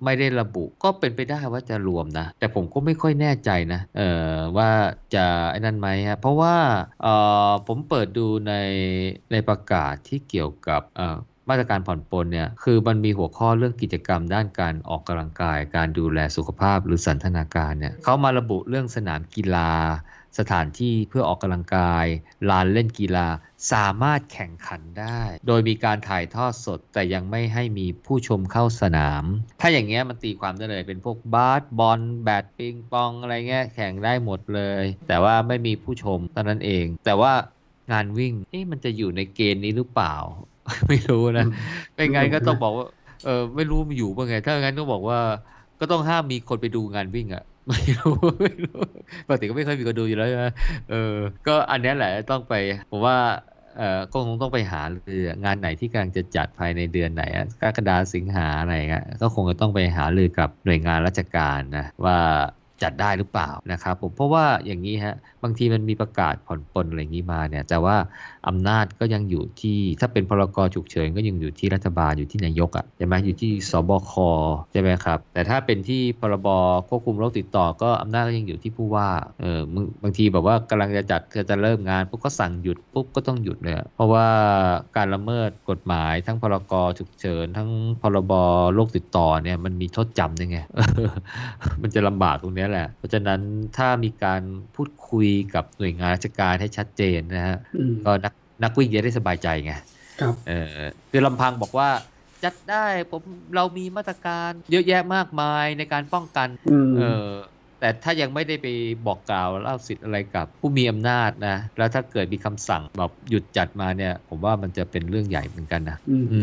ไม่ได้ระบุก็เป็นไปได้ว่าจะรวมนะแต่ผมก็ไม่ค่อยแน่ใจนะเอ่อว่าจะไอ้นั่นไหมฮะเพราะว่าเอ่อผมเปิดดูในในประกาศที่เกี่ยวกับเอ่อมาตรการผ่อนปลนเนี่ยคือมันมีหัวข้อเรื่องกิจกรรมด้านการออกกำลังกายการดูแลสุขภาพหรือสันทนาการเนี่ยเขามาระบุเรื่องสนามกีฬาสถานที่เพื่อออกกำลังกายลานเล่นกีฬาสามารถแข่งขันได้โดยมีการถ่ายทอดสดแต่ยังไม่ให้มีผู้ชมเข้าสนามถ้าอย่างเงี้ยมันตีความได้เลยเป็นพวกบาสบอลแบดปิงปองอะไรเงี้ยแข่งได้หมดเลยแต่ว่าไม่มีผู้ชมเท่านั้นเองแต่ว่างานวิ่งเอ๊ะมันจะอยู่ในเกณฑ์นี้หรือเปล่าไม่รู้นะไม่งั้นก็ต้องบอกว่าเออไม่รู้มันอยู่ป่ะไงถ้างั้นก็บอกว่าก็ต้องห้ามมีคนไปดูงานวิ่งอ่ะไม่รู้ไม่รู้ปกติก็ไม่ค่อยมีคนดูอยู่แล้วนะเออก็อันนี้แหละต้องไปผมว่าเออก็คงต้องไปหาหรืองานไหนที่กำลังจะจัดภายในเดือนไหนกรกฎาคมสิงหาอะไรเงี้ยก็คงจะต้องไปหารือกับหน่วยงานราชการนะว่าจัดได้หรือเปล่านะครับผมเพราะว่าอย่างนี้ฮะบางทีมันมีประกาศผ่อนปลนอะไรอย่างนี้มาเนี่ยแต่ว่าอำนาจก็ยังอยู่ที่ถ้าเป็นพรกฉุกเฉินก็ยังอยู่ที่รัฐบาลอยู่ที่นายกอ่ะใช่ไหมอยู่ที่สบคใช่ไหมครับแต่ถ้าเป็นที่พรบควบคุมโรคติดต่อก็อำนาจก็ยังอยู่ที่ผู้ว่าเออบางทีแบบว่ากำลังจะจัดจะเริ่มงานปุ๊บก็สั่งหยุดปุ๊บก็ต้องหยุดเลยเพราะว่าการละเมิดกฎหมายทั้งพรกฉุกเฉินทั้งพรบโรคติดต่อเนี่ยมันมีโทษจำยังไง มันจะลำบากตรงนี้เพราะฉะนั้นถ้ามีการพูดคุยกับหน่วยงานราชการให้ชัดเจนนะฮะก็นักนักวิ่งจะได้สบายใจไงครับเออคือลำพังบอกว่าจัดได้ผมเรามีมาตรการเยอะแยะมากมายในการป้องกันเออแต่ถ้ายังไม่ได้ไปบอกกล่าวเล่าสิทธิ์อะไรกับผู้มีอำนาจนะแล้วถ้าเกิดมีคำสั่งแบบหยุดจัดมาเนี่ยผมว่ามันจะเป็นเรื่องใหญ่เหมือนกันนะ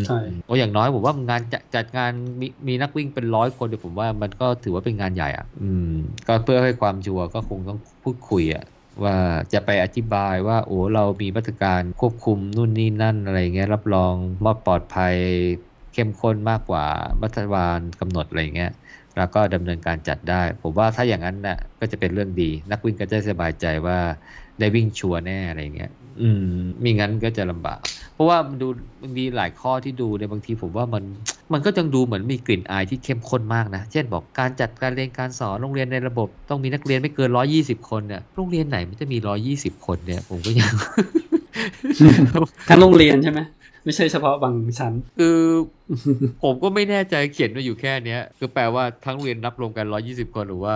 ใช่โอ้อย่างน้อยผมว่างานจัดจัดงานมีมีนักวิ่งเป็นร้อยคนเดี๋ยวผมว่ามันก็ถือว่าเป็นงานใหญ่อ่ะอืมก็เพื่อให้ความชัวร์ก็คงต้องพูดคุยอ่ะว่าจะไปอธิบายว่าโอ้เรามีมาตรการควบคุมนู่นนี่นั่นอะไรเงี้ยรับรองว่าปลอดภัยเข้มข้นมากกว่ารัฐบาลกำหนดอะไรเงี้ยแล้วก็ดำเนินการจัดได้ผมว่าถ้าอย่างนั้นน่ะก็จะเป็นเรื่องดีนักวิ่งก็จะสบายใจว่าได้วิ่งชัวร์แน่อะไรเงี้ยอืมมิงั้นก็จะลำบากเพราะว่ามันดูมันมีหลายข้อที่ดูในบางทีผมว่ามันมันก็จังดูเหมือนมีกลิ่นอายที่เข้มข้นมากนะเช่นบอกการจัดการเรียนการสอนโรงเรียนในระบบต้องมีนักเรียนไม่เกินหนึ่งร้อยยี่สิบคนเนี่ยโรงเรียนไหนมันจะมีหนึ่งร้อยยี่สิบคนเนี่ยผมก็ยัง ทั้งโรงเรียนใช่ไหมไม่ใช่เฉพาะบางชั้นคือ ผมก็ไม่แน่ใจเขียนมาอยู่แค่นี้คือแปลว่าทั้งเรียนนับรวมกันหนึ่งร้อยยี่สิบคนหรือว่า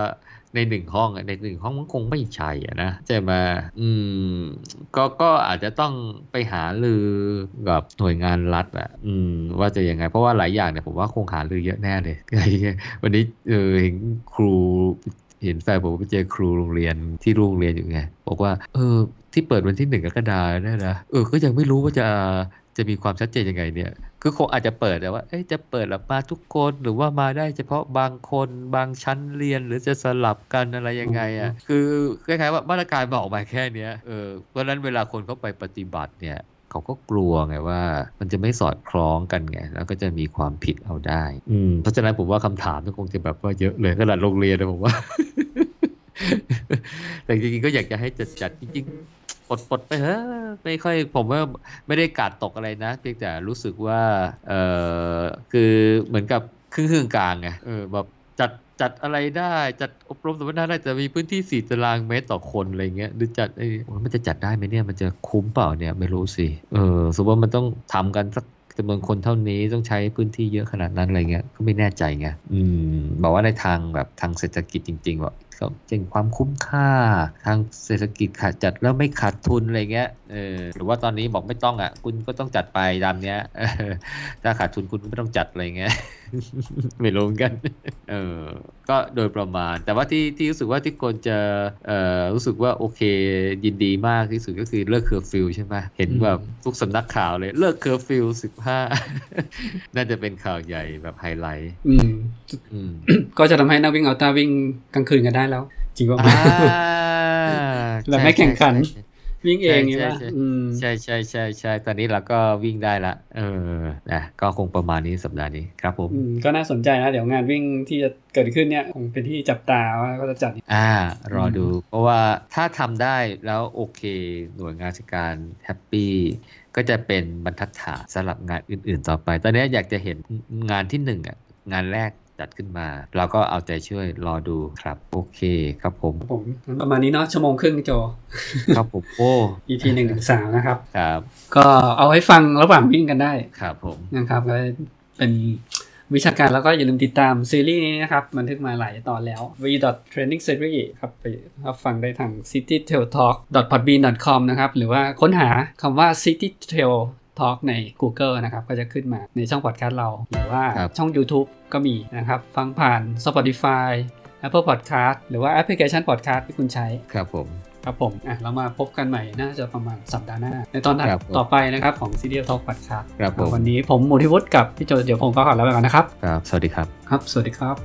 ในหนึ่งห้องในหนึ่งห้องมันคงไม่ใช่อ่ะนะใช่มั้ยอืมก็ก็อาจจะต้องไปหาลือกับหน่วยงานรัฐอ่ะอืมว่าจะยังไงเพราะว่าหลายอย่างเนี่ยผมว่าคงหาลือเยอะแน่เลยวันนี้เออเห็นครูเห็นแฟนผมไปเจอครูโรงเรียนที่โรงเรียนอยู่ไงบอกว่าเออที่เปิดวันที่หนึ่งกรกฎาคมเนี่ยนะเออก็ยังไม่รู้ว่าจะจะมีความชัดเจนยังไงเนี่ยคือคงอาจจะเปิดแต่ว่าจะเปิดแบบมาทุกคนหรือว่ามาได้เฉพาะบางคนบางชั้นเรียนหรือจะสลับกันอะไรยังไงอ่ะคือคล้ายๆว่ามาตรการบอกมาแค่นี้เออเพราะฉะนั้นเวลาคนเข้าไปปฏิบัติเนี่ยเขาก็กลัวไงว่ามันจะไม่สอดคล้องกันไงแล้วก็จะมีความผิดเอาได้อืมเพราะฉะนั้นผมว่าคำถามก็คงจะแบบว่าเยอะเลยขนาดโรงเรียนนะผมว่า แต่จริงๆก็อยากจะให้จัดจัดจริงปลดๆไปเฮ้ยไม่ค่อยผมว่าไม่ได้กาดตกอะไรนะเพียงแต่รู้สึกว่าเออคือเหมือนกับครึ่งๆกลางไงเออแบบจัดจัดอะไรได้จัดอบรมสัมมนาได้จะมีพื้นที่สี่ตารางเมตรต่อคนอะไรเงี้ยหรือจัดไอ้มันจะจัดได้ไหมเนี่ยมันจะคุ้มเปล่าเนี่ยไม่รู้สิเออสมมติว่ามันต้องทำกันสักจำนวนคนเท่านี้ต้องใช้พื้นที่เยอะขนาดนั้นอะไรเงี้ยก็ไม่แน่ใจไงอืมบอกว่าในทางแบบทางเศรษฐกิจจริงๆว่าเช่นความคุ้มค่าทางเศรษฐกิจขาดจัดแล้วไม่ขาดทุนอะไรเงี้ยเออหรือว่าตอนนี้บอกไม่ต้องอ่ะคุณก็ต้องจัดไปตามเนี้ยถ้าขาดทุนคุณไม่ต้องจัดอะไรเงี้ย ไม่ลงกันเออก็โดยประมาณแต่ว่าที่ที่รู้สึกว่าที่คนจะเอ่อรู้สึกว่าโอเคยินดีมากที่สุดก็คือเลิกเคอร์ฟิวใช่ไหมเห็นแบบทุกสำนักข่าวเลยเลิกเคอร์ฟิวสิบห้า น่าจะเป็นข่าวใหญ่แบบไฮไลท์อืมอืม ก็จะทำให้นักวิ่งอัลตร้าวิ่งกลางคืนกันได้แล้วจริงป่ะแบบไม่แข่งขันวิ่งเองใช่ไหมใช่ใช่ใช่ใช่ตอนนี้เราก็วิ่งได้ละเออนะก็คงประมาณนี้สัปดาห์นี้ครับผมก็น่าสนใจนะเดี๋ยวงานวิ่งที่จะเกิดขึ้นเนี่ยคงเป็นที่จับตาว่าเขาจะจัดอ่ารอดูเพราะว่าถ้าทำได้แล้วโอเคหน่วยงานราชการแฮปปี้ก็จะเป็นบรรทัดฐานสำหรับงานอื่นๆต่อไปตอนนี้อยากจะเห็นงานที่หนึ่งอ่ะงานแรก จัดขึ้นมาเราก็เอาใจช่วยรอดูครับโอเคครับผมผมประมาณนี้เนาะชั่วโมงครึ่งโจครับผมโอ้ อี พี หนึ่งถึงสาม นะครับครับก็เอาให้ฟังระหว่างวิ่งกันได้ครับผมนะครับก็เป็นวิชาการแล้วก็อย่าลืมติดตามซีรีส์นี้นะครับบันทึกมาหลายตอนแล้ว วี ดอท เทรนนิ่ง ซีรีส์ ครับไปรับฟังได้ทาง ซิตี้เทลทอล์ก ดอท พอดบีน ดอท คอม นะครับหรือว่าค้นหาคำว่า ซิตี้เทลทอล์ก ใน Google นะครับก็จะขึ้นมาในช่องพอดแคสต์เราหรือว่าช่อง YouTube ก็มีนะครับฟังผ่าน Spotify Apple Podcast หรือว่าแอปพลิเคชัน Podcast ที่คุณใช้ครับผมครับผมอ่ะเรามาพบกันใหม่น่าจะประมาณสัปดาห์หน้าในตอนต่อไปนะครับของ City Tale Talk ครับวันนี้ผมมูทิวุฒิกับพี่โจเดี๋ยวผมก็ขอลาไปก่อนนะครับครับสวัสดีครับครับสวัสดีครับ